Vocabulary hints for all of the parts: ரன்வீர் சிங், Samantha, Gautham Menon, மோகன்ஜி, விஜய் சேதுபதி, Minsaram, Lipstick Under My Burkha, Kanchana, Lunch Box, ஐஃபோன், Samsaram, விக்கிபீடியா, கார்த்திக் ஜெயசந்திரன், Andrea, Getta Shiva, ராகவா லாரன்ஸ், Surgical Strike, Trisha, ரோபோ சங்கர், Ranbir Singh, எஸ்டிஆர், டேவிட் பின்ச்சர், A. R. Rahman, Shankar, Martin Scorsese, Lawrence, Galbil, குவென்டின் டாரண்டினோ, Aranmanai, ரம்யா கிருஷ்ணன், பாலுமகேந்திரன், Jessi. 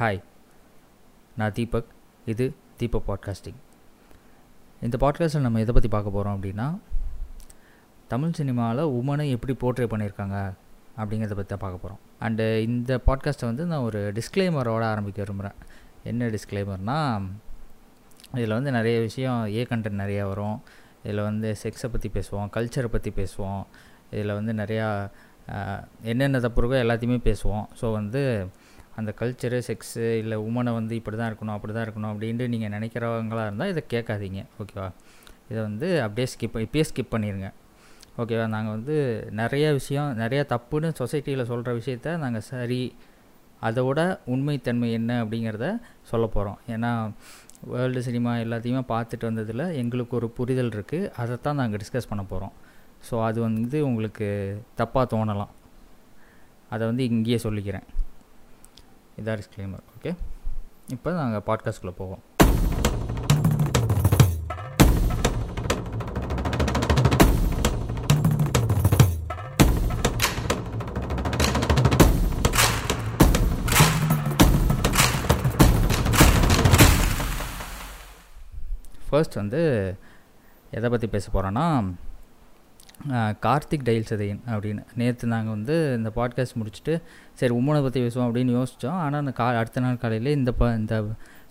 Hi, நான் தீபக். இது Deepak podcasting. இந்த பாட்காஸ்ட்டில் நம்ம எதை பற்றி பார்க்க போகிறோம் அப்படின்னா, தமிழ் சினிமாவில் உமனை எப்படி போர்ட்ரே பண்ணியிருக்காங்க அப்படிங்கிறத பற்றி தான் பார்க்க போகிறோம். அண்டு இந்த பாட்காஸ்ட்டை வந்து நான் ஒரு டிஸ்க்ளைமரோடு ஆரம்பிக்க விரும்புகிறேன். என்ன டிஸ்க்ளைமர்னால், இதில் வந்து நிறைய விஷயம், ஏ கண்டென்ட் நிறையா வரும். இதில் வந்து செக்ஸை பற்றி பேசுவோம், கல்ச்சரை பற்றி பேசுவோம். இதில் வந்து நிறையா என்னென்ன தப்பு இருக்கோ எல்லாத்தையுமே பேசுவோம். ஸோ வந்து அந்த கல்ச்சரு, செக்ஸு, இல்லை உமனை வந்து இப்படி தான் இருக்கணும் அப்படி தான் இருக்கணும் அப்படின்ட்டு நீங்கள் நினைக்கிறவங்களாக இருந்தால் இதை கேட்காதீங்க, ஓகேவா? இதை வந்து அப்படியே ஸ்கிப் பண்ணிடுங்க, ஓகேவா? நாங்கள் வந்து நிறையா விஷயம், நிறையா தப்புன்னு சொசைட்டியில் சொல்கிற விஷயத்த நாங்கள் சரி, அதோட உண்மைத்தன்மை என்ன அப்படிங்கிறத சொல்ல போகிறோம். ஏன்னா வேர்ல்டு சினிமா எல்லாத்தையுமே பார்த்துட்டு வந்ததில் எங்களுக்கு ஒரு புரிதல் இருக்குது, அதைத்தான் நாங்கள் டிஸ்கஸ் பண்ண போகிறோம். ஸோ அது வந்து உங்களுக்கு தப்பாக தோணலாம், அதை வந்து இங்கேயே சொல்லிக்கிறேன். இதாக டிஸ்க்ளைமர், ஓகே? இப்போ நாங்கள் பாட்காஸ்ட்குள்ளே போவோம். ஃபர்ஸ்ட் வந்து எதை பற்றி பேச போகிறோன்னா, கார்த்திக் டைல்ஸ் அதையன் அப்படின்னு. நேற்று நாங்கள் வந்து இந்த பாட்காஸ்ட் முடிச்சுட்டு சரி உமனை பற்றி பேசுவோம் அப்படின்னு யோசித்தோம். ஆனால் அந்த அடுத்த நாள் காலையில் இந்த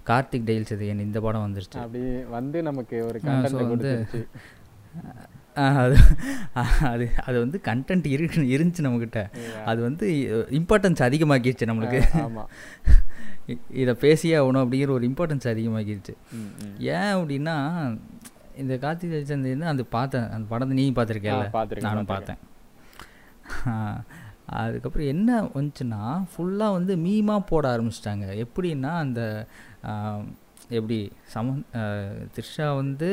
கார்த்திக் டைல்ஸ் அதையன் இந்த படம் வந்துருச்சு. அப்படி வந்து நமக்கு ஒரு வந்து அது அது வந்து கண்டென்ட் இருந்துச்சு நம்மக்கிட்ட. அது வந்து இம்பார்ட்டன்ஸ் அதிகமாக்கிடுச்சு நம்மளுக்கு. இதை பேசியே ஆகணும் அப்படிங்கிற ஒரு இம்பார்ட்டன்ஸ் அதிகமாகிடுச்சு. ஏன் அப்படின்னா, இந்த கார்த்திக் ஜெயசந்திரன் அது பார்த்தேன், அந்த படத்தை நீ பார்த்துருக்கேன், நானும் பார்த்தேன். அதுக்கப்புறம் என்ன வந்துச்சுன்னா, ஃபுல்லாக வந்து மீமாக போட ஆரம்பிச்சிட்டாங்க. எப்படின்னா, அந்த எப்படி த்ரிஷா வந்து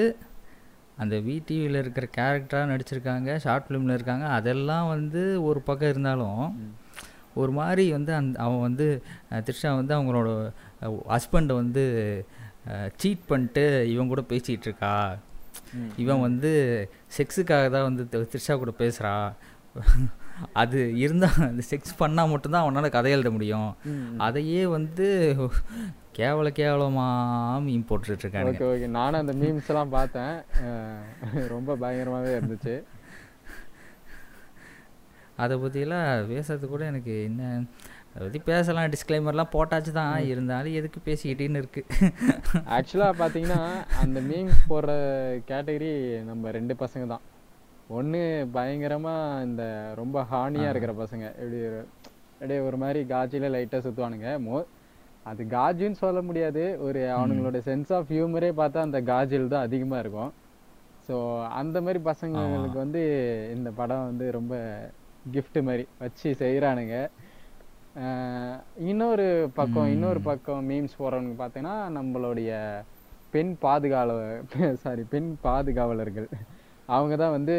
அந்த விடிவியில் இருக்கிற கேரக்டராக நடிச்சிருக்காங்க, ஷார்ட் ஃபிலிமில் இருக்காங்க, அதெல்லாம் வந்து ஒரு பக்கம் இருந்தாலும் ஒரு மாதிரி வந்து அவன் வந்து த்ரிஷா வந்து அவங்களோட ஹஸ்பண்டை வந்து சீட் பண்ணிட்டு இவன் கூட பேசிகிட்டு இருக்கா, இவன் வந்து செக்ஸுக்காக தான் வந்து த்ரிஷா கூட பேசுகிறா, அது இருந்தால் அந்த செக்ஸ் பண்ணால் மட்டும்தான் அவனால் கதை எழுத முடியும், அதையே வந்து கேவலமாக மீம் போட்டுருக்காங்க. ஓகே ஓகே, நானும் அந்த மீம்ஸ்லாம் பார்த்தேன், ரொம்ப பயங்கரமாகவே இருந்துச்சு. அதை பற்றிலாம் பேசுறது கூட எனக்கு என்ன, அதை பற்றி பேசலாம், டிஸ்க்ளைமர்லாம் போட்டாச்சு தான், இருந்தாலும் எதுக்கு பேசிக்கிட்டேன்னு இருக்குது. ஆக்சுவலாக பார்த்தீங்கன்னா அந்த மீம்ஸ் போடுற கேட்டகரி நம்ம ரெண்டு பசங்க தான். ஒன்று பயங்கரமாக இந்த ரொம்ப ஹானியாக இருக்கிற பசங்க, இப்படி அப்படியே ஒரு மாதிரி காஜியில் லைட்டாக சுற்றுவானுங்க. அது காஜுன்னு சொல்ல முடியாது, ஒரு அவனுங்களோட சென்ஸ் ஆஃப் ஹியூமரே பார்த்தா அந்த காஜில் தான் அதிகமாக இருக்கும். ஸோ அந்த மாதிரி பசங்களுக்கு வந்து இந்த படம் வந்து ரொம்ப கிஃப்ட் மாதிரி வச்சு செய்கிறானுங்க. இன்னொரு பக்கம் மீம்ஸ் போகிறவங்க பார்த்தீங்கன்னா நம்மளுடைய பெண் பாதுகாவலர்கள் அவங்க தான் வந்து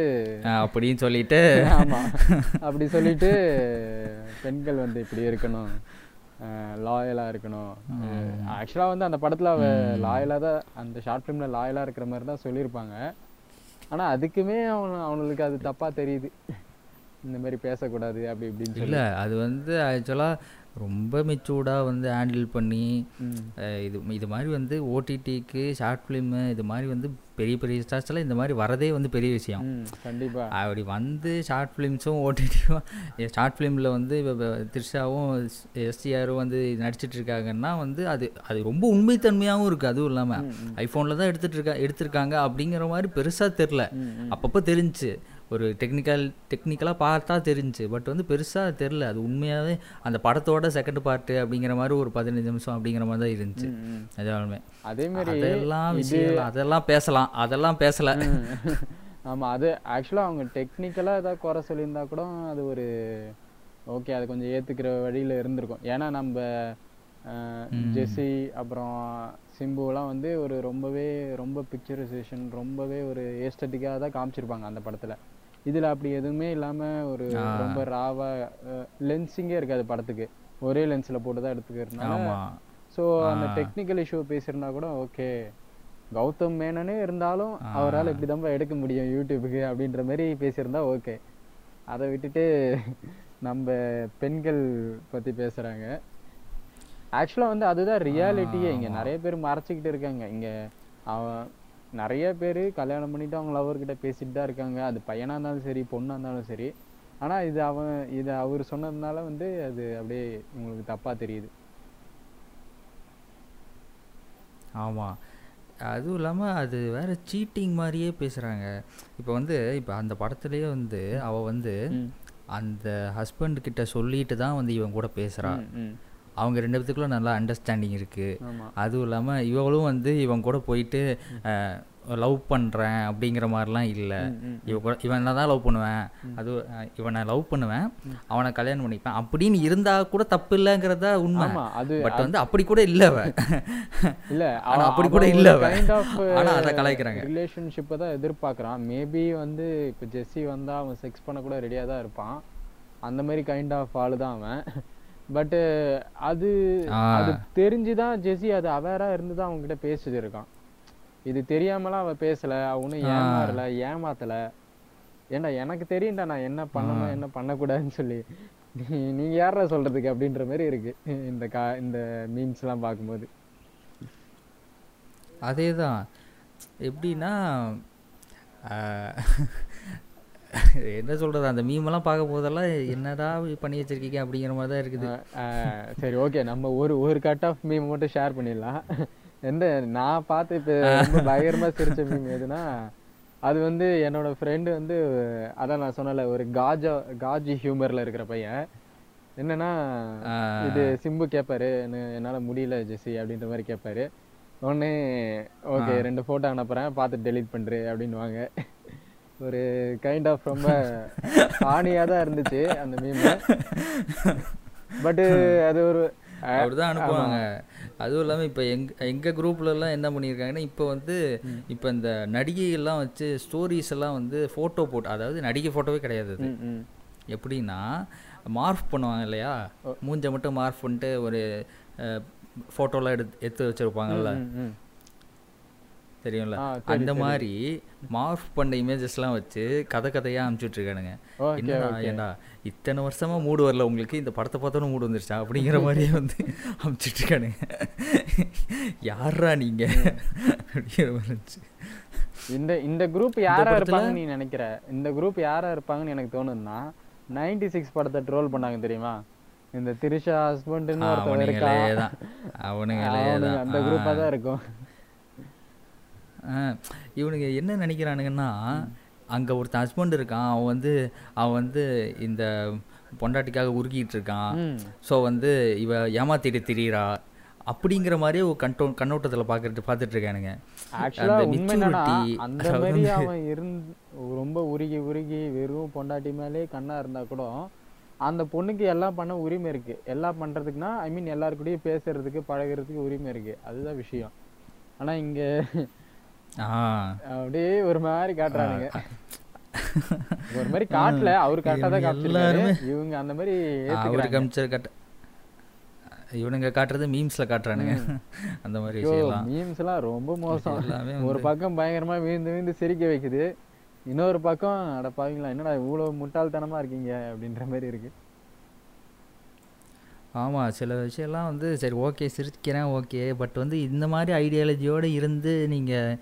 அப்படின்னு சொல்லிட்டு, ஆமாம் அப்படி சொல்லிட்டு பெண்கள் வந்து இப்படி இருக்கணும், லாயலாக இருக்கணும். ஆக்சுவலாக வந்து அந்த படத்தில் அவள் லாயலாக தான், அந்த ஷார்ட் ஃபிலிமில் லாயலாக இருக்கிற மாதிரி தான் சொல்லியிருப்பாங்க. ஆனால் அதுக்குமே அவங்களுக்கு அது தப்பாக தெரியுது, இந்த மாதிரி பேசக்கூடாது அப்படி இப்படின்னு. இல்லை, அது வந்து ஆக்சுவலாக ரொம்ப மெச்சூர்டாக வந்து ஹேண்டில் பண்ணி இது மாதிரி வந்து ஓடிடிக்கு ஷார்ட் ஃபிலிமு இது மாதிரி வந்து பெரிய பெரிய ஸ்டார்ஸ்லாம் இந்த மாதிரி வரதே வந்து பெரிய விஷயம். கண்டிப்பாக அப்படி வந்து ஷார்ட் ஃபிலிம்ஸும் ஓடிடியும், ஷார்ட் ஃபிலிமில் வந்து த்ரிஷாவும் எஸ்டிஆரும் வந்து நடிச்சிட்டு இருக்காங்கன்னா வந்து அது அது ரொம்ப உண்மைத்தன்மையாகவும் இருக்குது. அதுவும் இல்லாமல் ஐஃபோனில் தான் எடுத்துருக்காங்க அப்படிங்கிற மாதிரி பெருசாக தெரில, அப்பப்போ தெரிஞ்சு ஒரு டெக்னிக்கலாக பார்த்தா தெரிஞ்சு, பட் வந்து பெருசாக தெரில. அது உண்மையாகவே அந்த படத்தோட செகண்ட் பார்ட்டு அப்படிங்கிற மாதிரி ஒரு 15 நிமிஷம் அப்படிங்கிற மாதிரி தான் இருந்துச்சு. நிஜமாலுமே அதேமாதிரி அதெல்லாம் விஷயம், அதெல்லாம் பேசலை. ஆமாம், அது ஆக்சுவலாக அவங்க டெக்னிக்கலாக ஏதாவது குறை சொல்லியிருந்தா கூட அது ஒரு ஓகே, அது கொஞ்சம் ஏற்றுக்கிற வழியில் இருந்திருக்கும். ஏன்னா நம்ம ஜெஸ்ஸி அப்புறம் சிம்புலாம் வந்து ஒரு ரொம்ப பிக்சரைசேஷன், ரொம்பவே ஒரு ஏஸ்தட்டிக்காக தான் காமிச்சிருப்பாங்க அந்த படத்தில். இதில் அப்படி எதுவுமே இல்லாமல் ஒரு ரொம்ப ராவாக, லென்ஸிங்கே இருக்காது படத்துக்கு, ஒரே லென்ஸில் போட்டு தான் எடுத்துக்கிறதுனால. ஸோ அந்த டெக்னிக்கல் இஷ்யூ பேசியிருந்தா கூட ஓகே, கௌதம் மேனனே இருந்தாலும் அவரால் இப்படி தான் எடுக்க முடியும் யூடியூபுக்கு அப்படின்ற மாதிரி பேசியிருந்தா ஓகே. அதை விட்டுட்டு நம்ம பெண்கள் பற்றி பேசுகிறாங்க. ஆக்சுவலாக வந்து அதுதான் ரியாலிட்டியே. இங்கே நிறைய பேர் மறைச்சிக்கிட்டு இருக்காங்க. இங்கே நிறைய பேர் கல்யாணம் பண்ணிவிட்டு அவங்க லவர்கிட்ட பேசிகிட்டு தான் இருக்காங்க. அது பையனாக இருந்தாலும் சரி, பொண்ணாக இருந்தாலும் சரி. ஆனால் இது அவர் சொன்னதுனால வந்து அது அப்படியே உங்களுக்கு தப்பாக தெரியுது. ஆமாம், அதுவும் இல்லாமல் அது வேறு சீட்டிங் மாதிரியே பேசுகிறாங்க. இப்போ வந்து இப்போ அந்த படத்துலேயே வந்து அவள் வந்து அந்த ஹஸ்பண்ட்கிட்ட சொல்லிட்டு தான் வந்து இவன் கூட பேசுகிறான். அவங்க ரெண்டு பேத்துக்குள்ள நல்லா அண்டர்ஸ்டாண்டிங் இருக்குது. அதுவும் இல்லாமல் இவளும் வந்து இவன் கூட போயிட்டு லவ் பண்ணுறேன் அப்படிங்கிற மாதிரிலாம் இல்லை. இவனை தான் லவ் பண்ணுவேன், அது இவனை லவ் பண்ணுவேன், அவனை கல்யாணம் பண்ணிப்பேன் அப்படின்னு இருந்தால் கூட தப்பு இல்லைங்கிறதா உண்மை. பட் வந்து அப்படி கூட இல்லை, ஆனால் அப்படி கூட இல்லை, ஆனால் அதை கலாய்க்கிறாங்க. ரிலேஷன்ஷிப்பை தான் எதிர்பார்க்குறான். மேபி வந்து இப்போ ஜெஸ்ஸி வந்தால் அவன் செக்ஸ் பண்ண கூட ரெடியாக தான் இருப்பான். அந்த மாதிரி கைண்ட் ஆஃப் ஆள் தான் அவன். பட்டு அது தெரிஞ்சுதான் ஜெஸ்ஸி அது அவேராக இருந்து தான் அவங்ககிட்ட பேசிட்டு இருக்கான். இது தெரியாமலாம் அவன் பேசலை, அவனும் ஏமாத்தலை. ஏன்னா எனக்கு தெரியும்டா நான் என்ன பண்ணணும் என்ன பண்ணக்கூடாதுன்னு சொல்லி, நீங்க யாரா சொல்றதுக்கு அப்படின்ற மாதிரி இருக்கு இந்த மீம்ஸ் எல்லாம் பார்க்கும்போது. அதே தான். எப்படின்னா என்ன சொல்றது, அந்த மீமெல்லாம் பார்க்க போதெல்லாம் என்னடா பண்ணி வச்சிருக்கீங்க அப்படிங்கிற மாதிரி தான் இருக்குது. சரி, ஓகே, நம்ம ஒரு கட் ஆஃப் மீம் மட்டும் ஷேர் பண்ணிடலாம். எந்த நான் பார்த்து இப்போ ரொம்ப பயங்கரமாக சிரிச்ச மீம் எதுனா, அது வந்து என்னோட ஃப்ரெண்டு வந்து அதான் நான் சொன்னல ஒரு காஜி ஹியூமரில் இருக்கிற பையன் என்னன்னா, இது சிம்பு கேட்பாரு என்னால் முடியல ஜெஸ்ஸி அப்படின்ற மாதிரி கேட்பாரு. உடனே ஓகே 2 ஃபோட்டோ அனுப்புகிறேன் பார்த்துட்டு டெலீட் பண்ணுறேன் அப்படின்வாங்க. ஒரு கைண்ட் ஆஃப் ரொம்ப ஆணியாக தான் இருந்துச்சு அந்த மீம். பட்டு அது ஒரு அப்படிதான் அனுப்புவாங்க. அதுவும் இல்லாமல் இப்போ எங்கள் குரூப்லலாம் என்ன பண்ணியிருக்காங்கன்னா, இப்போ வந்து இப்போ இந்த நடிகைலாம் வச்சு ஸ்டோரிஸ் எல்லாம் வந்து ஃபோட்டோ போட்டு, அதாவது நடிகை ஃபோட்டோவே கிடையாது. அது எப்படின்னா மார்ஃப் பண்ணுவாங்க இல்லையா, மூஞ்சை மட்டும் மார்ஃப் பண்ணிட்டு ஒரு ஃபோட்டோலாம் எடுத்து வச்சுருப்பாங்கல்ல, தெரியும்ல, அந்த மாதிரி மார்ஃப் பண்ண இமேஜஸ்லாம் வச்சு கதையாக அனுப்பிச்சுட்டு இருக்கானுங்க. ஏண்டா இத்தனை வருஷமா மூடு வரல உங்களுக்கு, இந்த படத்தை பார்த்தோன்னு மூடு வந்துருச்சா அப்படிங்கிற மாதிரியே வந்து அனுப்பிச்சுட்டு இருக்கானுங்க. யாரா நீங்க அப்படிங்கிற மாதிரி இருந்துச்சு. இந்த குரூப் யாரா இருப்பாங்கன்னு நீ நினைக்கிற, இந்த குரூப் யாரா இருப்பாங்கன்னு எனக்கு தோணுதுன்னா, 96 படத்தை ட்ரோல் பண்ணாங்க தெரியுமா, இந்த திரிஷா ஹஸ்பண்ட்னு ஒருத்தர் இருக்கான், அவனுங்களே அந்த குரூப்பா தான் இருக்கும். இவனுங்க என்ன நினைக்கிறானுங்கன்னா, அங்கே ஒருத்தன் ஹஸ்பண்ட் இருக்கான், அவன் வந்து இந்த பொண்டாட்டிக்காக உருகிட்டு இருக்கான், ஸோ வந்து இவ ஏமாத்திட்டு திரியிறா அப்படிங்கிற மாதிரியே ஒரு கண்ணோட்டத்தில் பார்த்துட்டு இருக்கானுங்க. அந்த மாதிரி அவன் ரொம்ப உருகி வெறும் பொண்டாட்டி மேலே கண்ணா இருந்தா கூட அந்த பொண்ணுக்கு எல்லாம் பண்ண உரிமை இருக்கு. எல்லாம் பண்றதுக்குன்னா ஐ மீன் எல்லாருக்கூடயும் பேசுறதுக்கு பழகிறதுக்கு உரிமை இருக்கு, அதுதான் விஷயம். ஆனா இங்க அப்படியே ஒரு மாதிரி காட்டுறானுங்க. ஒரு மாதிரி காட்டல, அவரு கரெக்டாதான் காட்டுறாரு. இவங்க அந்த மாதிரி அவரு கமிச்சர் கட்ட, இவனுங்க காட்டுறது மீம்ஸ்ல காட்டுறானுங்க. அந்த மாதிரி மீம்ஸ் எல்லாம் ரொம்ப மோசம். ஒரு பக்கம் பயங்கரமா வீழ்ந்து வீழ்ந்து சிரிக்க வைக்குது, இன்னொரு பக்கம் அட பாவீங்களா என்னடா இவ்வளவு முட்டாள்தனமா இருக்கீங்க அப்படின்ற மாதிரி இருக்கு. ஆமாம், சில விஷயம்லாம் வந்து சரி ஓகே சிரிக்கிறேன் ஓகே, பட் வந்து இந்த மாதிரி ஐடியாலஜியோடு இருந்து நீங்கள்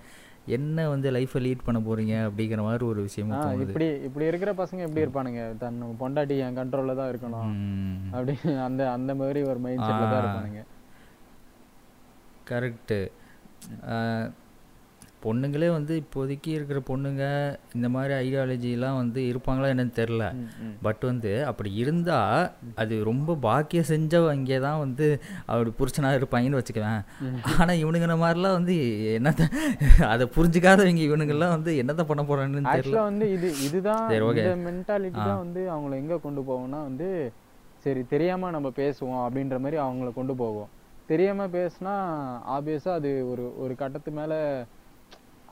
என்ன வந்து லைஃப்பை லீட் பண்ண போகிறீங்க அப்படிங்கிற மாதிரி ஒரு விஷயமா தோணுது. இப்படி இருக்கிற பசங்க எப்படி இருப்பானுங்க, தன் பொண்டாட்டி என் கண்ட்ரோலில் தான் இருக்கணும் அப்படி அந்த மாதிரி ஒரு மைண்ட் செட்டில் தான் இருப்பானுங்க. கரெக்டு. பொண்ணுங்களே வந்து இப்போதைக்கு இருக்கிற பொண்ணுங்க இந்த மாதிரி ஐடியாலஜிலாம் வந்து இருப்பாங்களா என்னன்னு தெரில. பட் வந்து அப்படி இருந்தால் அது ரொம்ப பாக்கியம் செஞ்சவங்க தான் வந்து அப்படி புரிச்சனாக இருப்பாங்கன்னு வச்சுக்குவேன். ஆனால் இவனுங்கிற மாதிரிலாம் வந்து என்னதான் அதை புரிஞ்சுக்காதவங்க இவனுங்கெல்லாம் வந்து என்னதான் பண்ண போகிறான்னு தெரியல. வந்து இதுதான் மென்டாலிட்டி தான் வந்து அவங்கள எங்கே கொண்டு போவோம்னா வந்து சரி தெரியாமல் நம்ம பேசுவோம் அப்படின்ற மாதிரி அவங்கள கொண்டு போவோம். தெரியாமல் பேசுனா ஆப்வியஸாக அது ஒரு கட்டத்து மேலே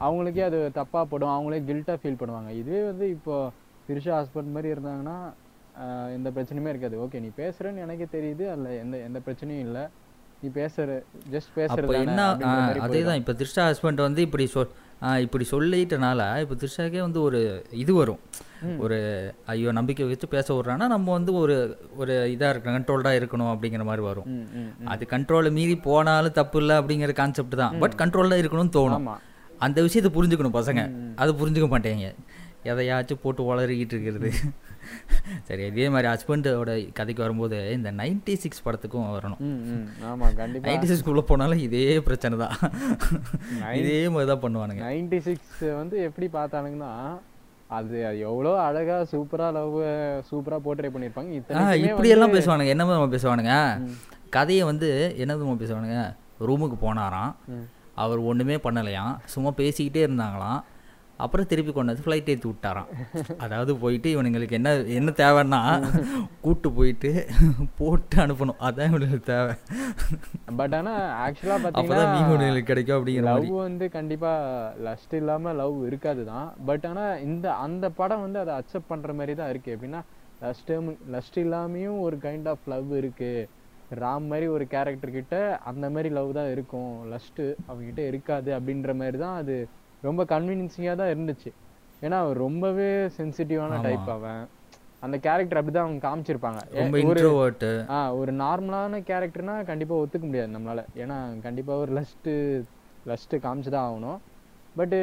அவங்களுக்கே அது தப்பாக படும், அவங்களே கில்ட்டாக ஃபீல் பண்ணுவாங்க. இதுவே வந்து இப்போது திரிஷா ஹஸ்பண்ட் மாதிரி இருந்தாங்கன்னா எந்த பிரச்சனையுமே இருக்காது. ஓகே நீ பேசுகிறேன்னு எனக்கு தெரியுது, அதில் எந்த பிரச்சனையும் இல்லை, நீ பேசுகிற ஜஸ்ட் பேசுகிறது என்ன. அதே தான் இப்போ திரிஷா ஹஸ்பண்ட் வந்து இப்படி இப்படி சொல்லிட்டனால இப்போ த்ரிஷாக்கே வந்து ஒரு இது வரும், ஒரு ஐயோ நம்பிக்கை வச்சு பேச விட்றான்னா நம்ம வந்து ஒரு ஒரு இதாக இருக்கணும், கண்ட்ரோல்டாக இருக்கணும் அப்படிங்கிற மாதிரி வரும். அது கண்ட்ரோலை மீறி போனாலும் தப்பு இல்லை அப்படிங்கிற கான்செப்ட் தான், பட் கண்ட்ரோல்டாக இருக்கணும்னு தோணும். அந்த விஷயத்தை புரிஞ்சுக்கணும் பசங்க, அதை புரிஞ்சுக்க மாட்டேங்க, எதையாச்சும் போட்டு வளரிக்கிட்டு இருக்கிறது. சரி, இதே மாதிரி ஹஸ்பண்டோட கதைக்கு வரும்போது இந்த 96 படத்துக்கும் வரணும். 96க்குள்ளே போனாலும் இதே பிரச்சனை தான், இதே மாதிரி தான் பண்ணுவானுங்க. 96 வந்து எப்படி பார்த்தானுங்கன்னா அது எவ்வளோ அழகா சூப்பராக லவ் சூப்பராக போர்ட்ரே பண்ணியிருப்பாங்க. இப்படியெல்லாம் பேசுவானுங்க, என்ன விதமாக பேசுவானுங்க கதையை வந்து, என்ன விதமாக பேசுவானுங்க, ரூமுக்கு போனாராம், அவர் ஒன்றுமே பண்ணலையாம், சும்மா பேசிக்கிட்டே இருந்தாங்களாம், அப்புறம் திருப்பி கொண்டாந்து ஃப்ளைட் ஏற்றி விட்டாராம். அதாவது போயிட்டு இவனுங்களுக்கு என்ன என்ன தேவைன்னா கூப்பிட்டு போயிட்டு போட்டு அனுப்பணும், அதுதான் இவனுங்களுக்கு தேவை. பட் ஆனால் ஆக்சுவலாக பார்த்தீங்கன்னா இவனுங்களுக்கு கிடைக்கும் அப்படிங்கிற லவ் வந்து கண்டிப்பாக லஸ்ட் இல்லாமல் லவ் இருக்காது தான். பட் ஆனால் இந்த அந்த படம் வந்து அதை அக்செப்ட் பண்ணுற மாதிரி தான் இருக்குது. எப்படின்னா லஸ்ட் இல்லாமையும் ஒரு கைண்ட் ஆஃப் லவ் இருக்குது. ராம் மாதிரி ஒரு கேரக்டர்கிட்ட அந்த மாதிரி லவ் தான் இருக்கும், லஸ்ட்டு அவங்ககிட்ட இருக்காது அப்படின்ற மாதிரி தான் அது ரொம்ப கன்வீனியன்ஸிங்காக தான் இருந்துச்சு. ஏன்னா அவர் ரொம்பவே சென்சிட்டிவான டைப், அவன் அந்த கேரக்டர் அப்படி தான் அவங்க காமிச்சிருப்பாங்க. ஒரு நார்மலான கேரக்டர்னா கண்டிப்பாக ஒத்துக்க முடியாது நம்மளால, ஏன்னா கண்டிப்பாக ஒரு லஸ்ட்டு காமிச்சு தான் ஆகணும். பட்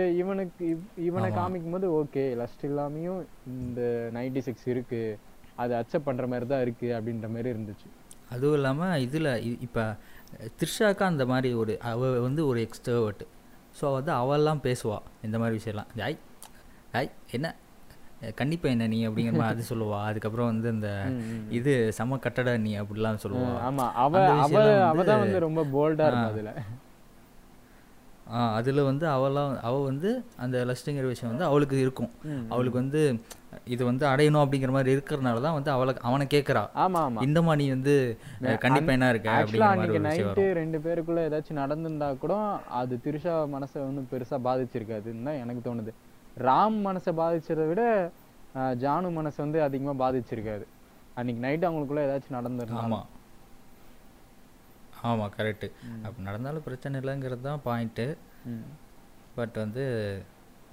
இவனை காமிக்கும் போது ஓகே லஸ்ட் இல்லாமையும் இந்த 96 இருக்குது, அது அக்செப்ட் பண்ணுற மாதிரி தான் இருக்குது அப்படின்ற மாதிரி இருந்துச்சு. அதுவும் இல்லாமல் இதில் இப்போ த்ரிஷாக்கா அந்த மாதிரி ஒரு அவ வந்து ஒரு எக்ஸ்ட்ரோவர்ட், ஸோ வந்து அவெல்லாம் பேசுவாள் இந்த மாதிரி விஷயம்லாம். ஜாய் ஜாய் என்ன கண்டிப்பாக என்ன நீ அப்படிங்கிற மாதிரி அது சொல்லுவாள். அதுக்கப்புறம் வந்து இந்த இது சம கட்டட நீ அப்படிலாம் சொல்லுவாள். ஆமாம், அவள் தான் வந்து ரொம்ப போல்டாக இருக்கும் அதில். அதில் வந்து அவள் வந்து அந்த லஸ்ட்டுங்கிற விஷயம் வந்து அவளுக்கு இருக்கும், அவளுக்கு வந்து இது வந்து அடையணும் அப்படிங்கிற மாதிரி இருக்கிறனால தான் வந்து அவனை கேட்குறா. ஆமாம், இந்த மாதிரி வந்து கண்டிப்பாக என்ன இருக்கா அப்படிங்கிற நைட்டு ரெண்டு பேருக்குள்ளே ஏதாச்சும் நடந்துருந்தா கூட அது த்ரிஷா மனசை ஒன்றும் பெருசாக பாதிச்சிருக்காதுன்னு தான் எனக்கு தோணுது. ராம் மனசை பாதிச்சதை விட ஜானு மனசை வந்து அதிகமாக பாதிச்சிருக்காது அன்னைக்கு நைட்டு அவங்களுக்குள்ளே ஏதாச்சும் நடந்துருந்தா. ஆமாம் ஆமாம் கரெக்டு. அப்படி நடந்தாலும் பிரச்சனை இல்லைங்கிறது தான் பாயிண்ட்டு. பட் வந்து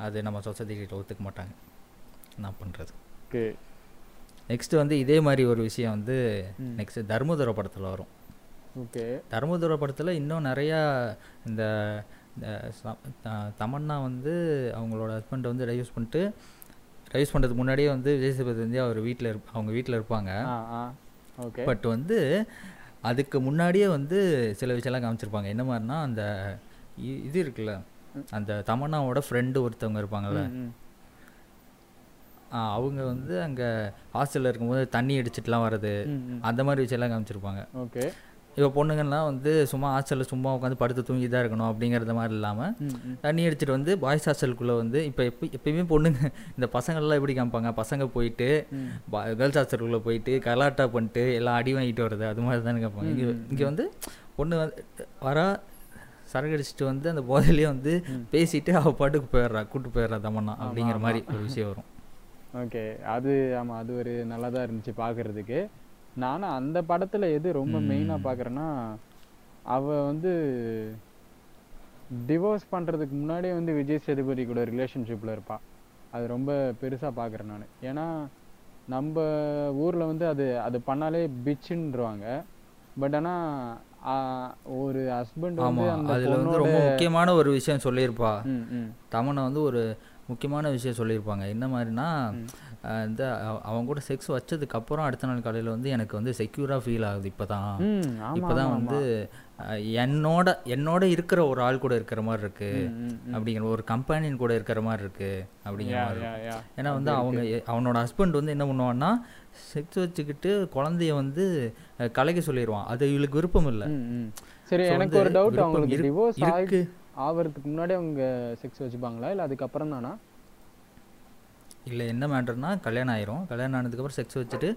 அது நம்ம சொசைட்டிக்கிட்ட ஒத்துக்க மாட்டாங்க, நான் பண்ணுறது. ஓகே, நெக்ஸ்ட்டு வந்து இதே மாதிரி ஒரு விஷயம் வந்து நெக்ஸ்ட்டு தர்மதுரை படத்தில் வரும். ஓகே, தர்மதுரை படத்தில் இன்னும் நிறையா இந்த தமன்னா வந்து அவங்களோட ஹஸ்பண்டை வந்து டைவர்ஸ் பண்ணுறதுக்கு முன்னாடியே வந்து விஜய் சேதுபதி வந்து அவங்க வீட்டில் இருப்பாங்க. ஓகே, பட் வந்து அதுக்கு முன்னாடியே வந்து சில விஷயம்லாம் காமிச்சிருப்பாங்க. என்ன மாதிரினா அந்த இது இருக்குல்ல, அந்த தமன்னாவோட ஃப்ரெண்டு ஒருத்தவங்க இருப்பாங்கள்ல, அவங்க வந்து அங்கே ஹாஸ்டலில் இருக்கும்போது தண்ணி அடிச்சுட்டுலாம் வர்றது, அந்த மாதிரி விஷயம்லாம் காமிச்சிருப்பாங்க. ஓகே, இப்போ பொண்ணுங்கள்லாம் வந்து சும்மா ஹாஸ்டலில் சும்மா உட்காந்து படுத்து தூங்கி தான் இருக்கணும் அப்படிங்கிறது மாதிரி இல்லாமல் தண்ணி அடிச்சுட்டு வந்து பாய்ஸ் ஹாஸ்டலுக்குள்ளே வந்து இப்போ எப்பயுமே பொண்ணுங்க இந்த பசங்கள்லாம் எப்படி காமிப்பாங்க, பசங்க போயிட்டு கேர்ள்ஸ் ஹாஸ்டலுக்குள்ளே போயிட்டு கலாட்டா பண்ணிட்டு எல்லாம் அடி வாங்கிட்டு வருது, அது மாதிரி தானே கேட்பாங்க. இங்கே வந்து பொண்ணு வர சரகடிச்சுட்டு வந்து அந்த போதையிலேயே வந்து பேசிட்டு அவள் பாட்டுக்கு கூப்பிட்டு போயிடுறா தமன்னா அப்படிங்கிற மாதிரி ஒரு விஷயம் வரும். ஓகே, அது ஆமாம், அது ஒரு நல்லா தான் இருந்துச்சு பார்க்குறதுக்கு. நானும் அந்த படத்தில் எது ரொம்ப மெயினாக பார்க்குறேன்னா அவள் வந்து டிவோர்ஸ் பண்ணுறதுக்கு முன்னாடியே வந்து விஜய் சேதுபதி கூட ரிலேஷன்ஷிப்பில் இருப்பாள். அது ரொம்ப பெருசாக பார்க்குறேன் நான். ஏன்னா நம்ம ஊரில் வந்து அது பண்ணாலே பிச்சுன்றுவாங்க. பட் ஆனால் ஒரு ஹஸ்பண்ட் வந்து அதில் வந்து ரொம்ப முக்கியமான ஒரு விஷயம் சொல்லியிருப்பா தமனை, வந்து ஒரு முக்கியமான விஷயம் சொல்லியிருப்பாங்க. என்ன மாதிரினா இந்த அவங்க கூட செக்ஸ் வச்சதுக்கப்புறம் அடுத்த நாள் காலையில் வந்து எனக்கு வந்து செக்யூராக ஃபீல் ஆகுது, இப்போ தான் வந்து என்னோட இருக்கிற ஒரு ஆள் கூட இருக்கிற மாதிரி இருக்குது அப்படிங்கிற, ஒரு கம்பெனியின் கூட இருக்கிற மாதிரி இருக்குது அப்படிங்கிற மாதிரி. ஏன்னா வந்து அவனோட ஹஸ்பண்ட் வந்து என்ன பண்ணுவான்னா செக்ஸ் வச்சுக்கிட்டு குழந்தைய வந்து கலைக்க சொல்லிடுவான். அது இவளுக்கு விருப்பம் இல்லை. சரி, எனக்கு ஒரு டவுட், அவங்களுக்கு டிவோர்ஸ் ஆகிறதுக்கு முன்னாடி அவங்க செக்ஸ் வச்சுப்பாங்களா இல்லை அதுக்கப்புறம் தானா? இல்லை, என்ன மேட்டர்னா கல்யாணம் ஆயிரும், கல்யாணம் ஆனதுக்கப்புறம் செக்ஸ் வச்சுட்டு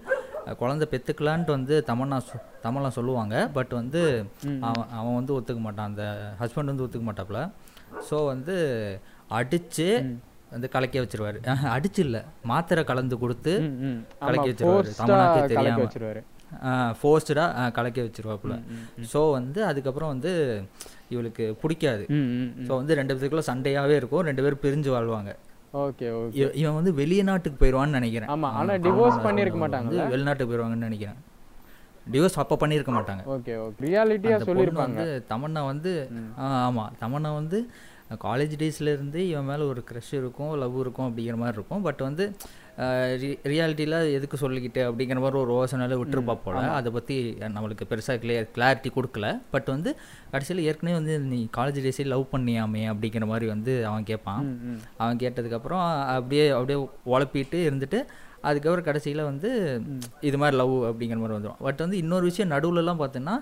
குழந்தை பெற்றுக்கலான்ட்டு வந்து தமன்னா சொல்லுவாங்க. பட் வந்து அவன் வந்து ஒத்துக்க மாட்டான், அந்த ஹஸ்பண்ட் வந்து ஒத்துக்க மாட்டாப்புல. ஸோ வந்து அடித்து வந்து கலக்க வச்சிருவாரு, அடிச்சு இல்லை மாத்திரை கலந்து கொடுத்து கலக்க வச்சிருவாரு, தமன்னாக்கே தெரியாமல். ஃபோர்ஸ்டாக கலக்க வச்சுருவாப்புல. ஸோ வந்து அதுக்கப்புறம் வந்து இவளுக்கு பிடிக்காது. ஸோ வந்து ரெண்டு பேருக்குள்ள சண்டையாகவே இருக்கும், ரெண்டு பேரும் பிரிஞ்சு வாழ்வாங்க. Okay okay. இவன் வந்து வெளிநாட்டுக்கு போயிடுவான்னு நினைக்கிறேன். ஆமாம், ஆனால் டிவோர்ஸ் பண்ணியிருக்க மாட்டாங்க, வெளிநாட்டுக்கு போயிடுவாங்கன்னு நினைக்கிறேன். டிவோர்ஸ் அப்போ பண்ணியிருக்க மாட்டாங்க. Okay okay. ரியாலிட்டியாக சொல்லியிருப்பாங்க. வந்து தமன்னா வந்து ஆமாம், தமன்னா வந்து காலேஜ் டேஸ்லேருந்து இவன் மேலே ஒரு க்ரஷ் இருக்கும், லவ் இருக்கும் அப்படிங்கிற மாதிரி இருக்கும். பட் வந்து ரியாலிட்டியில் எதுக்கு சொல்லிக்கிட்டு அப்படிங்கிற மாதிரி ஒரு யோசனையில் விட்டுருப்பா போல. அதை பற்றி நம்மளுக்கு பெருசாக கிளாரிட்டி கொடுக்கல. பட் வந்து கடைசியில் ஏற்கனவே வந்து நீ காலேஜ் டேஸே லவ் பண்ணியாமே அப்படிங்கிற மாதிரி வந்து அவன் கேட்பான். அவன் கேட்டதுக்கப்புறம் அப்படியே அப்படியே உழப்பிட்டு இருந்துட்டு அதுக்கப்புறம் கடைசியில் வந்து இது மாதிரி லவ் அப்படிங்கிற மாதிரி வந்துடும். பட் வந்து இன்னொரு விஷயம் நடுவுலலாம் பார்த்தோன்னா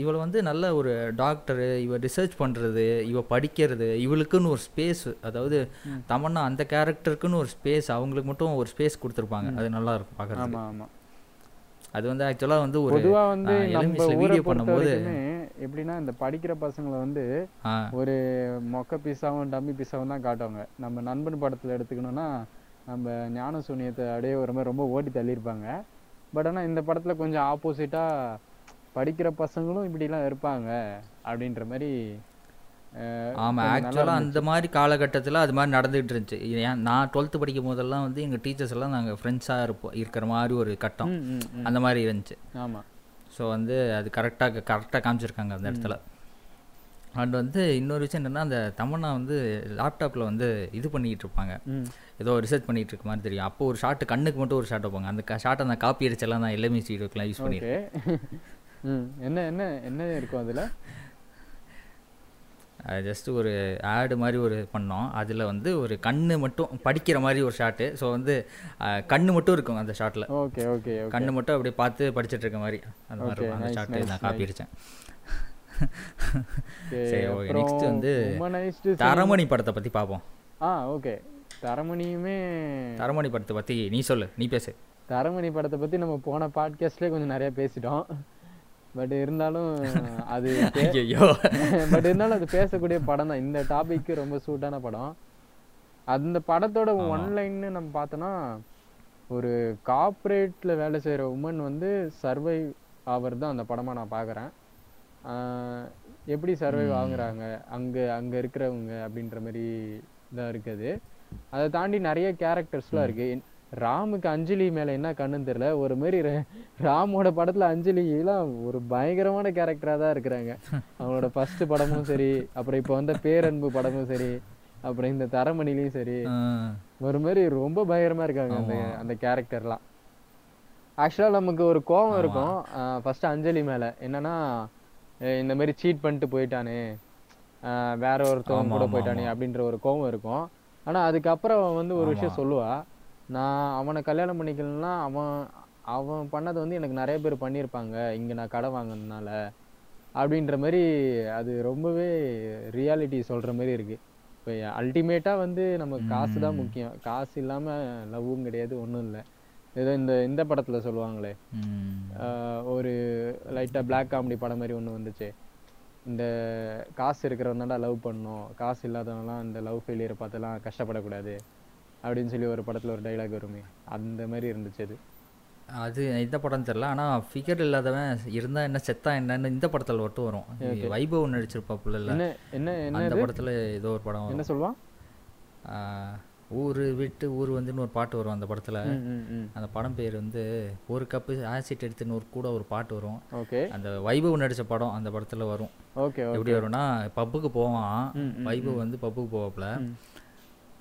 இவளை வந்து நல்ல ஒரு டாக்டரு, இவள் ரிசர்ச் பண்ணுறது, இவள் படிக்கிறது, இவளுக்குன்னு ஒரு ஸ்பேஸ், அதாவது தமன்னா அந்த கேரக்டருக்குன்னு ஒரு ஸ்பேஸ், அவங்களுக்கு மட்டும் ஒரு ஸ்பேஸ் கொடுத்துருப்பாங்க. அது நல்லா இருக்கும் பார்க்குறது. அது வந்து ஆக்சுவலாக வந்து ஒரு வீடியோ பண்ணும்போது எப்படின்னா இந்த படிக்கிற பசங்களை வந்து ஒரு மொக்க பீஸாவும் டம்மி பீஸாவும் தான் காட்டுவாங்க. நம்ம நண்பன் படத்தில் எடுத்துக்கணும்னா நம்ம ஞான சூனியத்தை அப்படியே ஒரு மாதிரி ரொம்ப ஓட்டி தள்ளியிருப்பாங்க. பட் ஆனால் இந்த படத்தில் கொஞ்சம் ஆப்போசிட்டாக படிக்கிற பசங்களும் இப்படிலாம் இருப்பாங்க அப்படின்ற மாதிரி. ஆமாம், ஆக்சுவலாக அந்த மாதிரி காலகட்டத்தில் அது மாதிரி நடந்துகிட்டு இருந்துச்சு. ஏன் நான் 12th படிக்கும் போதெல்லாம் வந்து எங்கள் டீச்சர்ஸ் எல்லாம் நாங்கள் ஃப்ரெண்ட்ஸாக இருக்கிற மாதிரி ஒரு கட்டம் அந்த மாதிரி இருந்துச்சு. ஆமாம். ஸோ வந்து அது கரெக்டாக காமிச்சிருக்காங்க அந்த இடத்துல. அண்ட் வந்து இன்னொரு விஷயம் என்னென்னா அந்த தமன்னா வந்து லேப்டாப்பில் வந்து இது பண்ணிக்கிட்டு இருப்பாங்க, ஏதோ ரிசர்ச் பண்ணிகிட்டு இருக்க மாதிரி தெரியும். அப்போ ஒரு ஷார்ட்டு கண்ணுக்கு மட்டும் ஒரு ஷார்ட் வைப்பாங்க. அந்த ஷார்ட்டை நான் காப்பி அடிச்செல்லாம் நான் எல்லாமே ஸ்டீடியோக்கெலாம் யூஸ் பண்ணியிருக்கேன். என்ன என்ன என்ன இருக்கும் அதில்? ஜஸ்ட்டு ஒரு ஆடு மாதிரி ஒரு பண்ணோம். அதில் வந்து ஒரு கண்ணு மட்டும் படிக்கிற மாதிரி ஒரு ஷார்ட்டு. ஸோ வந்து கண்ணு மட்டும் இருக்கும் அந்த ஷார்ட்டில். Okay okay. கண்ணு மட்டும் அப்படியே பார்த்து படிச்சுட்டு இருக்க மாதிரி அந்த மாதிரி அந்த ஷார்ட்டு நான் காப்பி அடித்தேன். சரி, ஓகே. நெக்ஸ்ட் வந்து தரமணி படத்தை பற்றி பார்ப்போம். ஆ ஓகே. தரமணி படத்தை பற்றி நீ சொல்லு, நீ பேசு. தரமணி படத்தை பற்றி நம்ம போன பாட்காஸ்ட்லேயே கொஞ்சம் நிறையா பேசிட்டோம். பட் இருந்தாலும் அது பேசக்கூடிய படம் தான். இந்த டாபிக்கு ரொம்ப சூட்டான படம். அந்த படத்தோட ஒன்லைன்னு நம்ம பார்த்தோன்னா ஒரு கார்பரேட்டில் வேலை செய்கிற உமன் வந்து சர்வைவ் ஆகிறது தான் அந்த படமாக நான் பார்க்குறேன். எப்படி சர்வைவ் ஆகுறாங்க அங்கே இருக்கிறவங்க அப்படின்ற மாதிரி தான் இருக்குது. அதை தாண்டி நிறைய கேரக்டர்ஸ்லாம் இருக்குது. ராமுக்கு அஞ்சலி மேலே என்ன கண்ணுன்னு தெரியல. ஒரு மாரி ராமோட படத்தில் அஞ்சலிலாம் ஒரு பயங்கரமான கேரக்டராக தான் இருக்கிறாங்க. அவங்களோட ஃபர்ஸ்ட் படமும் சரி, அப்புறம் இப்போ வந்த பேரன்பு படமும் சரி, அப்புறம் இந்த தரமணிலையும் சரி, ஒரு மாதிரி ரொம்ப பயங்கரமாக இருக்காங்க அந்த அந்த கேரக்டர்லாம். ஆக்சுவலாக நமக்கு ஒரு கோபம் இருக்கும் ஃபர்ஸ்ட் அஞ்சலி மேலே, என்னன்னா இந்த மாதிரி சீட் பண்ணிட்டு போயிட்டானே, வேற ஒருத்தவங்க கூட போயிட்டானே அப்படின்ற ஒரு கோபம் இருக்கும். ஆனால் அதுக்கப்புறம் அவன் வந்து ஒரு விஷயம் சொல்லுவா, நான் அவனை கல்யாணம் பண்ணிக்கலன்னா அவன் அவன் பண்ணதை வந்து எனக்கு நிறைய பேர் பண்ணியிருப்பாங்க இங்கே நான் கடை வாங்கினதுனால அப்படின்ற மாதிரி. அது ரொம்பவே ரியாலிட்டி சொல்கிற மாதிரி இருக்குது. இப்போ அல்டிமேட்டாக வந்து நமக்கு காசு தான் முக்கியம், காசு இல்லாமல் லவ்வும் கிடையாது, ஒன்றும் இல்லை. ஏதோ இந்த படத்தில் சொல்லுவாங்களே, ஒரு லைட்டாக பிளாக் காமெடி படம் மாதிரி ஒன்று வந்துச்சு, இந்த காசு இருக்கிறவனாண்டா லவ் பண்ணணும், காசு இல்லாதவங்களாம் இந்த லவ் ஃபெயிலியரை பார்த்துலாம் கஷ்டப்படக்கூடாது அப்படின்னு சொல்லி ஒரு படத்தில் ஒரு டைலாக் வருமே, அந்த மாதிரி இருந்துச்சு. அது இந்த படம் தெரியல. ஆனால் ஃபிகர் இல்லாதவன் இருந்தால் என்ன செத்தா என்னன்னு இந்த படத்தில் மட்டும் வரும். வைபவ் நடிச்சிருப்பாப்புல, இல்லை என்ன என்ன இந்த படத்தில் ஏதோ ஒரு படம் என்ன சொல்லுவான், ஊர் விட்டு ஊர் வந்துன்னு ஒரு பாட்டு வரும் அந்த படத்தில். அந்த படம் பேர் வந்து ஒரு கப்பு ஆசிட் எடுத்துன்னு ஒரு கூட ஒரு பாட்டு வரும். அந்த வைபவ் நடித்த படம் அந்த படத்தில் வரும். எப்படி வரும்னா பப்புக்கு போவான், வைபவ் வந்து பப்புக்கு போவாப்புல,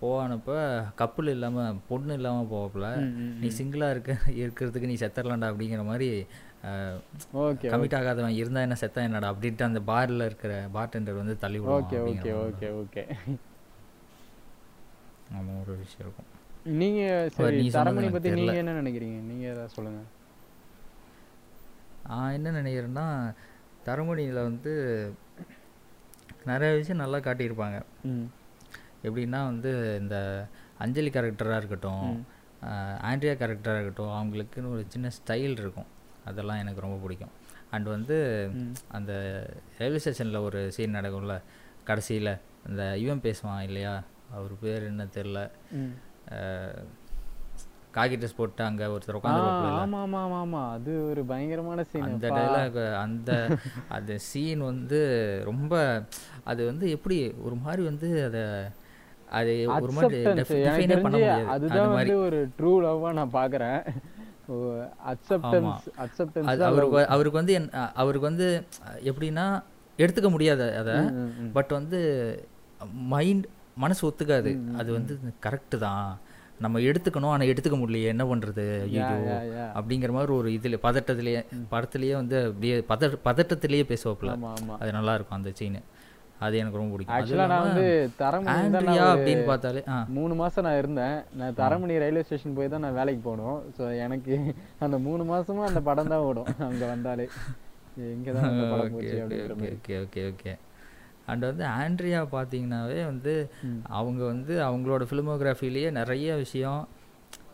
போவானப்போ கப்புள் இல்லாமல் பொண்ணு இல்லாமல் போவாப்புல, நீ சிங்கிளாக இருக்கிறதுக்கு நீ செத்தரலாண்டா அப்படிங்கிற மாதிரி, கமிட் ஆகாதவன் இருந்தால் என்ன செத்தா என்னடா அப்படின்ட்டு அந்த பாரில் இருக்கிற பார்டெண்டர் வந்து தள்ளி விடுவான். ஆமாம், ஒரு விஷயம் இருக்கும். நீங்கள் தரமணி பற்றி நீங்கள் என்ன நினைக்கிறீங்க? நீங்கள் ஏதாவது சொல்லுங்கள். நான் என்ன நினைக்கிறேன்னா தரமணியில் வந்து நிறைய விஷயம் நல்லா காட்டியிருப்பாங்க. எப்படின்னா வந்து இந்த அஞ்சலி கேரக்டராக இருக்கட்டும், ஆண்ட்ரியா கேரக்டராக இருக்கட்டும், அவங்களுக்குன்னு ஒரு சின்ன ஸ்டைல் இருக்கும். அதெல்லாம் எனக்கு ரொம்ப பிடிக்கும். அண்ட் வந்து அந்த ரயில்வே ஸ்டேஷனில் ஒரு சீன் நடக்கும்ல, கடைசியில் அந்த இவன் பேசுவான் இல்லையா, அவர் பேர் என்ன தெரில, காக்கி ட்ரெஸ் போட்டு அங்கே ஒருத்தர் உட்காந்து, அது ஒரு பயங்கரமான சீன். அந்த டைலாக், அந்த அந்த சீன் வந்து ரொம்ப அது வந்து எப்படி ஒரு மாதிரி வந்து அதை அது ஒரு மாதிரி டிஃபைனே பண்ண முடியாது. அதுதான் வந்து ஒரு ட்ரூ லவ்வாக நான் பார்க்குறேன். அவருக்கு வந்து அவருக்கு வந்து எப்படின்னா எடுத்துக்க முடியாது அதை. பட் வந்து மைண்ட் மனசு ஒத்துக்காது. அது வந்து கரெக்டு தான், நம்ம எடுத்துக்கணும், ஆனால் எடுத்துக்க முடியலையே, என்ன பண்ணுறது ஐயோ அப்படிங்கிற மாதிரி ஒரு இதில் பதட்டத்திலேயே படத்துலேயே வந்து அப்படியே பதட்டத்திலேயே பேசுவாப்புல. அது நல்லா இருக்கும் அந்த சீனு, அது எனக்கு ரொம்ப பிடிக்கும். ஆண்ட்ரியா அப்படின்னு பார்த்தாலே 3 மாதம் நான் இருந்தேன். நான் தரமணி ரயில்வே ஸ்டேஷன் போய் தான் நான் வேலைக்கு போகணும். ஸோ எனக்கு அந்த 3 மாதமும் அந்த படம் தான் ஓடும் அங்கே வந்தாலே. இங்கே தான் ஓகே ஓகே ஓகே. அண்ட் வந்து ஆண்ட்ரியா பார்த்தீங்கன்னாவே வந்து அவங்க வந்து அவங்களோட ஃபிலிமோகிராஃபிலேயே நிறைய விஷயம்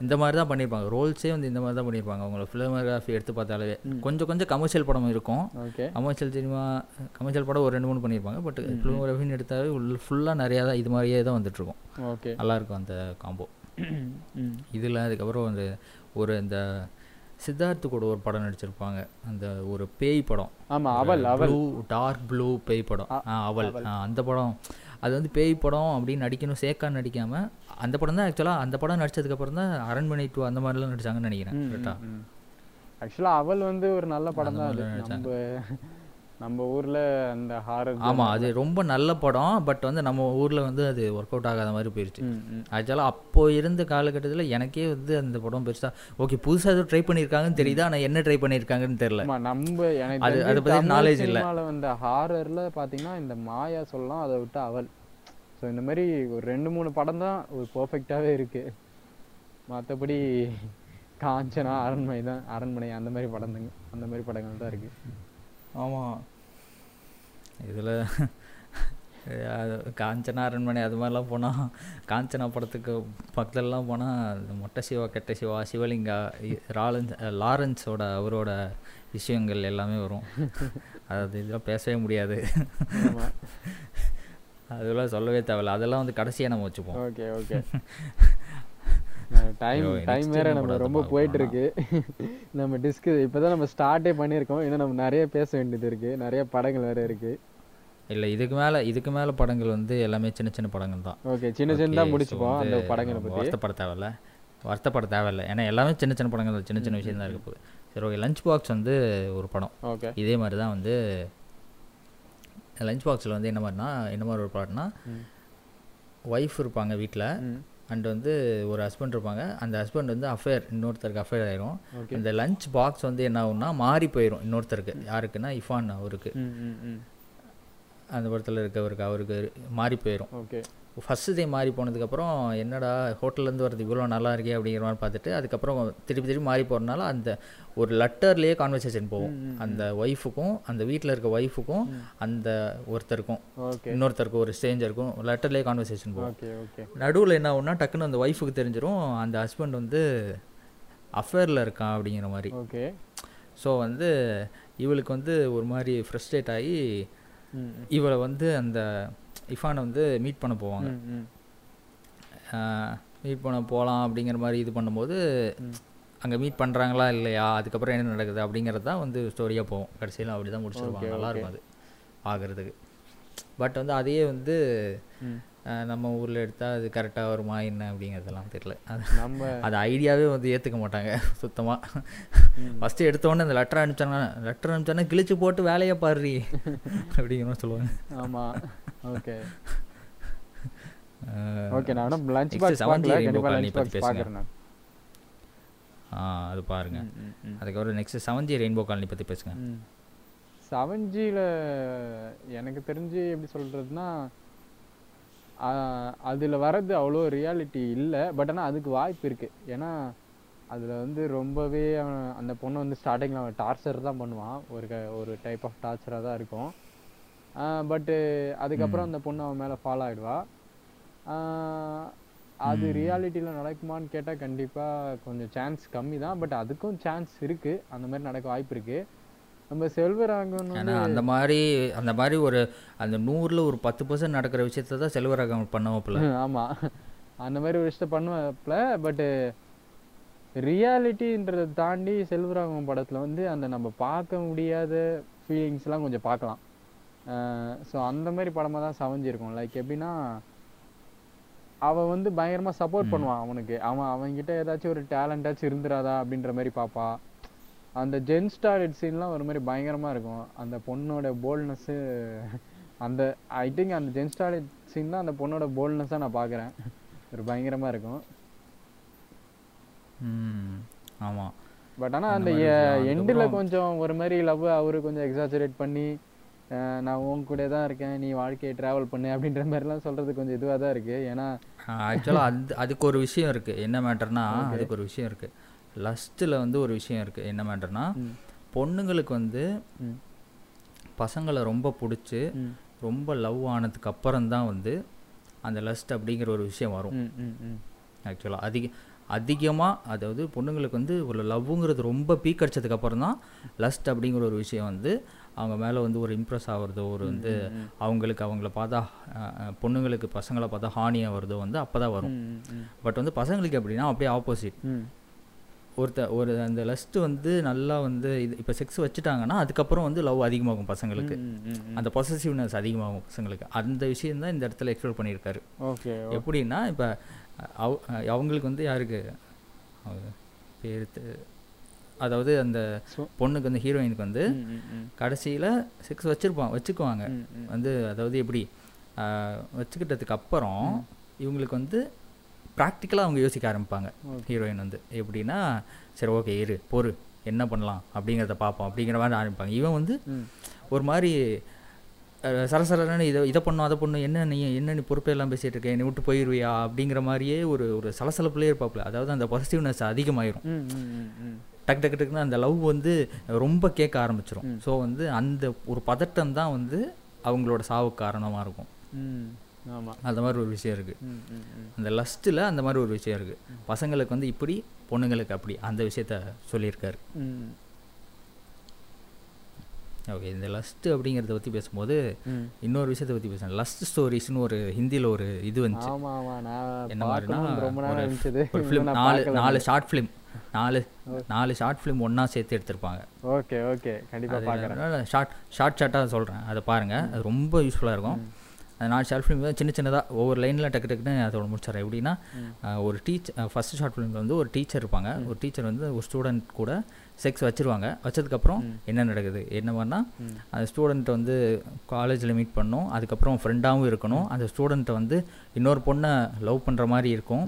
இந்த மாதிரி தான் பண்ணியிருப்பாங்க. ரோல்ஸே வந்து இந்த மாதிரி தான் பண்ணியிருப்பாங்க. அவங்களோட ஃபிலிமோகிராஃபி எடுத்து பார்த்தாலே கொஞ்சம் கொஞ்சம் கமர்ஷியல் படம் இருக்கும். கமர்ஷியல் சினிமா, கமர்ஷியல் படம் ஒரு 2-3 பண்ணியிருப்பாங்க. பட் ஃபிலிமோகிராஃபின்னு எடுத்தாவே ஃபுல்லாக நிறையா தான் இது மாதிரியே தான் வந்துட்டுருக்கும். ஓகே, நல்லாயிருக்கும் அந்த காம்போ. இதில் அதுக்கப்புறம் வந்து ஒரு இந்த சித்தார்த்து கூட ஒரு படம் நடிச்சிருப்பாங்க, அந்த ஒரு பேய் படம். ஆமாம், அவள் அவள் டார்க் ப்ளூ பேய் படம். அவள் அந்த படம், அது வந்து பேய் படம் அப்படின்னு நடிக்கணும், சேக்கான்னு நடிக்காமல் அந்த படம் தான் ஆக்சுவலாக. அந்த படம் நடித்ததுக்கப்புறம் தான் அரண்மனை 2 அந்த மாதிரிலாம் நடித்தாங்கன்னு நினைக்கிறேன். கரெக்டா? ஆக்சுவலாக அவள் வந்து ஒரு நல்ல படம் தான் நடித்தாங்க நம்ம ஊரில் அந்த ஹாரர். ஆமாம், அது ரொம்ப நல்ல படம். பட் வந்து நம்ம ஊரில் வந்து அது ஒர்க் அவுட் ஆகாத மாதிரி போயிடுச்சு. ஆக்சுவலாக அப்போது இருந்த காலகட்டத்தில் எனக்கே வந்து அந்த படம் பெருசாக ஓகே, புதுசாக எதுவும் ட்ரை பண்ணியிருக்காங்கன்னு தெரியுது, ஆனால் என்ன ட்ரை பண்ணியிருக்காங்கன்னு தெரியல. நம்ம அது அதை பற்றி நாலேஜ் இல்லை. அந்த ஹாரரில் பார்த்தீங்கன்னா இந்த மாயா சொல்லலாம், அதை விட்டு அவள். ஸோ இந்த மாதிரி ஒரு 2-3 படம் தான் ஒரு பர்ஃபெக்டாகவே இருக்குது. மற்றபடி காஞ்சனா, அரண்மனை தான், அரண்மனை அந்த மாதிரி படம் தாங்க, அந்த மாதிரி படங்கள் தான் இருக்குது. ஆமாம், இதில் காஞ்சனா, அரண்மனை அது மாதிரிலாம் போனால், காஞ்சனா படத்துக்கு பக்கத்துலலாம் போனால் மொட்டை சிவா, கெட்ட சிவா, சிவலிங்கா, லாரன்ஸோட அவரோட விஷயங்கள் எல்லாமே வரும். அதாவது இதெல்லாம் பேசவே முடியாது, அதெல்லாம் சொல்லவே தேவையில்ல. அதெல்லாம் வந்து கடைசியாக நம்ம வச்சுப்போம். ஓகே ஓகே, டைம் வேற நம்ம ரொம்ப போயிட்டு இருக்கு. நம்ம இப்போதான் நம்ம ஸ்டார்ட்டே பண்ணியிருக்கோம். ஏன்னா நம்ம நிறைய பேச வேண்டியது இருக்கு, நிறைய படங்கள் வேற இருக்கு. இல்லை, இதுக்கு மேல படங்கள் வந்து எல்லாமே சின்ன படங்கள் தான். ஓகே, சின்னதான் முடிச்சுப்போம். அந்த படங்களை பற்றி வருத்தப்பட தேவையில்ல, ஏன்னா எல்லாமே சின்ன படங்கள் தான், சின்ன விஷயம் தான் இருக்க போகுது. சரி, ஓகே. லஞ்ச் பாக்ஸ் வந்து ஒரு படம். ஓகே, இதே மாதிரி தான் வந்து லஞ்ச் பாக்ஸில் வந்து என்ன மாதிரி ஒரு படம்னா, ஒய்ஃப் இருப்பாங்க வீட்டில், அண்ட் வந்து ஒரு ஹஸ்பண்ட் இருப்பாங்க. அந்த ஹஸ்பண்ட் வந்து அஃபேர், இன்னொருத்தருக்கு அஃபேர் ஆயிரும். இந்த லஞ்ச் பாக்ஸ் வந்து என்ன ஆகும்னா மாறி போயிடும் இன்னொருத்தருக்கு. யாருக்குன்னா இஃபான், அவருக்கு அந்த படத்தில் இருக்கவருக்கு அவருக்கு மாறி போயிடும். ஃபர்ஸ்ட் டே மாறி போனதுக்கப்புறம் என்னடா ஹோட்டல்லேருந்து வரது இவ்வளோ நல்லா இருக்கே அப்படிங்கிற மாதிரி பார்த்துட்டு, அதுக்கப்புறம் திருப்பி மாறி போகிறதுனால அந்த ஒரு லெட்டர்லேயே கான்வர்சேஷன் போகும். அந்த ஒய்ஃபுக்கும் அந்த வீட்டில் இருக்க ஒய்ஃபுக்கும் அந்த ஒருத்தருக்கும் இன்னொருத்தருக்கும் ஒரு ஸ்ட்ரேஞ்சருக்கும் லெட்டர்லேயே கான்வர்சேஷன் போகும். நடுவில் என்ன ஆகும்னா டக்குன்னு அந்த ஒய்ஃபுக்கு தெரிஞ்சிடும் அந்த ஹஸ்பண்ட் வந்து அஃபேரில் இருக்கான் அப்படிங்கிற மாதிரி. ஸோ வந்து இவளுக்கு வந்து ஒரு மாதிரி ஃப்ரஸ்ட்ரேட் ஆகி இவளை வந்து அந்த இஃபானை வந்து மீட் பண்ண போவாங்க. மீட் பண்ண போகலாம் அப்படிங்கிற மாதிரி இது பண்ணும்போது அங்கே மீட் பண்ணுறாங்களா இல்லையா, அதுக்கப்புறம் என்ன நடக்குது அப்படிங்கிறது தான் வந்து ஸ்டோரியாக போவோம். கடைசியில் அப்படி தான் முடிச்சிருவாங்க. நல்லாயிருக்கும் அது பார்க்குறதுக்கு. பட் வந்து அதையே வந்து நம்ம ஊரில் எடுத்தால் அது கரெக்டாக வருமா என்ன அப்படிங்கிறதெல்லாம் தெரியல. அது நம்ம அது ஐடியாவே வந்து ஏற்றுக்க மாட்டாங்க சுத்தமாக. ஃபஸ்ட்டு எடுத்தோடனே அந்த லெட்டர் அனுப்பிச்சாங்கன்னா கிழிச்சு போட்டு வேலையை பாரு அப்படிங்கிற மாதிரி சொல்லுவாங்க. ஆமாம், ஓகே ஓகே. நான் லஞ்ச் பாக்ஸ் பார்க்குறேன். அது பாருங்க. அதுக்கப்புறம் நெக்ஸ்ட் 7G ரெயின்போ காலனி பற்றி பேசுங்க. 7Gல எனக்கு தெரிஞ்சு எப்படி சொல்கிறதுனா, அதில் வர்றது அவ்வளோ ரியாலிட்டி இல்லை. பட் ஆனால் அதுக்கு வாய்ப்பு இருக்குது. ஏன்னா அதில் வந்து ரொம்பவே அந்த பொண்ணை வந்து ஸ்டார்டிங்கில் அவன் டார்ச்சர் தான் பண்ணுவான். ஒரு டைப் ஆஃப் டார்ச்சராக தான் இருக்கும். பட்டு அதுக்கப்புறம் அந்த பொண்ணு அவன் மேலே ஃபாலோ ஆகிடுவா. அது ரியாலிட்டியில் நடக்குமான்னு கேட்டால் கண்டிப்பாக கொஞ்சம் சான்ஸ் கம்மி தான். பட் அதுக்கும் சான்ஸ் இருக்குது, அந்த மாதிரி நடக்க வாய்ப்பு இருக்குது. நம்ம செல்வராகவன் அந்த மாதிரி ஒரு அந்த 100% நடக்கிற விஷயத்த தான் செல்வராகவன் பண்ணுவாப்புல. ஆமாம், அந்த மாதிரி ஒரு விஷயத்த பண்ணுவாப்புல. பட்டு ரியாலிட்டின்றதை தாண்டி செல்வராகவன் படத்தில் வந்து அந்த நம்ம பார்க்க முடியாத ஃபீலிங்ஸ்லாம் கொஞ்சம் பார்க்கலாம். ஸோ அந்த மாதிரி படமாக தான் சமைஞ்சிருக்கும். லைக் எப்படின்னா, அவன் வந்து பயங்கரமாக சப்போர்ட் பண்ணுவான் அவனுக்கு, அவன்கிட்ட ஏதாச்சும் ஒரு டேலண்டாச்சும் இருந்துடாதா அப்படின்ற மாதிரி பார்ப்பா. அந்த ஜென் ஸ்டார்ட் சீன்லாம் ஒரு மாதிரி பயங்கரமாக இருக்கும். அந்த பொண்ணோட போல்ட்னஸ்ஸு, அந்த ஐ திங்க் அந்த ஜென் ஸ்டார்ட் சீன் தான் அந்த பொண்ணோட போல்ட்னஸ்ஸாக நான் பார்க்குறேன். ஒரு பயங்கரமாக இருக்கும். ஆமாம், பட் ஆனால் அந்த எண்டில் கொஞ்சம் ஒரு மாதிரி லவ் அவரு கொஞ்சம் எக்ஸாஜரேட் பண்ணி நான் உன் கூட தான் இருக்கேன், நீ வாழ்க்கையை ட்ராவல் பண்ணு அப்படின்ற மாதிரிலாம் சொல்கிறது கொஞ்சம் இதுவாக தான் இருக்குது. ஏன்னா ஆக்சுவலாக அதுக்கு ஒரு விஷயம் இருக்குது. என்ன மேட்டர்னா, அதுக்கு ஒரு விஷயம் இருக்குது. லஸ்ட்டில் வந்து ஒரு விஷயம் இருக்குது. என்ன மேட்டர்னா, பொண்ணுங்களுக்கு வந்து பசங்களை ரொம்ப பிடிச்சி ரொம்ப லவ் ஆனதுக்கு அப்புறம்தான் வந்து அந்த லஸ்ட் அப்படிங்கிற ஒரு விஷயம் வரும். ஆக்சுவலாக அதிகமாக அதாவது பொண்ணுங்களுக்கு வந்து ஒரு லவ்ங்கிறது ரொம்ப பீக் அடித்ததுக்கப்புறம் தான் லஸ்ட் அப்படிங்கிற ஒரு விஷயம் வந்து அவங்க மேலே வந்து ஒரு இம்ப்ரெஸ் ஆகிறதோ ஒரு வந்து அவங்களுக்கு அவங்கள பார்த்தா பொண்ணுங்களுக்கு பசங்களை பார்த்தா ஹானியாக வருதோ வந்து அப்போ தான் வரும். பட் வந்து பசங்களுக்கு எப்படின்னா அப்படியே ஆப்போசிட். ஒரு அந்த லஸ்ட்டு வந்து நல்லா வந்து இது இப்போ செக்ஸ் வச்சுட்டாங்கன்னா அதுக்கப்புறம் வந்து லவ் அதிகமாகும் பசங்களுக்கு, அந்த பொசசிவ்னஸ் அதிகமாகும் பசங்களுக்கு. அந்த விஷயந்தான் இந்த இடத்துல எக்ஸ்ப்ளோர் பண்ணியிருக்காரு. எப்படின்னா இப்போ அவங்களுக்கு வந்து யாருக்கு பேர், அதாவது அந்த பொண்ணுக்கு வந்து ஹீரோயினுக்கு வந்து கடைசியில் செக்ஸ் வச்சுக்குவாங்க வந்து, அதாவது எப்படி வச்சுக்கிட்டதுக்கு அப்புறம் இவங்களுக்கு வந்து ப்ராக்டிக்கலாக அவங்க யோசிக்க ஆரம்பிப்பாங்க. ஹீரோயின் வந்து எப்படின்னா, சரி ஓகே இரு பொறு என்ன பண்ணலாம் அப்படிங்கிறத பார்ப்போம் அப்படிங்கிற மாதிரி ஆரம்பிப்பாங்க. இவன் வந்து ஒரு மாதிரி சரசரன்னு இதை பண்ணும் அதை பண்ணும், என்ன நீ பொறுப்பையெல்லாம் பேசிகிட்டு இருக்கேன், என்னை விட்டு போயிடுவியா அப்படிங்கிற மாதிரியே ஒரு சலசலப்புலேயே இருப்பாப்புல. அதாவது அந்த பாசிட்டிவ்னஸ் அதிகமாயிரும். டக்கு டக்கு டக்குன்னு அந்த லவ் வந்து ரொம்ப கேட்க ஆரம்பிச்சிடும். ஸோ வந்து அந்த ஒரு பதட்டம் தான் வந்து அவங்களோட சாவுக்கு காரணமாக இருக்கும். அந்த மாதிரி ஒரு விஷயம் இருக்குது அந்த லஸ்ட்டில். அந்த மாதிரி ஒரு விஷயம் இருக்குது பசங்களுக்கு வந்து இப்படி, பொண்ணுங்களுக்கு அப்படி. அந்த விஷயத்த சொல்லியிருக்காரு. ஓகே, இந்த லஸ்ட்டு அப்படிங்கிறத பற்றி பேசும்போது இன்னொரு விஷயத்தை பற்றி பேசுகிறேன். லஸ்ட் ஸ்டோரிஸ்னு ஒரு ஹிந்தியில் ஒரு இது வந்துச்சு. என்ன மாதிரினா, நாலு ஷார்ட் ஃபிலிம் ஒன்றா சேர்த்து எடுத்திருப்பாங்க. ஓகே ஓகே, கண்டிப்பாக ஷார்ட்டாக சொல்கிறேன், அதை பாருங்கள், அது ரொம்ப யூஸ்ஃபுல்லாக இருக்கும். அந்த 4 ஷார்ட் ஃபிலிம் சின்ன சின்னதாக ஒவ்வொரு லைனில் டக்கு டக்குன்னு அதோட முடிச்சிடறேன். எப்படின்னா, ஒரு டீச்சர் ஃபஸ்ட்டு ஷார்ட் ஃபிலிமில் வந்து ஒரு டீச்சர் இருப்பாங்க. ஒரு டீச்சர் வந்து ஒரு ஸ்டூடெண்ட் கூட செக்ஸ் வச்சுருவாங்க. வச்சதுக்கப்புறம் என்ன நடக்குது என்ன மாதிரினா, அந்த ஸ்டூடெண்ட்டை வந்து காலேஜில் மீட் பண்ணணும், அதுக்கப்புறம் ஃப்ரெண்டாகவும் இருக்கணும். அந்த ஸ்டூடெண்ட்டை வந்து இன்னொரு பொண்ணை லவ் பண்ணுற மாதிரி இருக்கும்.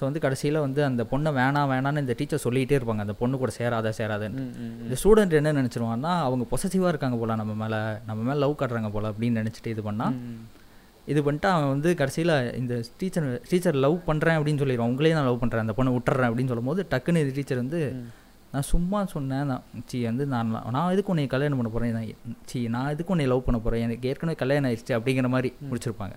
ஸோ வந்து கடைசியில் வந்து அந்த பொண்ணை வேணான்னு இந்த டீச்சர் சொல்லிகிட்டே இருப்பாங்க, அந்த பொண்ணு கூட சேராதுன்னு. இந்த ஸ்டூடெண்ட் என்ன நினச்சிருவாங்கன்னா, அவங்க பொசசிவாக இருக்காங்க போல், நம்ம மேலே லவ் காட்டுறாங்க போல் அப்படின்னு நினச்சிட்டு இது பண்ணிட்டு அவன் வந்து கடைசியில் இந்த டீச்சர் லவ் பண்ணுறேன் அப்படின்னு சொல்லிடுவான். உங்களே நான் லவ் பண்ணுறேன், அந்த பொண்ணை விட்டுறேன் அப்படின்னு சொல்லும் போது டக்குன்னு இந்த டீச்சர் வந்து, நான் சும்மா சொன்னேன் சி வந்து நான் எதுக்கு உன்னை கல்யாணம் பண்ண போகிறேன், சி நான் எதுக்கு உன்னை லவ் பண்ண போகிறேன், எனக்கு ஏற்கனவே கல்யாணம் ஆயிடுச்சு அப்படிங்கிற மாதிரி முடிச்சிருப்பாங்க.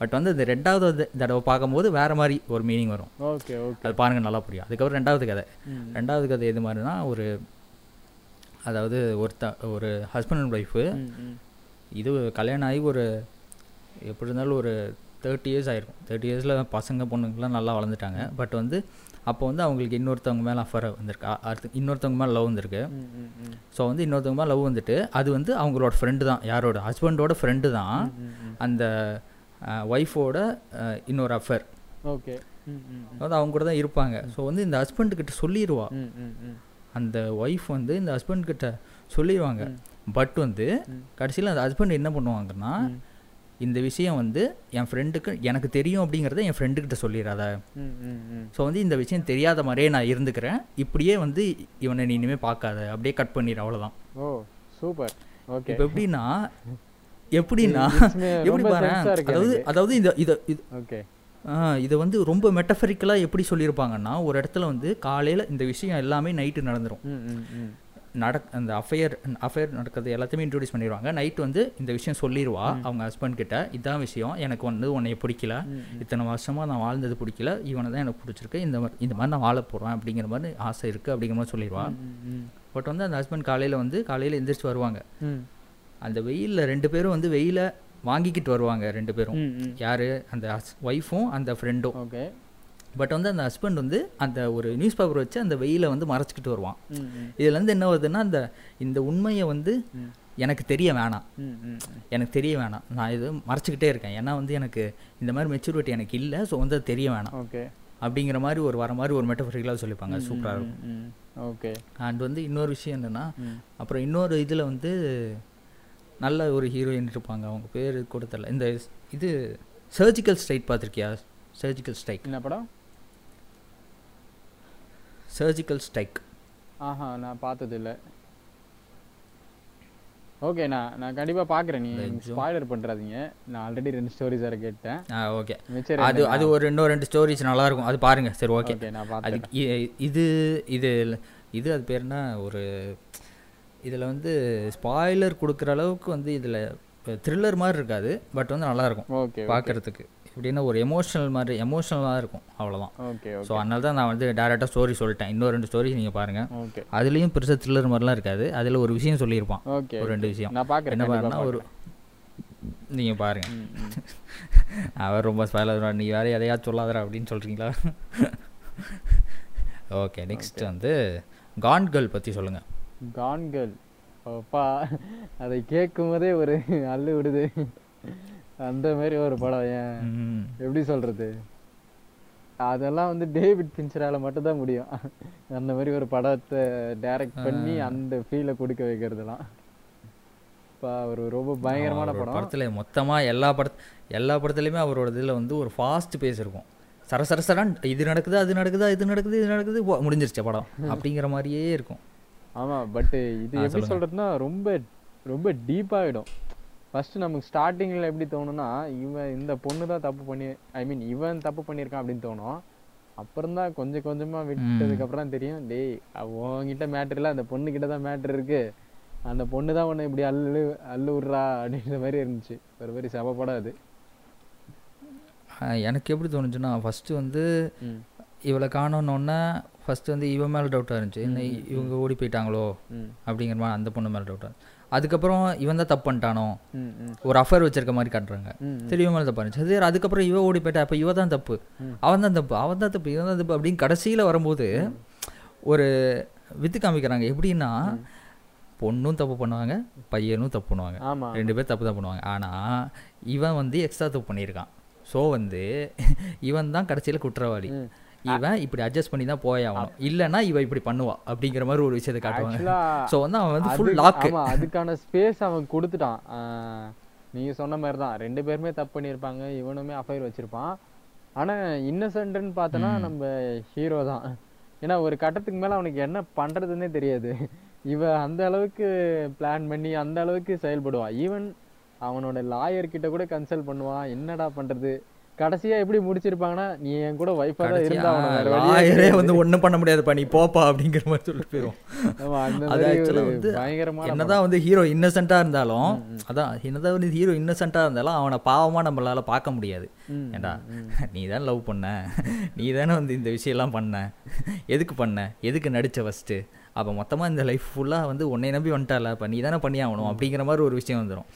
பட் வந்து இந்த 2வது தடவை பார்க்கும்போது வேறு மாதிரி ஒரு மீனிங் வரும். ஓகே ஓகே, அது பாருங்கள் நல்லா புரியும். அதுக்கப்புறம் 2வது கதை எது மாதிரினா, ஒரு அதாவது ஒரு ஹஸ்பண்ட் அண்ட் ஒய்ஃபு, இது கல்யாணம் ஆகி ஒரு எப்படி இருந்தாலும் ஒரு 30 years ஆகிருக்கும். 30 years பசங்க பொண்ணுங்கெலாம் நல்லா வளர்ந்துட்டாங்க. பட் வந்து அப்போ வந்து அவங்களுக்கு இன்னொருத்தவங்க மேலே அஃபர் வந்திருக்கு, இன்னொருத்தவங்க மேலே லவ் வந்திருக்கு. ஸோ வந்து இன்னொருத்தவங்க மேலே லவ் வந்துட்டு அது வந்து அவங்களோட ஃப்ரெண்டு தான், யாரோட ஹஸ்பண்டோட ஃப்ரெண்டு தான் அந்த ஒய்ஃபோட இன்னொரு அஃபர். ஓகே, அதாவது அவங்க கூட தான் இருப்பாங்க. ஸோ வந்து இந்த ஹஸ்பண்ட்கிட்ட சொல்லிடுவா, அந்த ஒய்ஃப் வந்து இந்த ஹஸ்பண்ட்கிட்ட சொல்லிடுவாங்க. பட் வந்து கடைசியில் அந்த ஹஸ்பண்ட் என்ன பண்ணுவாங்கன்னா, இந்த விஷயம் வந்து என் ஃப்ரெண்டுக்கு எனக்கு தெரியும் அப்படிங்கிறத என் ஃப்ரெண்டுக்கிட்ட சொல்லிடாத. ஸோ வந்து இந்த விஷயம் தெரியாத மாதிரியே நான் இருந்துக்கிறேன், இப்படியே வந்து இவனை நீ இனிமேல் பார்க்காத, அப்படியே கட் பண்ணிடு, அவ்வளோதான். ஓ சூப்பர். ஓகே, இப்போ எப்படின்னா எப்படி பாரு, அதாவது இதை வந்து ரொம்ப மெட்டஃபரிக்கலாக எப்படி சொல்லியிருப்பாங்கன்னா, ஒரு இடத்துல வந்து காலையில் இந்த விஷயம் எல்லாமே நைட்டு நடந்துடும், அந்த அஃபையர் நடக்கிறது எல்லாத்தையுமே இன்ட்ரடியூஸ் பண்ணிடுவாங்க. நைட் வந்து இந்த விஷயம் சொல்லிடுவா அவங்க ஹஸ்பண்ட் கிட்ட, இதான் விஷயம், எனக்கு வந்து உன்னைய பிடிக்கல, இத்தனை வருஷமாக நான் வாழ்ந்தது பிடிக்கல, இவனை தான் எனக்கு பிடிச்சிருக்கு, இந்த மாதிரி நான் வாழ போகிறேன் அப்படிங்கிற மாதிரி ஆசை இருக்குது அப்படிங்கிற மாதிரி சொல்லிடுவா. பட் வந்து அந்த ஹஸ்பண்ட் காலையில் எந்திரிச்சு வருவாங்க. அந்த வெயிலில் 2 பேரும் வந்து வெயில வாங்கிக்கிட்டு வருவாங்க. 2 பேரும் யார், அந்த ஒய்ஃபும் அந்த ஃப்ரெண்டும். பட் வந்து அந்த ஹஸ்பண்ட் வந்து அந்த ஒரு நியூஸ் பேப்பர் வச்சு அந்த வெயிலை வந்து மறைச்சிக்கிட்டு வருவான். இதில் வந்து என்ன வருதுன்னா அந்த இந்த உண்மையை வந்து எனக்கு தெரிய வேணாம் நான் இது மறைச்சிக்கிட்டே இருக்கேன், ஏன்னா வந்து எனக்கு இந்த மாதிரி மெச்சூரிட்டி எனக்கு இல்லை, ஸோ வந்து அது தெரிய வேணாம் அப்படிங்கிற மாதிரி ஒரு வர மாதிரி ஒரு மெட்டஃபரிக்கலாக சொல்லிப்பாங்க. சூப்பராக இருக்கும். ஓகே. அண்ட் வந்து இன்னொரு விஷயம் என்னென்னா, அப்புறம் இன்னொரு இதில் வந்து நல்ல ஒரு ஹீரோயின் இருப்பாங்க, அவங்க பேர் கூட தெரியல. இந்த இது சர்ஜிக்கல் ஸ்ட்ரைக் பார்த்துருக்கியா? சர்ஜிக்கல் ஸ்ட்ரைக் என்ன படம்? சர்ஜிக்கல் ஸ்ட்ரைக் ஆஹா, நான் பார்த்தது இல்லை. ஓகே, நான் கண்டிப்பாக பார்க்குறேன். நீ ஸ்பாய்லர் பண்ணுறாதீங்க, நான் ஆல்ரெடி 2 ஸ்டோரிஸாக கேட்டேன். ஓகே, அது ஒரு இன்னும் 2 ஸ்டோரிஸ் நல்லாயிருக்கும், அது பாருங்கள். சரி, ஓகே, நான் பார்க்குறேன். இது இது இது அது பேருனா ஒரு இதில் வந்து ஸ்பாய்லர் கொடுக்குற அளவுக்கு வந்து இதில் த்ரில்லர் மாதிரி இருக்காது, பட் வந்து நல்லாயிருக்கும் பார்க்குறதுக்கு. எப்படின்னா ஒரு எமோஷனலாக இருக்கும், அவ்வளோதான். ஓகே. ஸோ அதனால தான் நான் வந்து டேரெக்டாக ஸ்டோரி சொல்லிட்டேன். இன்னும் 2 ஸ்டோரிஸ் நீங்கள் பாருங்கள். ஓகே. அதுலேயும் பெருசாக த்ரில்லர் மாதிரிலாம் இருக்காது, அதில் ஒரு விஷயம் சொல்லியிருப்பான். ஓகே, ஒரு 2 விஷயம் நான் பார்க்குறேன். என்ன பாருன்னா ஒரு நீங்கள் பாருங்கள். அவர் ரொம்ப ஸ்பாய்லர், நீ வேறு எதையாவது சொல்லாதரா அப்படின்னு சொல்கிறீங்களா? ஓகே, நெக்ஸ்ட் வந்து கான் கேர்ள் பற்றி சொல்லுங்கள். கான் கேர்ள், அப்பா அதை கேட்கும் போதே ஒரு அள்ளு விடுது. அந்த மாதிரி ஒரு படம். ஏன் எப்படி சொல்றது, அதெல்லாம் வந்து டேவிட் பின்ச்சரால மட்டும்தான் முடியும். அந்த மாதிரி ஒரு படத்தை டைரக்ட் பண்ணி அந்த ஃபீலை கொடுக்க வைக்கிறதுலாம் ஒரு ரொம்ப பயங்கரமான படம். படத்துல மொத்தமா எல்லா படத்துலயுமே அவரோட இதுல வந்து ஒரு ஃபாஸ்ட் பேஸ் இருக்கும். சரசரசரான் இது நடக்குது, அது நடக்குது, இது நடக்குது முடிஞ்சிருச்சு படம் அப்படிங்கிற மாதிரியே இருக்கும். ஆமா, பட் இது எப்படி சொல்றதுன்னா ரொம்ப ரொம்ப டீப்பாயிடும். ஃபஸ்ட்டு நமக்கு ஸ்டார்டிங்கில் எப்படி தோணுன்னா, இவன் இந்த பொண்ணு தான் தப்பு பண்ணி, இவன் தப்பு பண்ணியிருக்கான் அப்படின்னு தோணும். அப்புறம் தான் கொஞ்சம் கொஞ்சமாக விட்டதுக்கப்புறம் தான் தெரியும், டேய் அவங்கிட்ட மேட்ரு இல்லை, அந்த பொண்ணுக்கிட்ட தான் மேட்ரு இருக்குது, அந்த பொண்ணு தான் உன்னை இப்படி அள்ளுடுறா அப்படின்ற மாதிரி இருந்துச்சு. ஒரு மாதிரி சபப்படம் அது. எனக்கு எப்படி தோணுச்சுன்னா, ஃபஸ்ட்டு வந்து இவளை காணணுன்னா ஃபஸ்ட்டு வந்து இவன் மேலே டவுட்டாக இருந்துச்சு, என்ன இவங்க ஓடி போயிட்டாங்களோ அப்படிங்கிற மாதிரி, அந்த பொண்ணு மேலே டவுட்டாக. அதுக்கப்புறம் இவன் தான் தப்பு பண்ணிட்டானோ, ஒரு அஃபேர் வச்சிருக்க மாதிரி காட்டுறாங்க. சரி, இவன் மேலே தப்பு இருந்துச்சு. சரி, அதுக்கப்புறம் இவன் ஓடி போயிட்டா, அப்போ இவன் தான் தப்பு அப்படின்னு கடைசியில் வரும்போது ஒரு வித்து காமிக்கிறாங்க. எப்படின்னா பொண்ணும் தப்பு பண்ணுவாங்க, பையனும் தப்பு பண்ணுவாங்க, 2 பேர் தப்பு தான் பண்ணுவாங்க. ஆனால் இவன் வந்து எக்ஸ்ட்ரா தப்பு பண்ணியிருக்கான், ஸோ வந்து இவன் தான் கடைசியில் குற்றவாளி, இவன் இப்படி அட்ஜஸ்ட் பண்ணி தான் போய் ஆகணும், இல்லைன்னா இவன் இப்படி பண்ணுவான் அப்படிங்கிற மாதிரி ஒரு விஷயத்தை காட்டுவாங்க. ஸோ வந்து அவன் வந்து ஃபுல் லாக், அதுக்கான ஸ்பேஸ் அவன் கொடுத்துட்டான். நீங்கள் சொன்ன மாதிரி தான், 2 பேருமே தப்பு பண்ணியிருப்பாங்க, இவனுமே அஃபைர் வச்சிருப்பான். ஆனால் இன்னசென்ட்னு பார்த்தோன்னா நம்ம ஹீரோ தான். ஏன்னா ஒரு கட்டத்துக்கு மேலே அவனுக்கு என்ன பண்ணுறதுன்னே தெரியாது. இவன் அந்த அளவுக்கு பிளான் பண்ணி அந்த அளவுக்கு செயல்படுவான். ஈவன் அவனோட லாயர்கிட்ட கூட கன்சல்ட் பண்ணுவான், என்னடா பண்ணுறது. கடைசியா எப்படி முடிச்சிருப்பாங்கன்னா, நீ என் கூட வைஃபா தான் இருந்தா வந்து ஒண்ணும் பண்ண முடியாதுப்பா, நீ போப்பா அப்படிங்கிற மாதிரி சொல்லிட்டு போயிடும். என்னதான் வந்து ஹீரோ இன்னசென்ட்டா இருந்தாலும், அவனை பாவமா நம்மளால பார்க்க முடியாது. ஏண்டா நீ தான் லவ் பண்ண, நீ தானே வந்து இந்த விஷயம் எல்லாம் எதுக்கு நடிச்ச ஃபர்ஸ்ட், அப்ப மொத்தமா இந்த லைஃப் ஃபுல்லா வந்து உன்னை நம்பி வந்துட்டால, அப்ப நீ தானே பண்ணி ஆகணும் அப்படிங்கிற மாதிரி ஒரு விஷயம் வந்துடும்.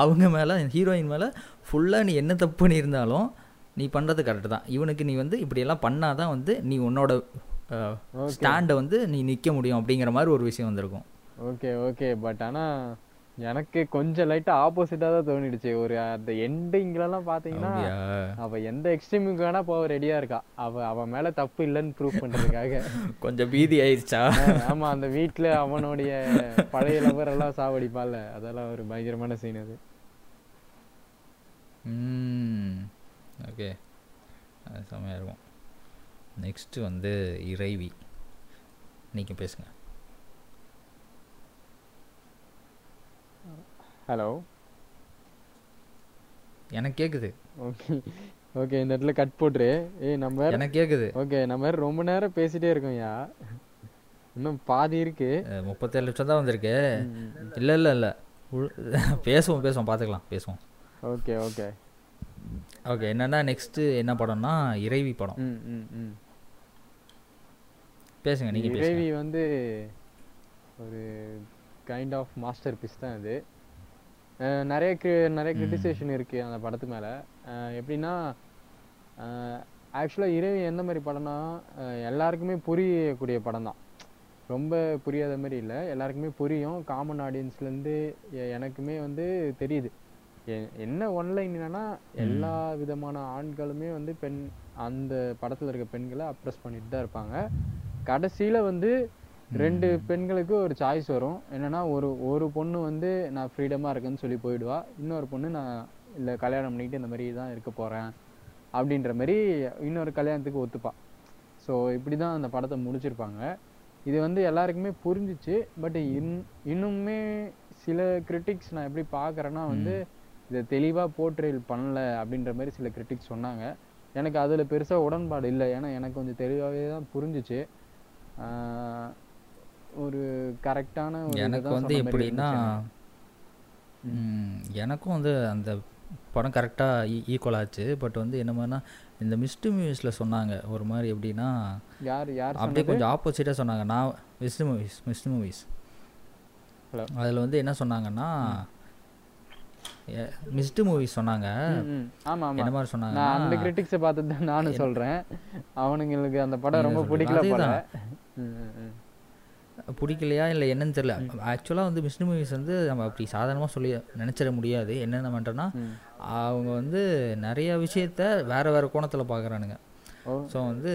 அவங்க மேலே, ஹீரோயின் மேலே ஃபுல்லாக நீ என்ன தப்பு பண்ணியிருந்தாலும் நீ பண்ணுறது கரெக்டு தான், இவனுக்கு நீ வந்து இப்படியெல்லாம் பண்ணாதான் வந்து நீ உன்னோட ஸ்டாண்டை வந்து நீ நிற்க முடியும் அப்படிங்கிற மாதிரி ஒரு விஷயம் வந்திருக்கும். Okay, okay. பட் ஆனால் எனக்கு கொஞ்சம் லைட்டாக ஆப்போசிட்டாக தான் தோணிடுச்சு. ஒரு அந்த எண்டிங்லலாம் பார்த்தீங்கன்னா அவள் எந்த எக்ஸ்ட்ரீமுக்கு வேணா போக ரெடியாக இருக்கா, அவன் மேலே தப்பு இல்லைன்னு ப்ரூவ் பண்ணுறதுக்காக. கொஞ்சம் பீதி ஆயிடுச்சா? ஆமாம், அந்த வீட்டில் அவனுடைய பழைய லவரெல்லாம் சாவடிப்பால, அதெல்லாம் ஒரு பயங்கரமான சீன் அது. ஓகே, செம்மையாக இருக்கும். நெக்ஸ்ட்டு வந்து இறைவி, நீங்கள் பேசுங்க. ஹலோ, எனக்கு கேட்குது. ஓகே, ஓகே, இந்த இடத்துல கட் போட்டுரு. ஏய், நம்ம எனக்கு கேட்குது. ஓகே, நம்ம ரொம்ப நேரம் பேசிகிட்டே இருக்கோம்யா, இன்னும் பாதி இருக்கு. 37 நிமிஷம் தான் வந்திருக்கு. இல்லை பேசுவோம் பார்த்துக்கலாம். Okay, okay, okay. என்னென்னா நெக்ஸ்ட்டு என்ன படம்னா இறைவி படம். பேசுங்க, நீங்கள். இறைவி வந்து ஒரு கைண்ட் ஆஃப் மாஸ்டர் பீஸ் தான் அது. நிறைய கிரிட்டிசேஷன் இருக்குது அந்த படத்து மேலே. எப்படின்னா ஆக்சுவலாக இறைவி எந்த மாதிரி படம்னா எல்லாருக்குமே புரியக்கூடிய படம் தான், ரொம்ப புரியாத மாதிரி இல்லை, எல்லாருக்குமே புரியும். காமன் ஆடியன்ஸ்லேருந்து எனக்குமே வந்து தெரியுது. என்ன ஒன்லைன் என்னன்னா எல்லா விதமான ஆண்களுமே வந்து பெண் அந்த படத்தில் இருக்க பெண்களை அப்ரெஸ் பண்ணிட்டு தான் இருப்பாங்க. கடைசியில் வந்து ரெண்டு பெண்களுக்கு ஒரு சாய்ஸ் வரும். என்னென்னா ஒரு பொண்ணு வந்து நான் ஃப்ரீடமாக இருக்குன்னு சொல்லி போயிடுவா, இன்னொரு பொண்ணு நான் இல்லை கல்யாணம் பண்ணிக்கிட்டு இந்த மாதிரி தான் இருக்க போகிறேன் அப்படின்ற மாதிரி இன்னொரு கல்யாணத்துக்கு ஒத்துப்பா. ஸோ இப்படி தான் அந்த படத்தை முடிச்சிருப்பாங்க. இது வந்து எல்லாருக்குமே புரிஞ்சிச்சு. பட் இன்னுமே சில கிரிட்டிக்ஸ் நான் எப்படி பார்க்குறேன்னா வந்து இதை தெளிவாக போர்ட்ரேல் பண்ணல அப்படின்ற மாதிரி சில கிரிட்டிக்ஸ் சொன்னாங்க. எனக்கு அதில் பெருசாக உடன்பாடு இல்லை, ஏன்னா எனக்கு கொஞ்சம் தெளிவாகவே தான் புரிஞ்சிச்சு. ஒரு கரெக்டான எனக்கு வந்து எப்படின்னா எனக்கும் வந்து அந்த படம் கரெக்டாக ஈக்குவல் ஆச்சு. பட் வந்து என்ன மாதிரினா இந்த மிஸ்டு மூவிஸில் சொன்னாங்க ஒரு மாதிரி எப்படின்னா அப்படியே கொஞ்சம் ஆப்போசிட்டாக சொன்னாங்க. நான் மிஸ்டு மூவிஸ் அதில் வந்து என்ன சொன்னாங்கன்னா மிஸ்டு மூவிஸ் சொன்னாங்க. ஆமாம், என்ன மாதிரி சொன்னாங்க அந்த கிரிட்டிக்ஸை பார்த்துட்டு தான் நானும் சொல்கிறேன். அவனுங்களுக்கு அந்த படம் ரொம்ப பிடிக்கலையா இல்லை என்னன்னு தெரியல. ஆக்சுவலாக வந்து மிஸ்டு மூவிஸ் வந்து நம்ம அப்படி சாதாரணமாக சொல்லி நினச்சிட முடியாது. என்னென்ன பண்ணுறோன்னா அவங்க வந்து நிறைய விஷயத்த வேறு வேறு கோணத்தில் பார்க்குறானுங்க. ஸோ வந்து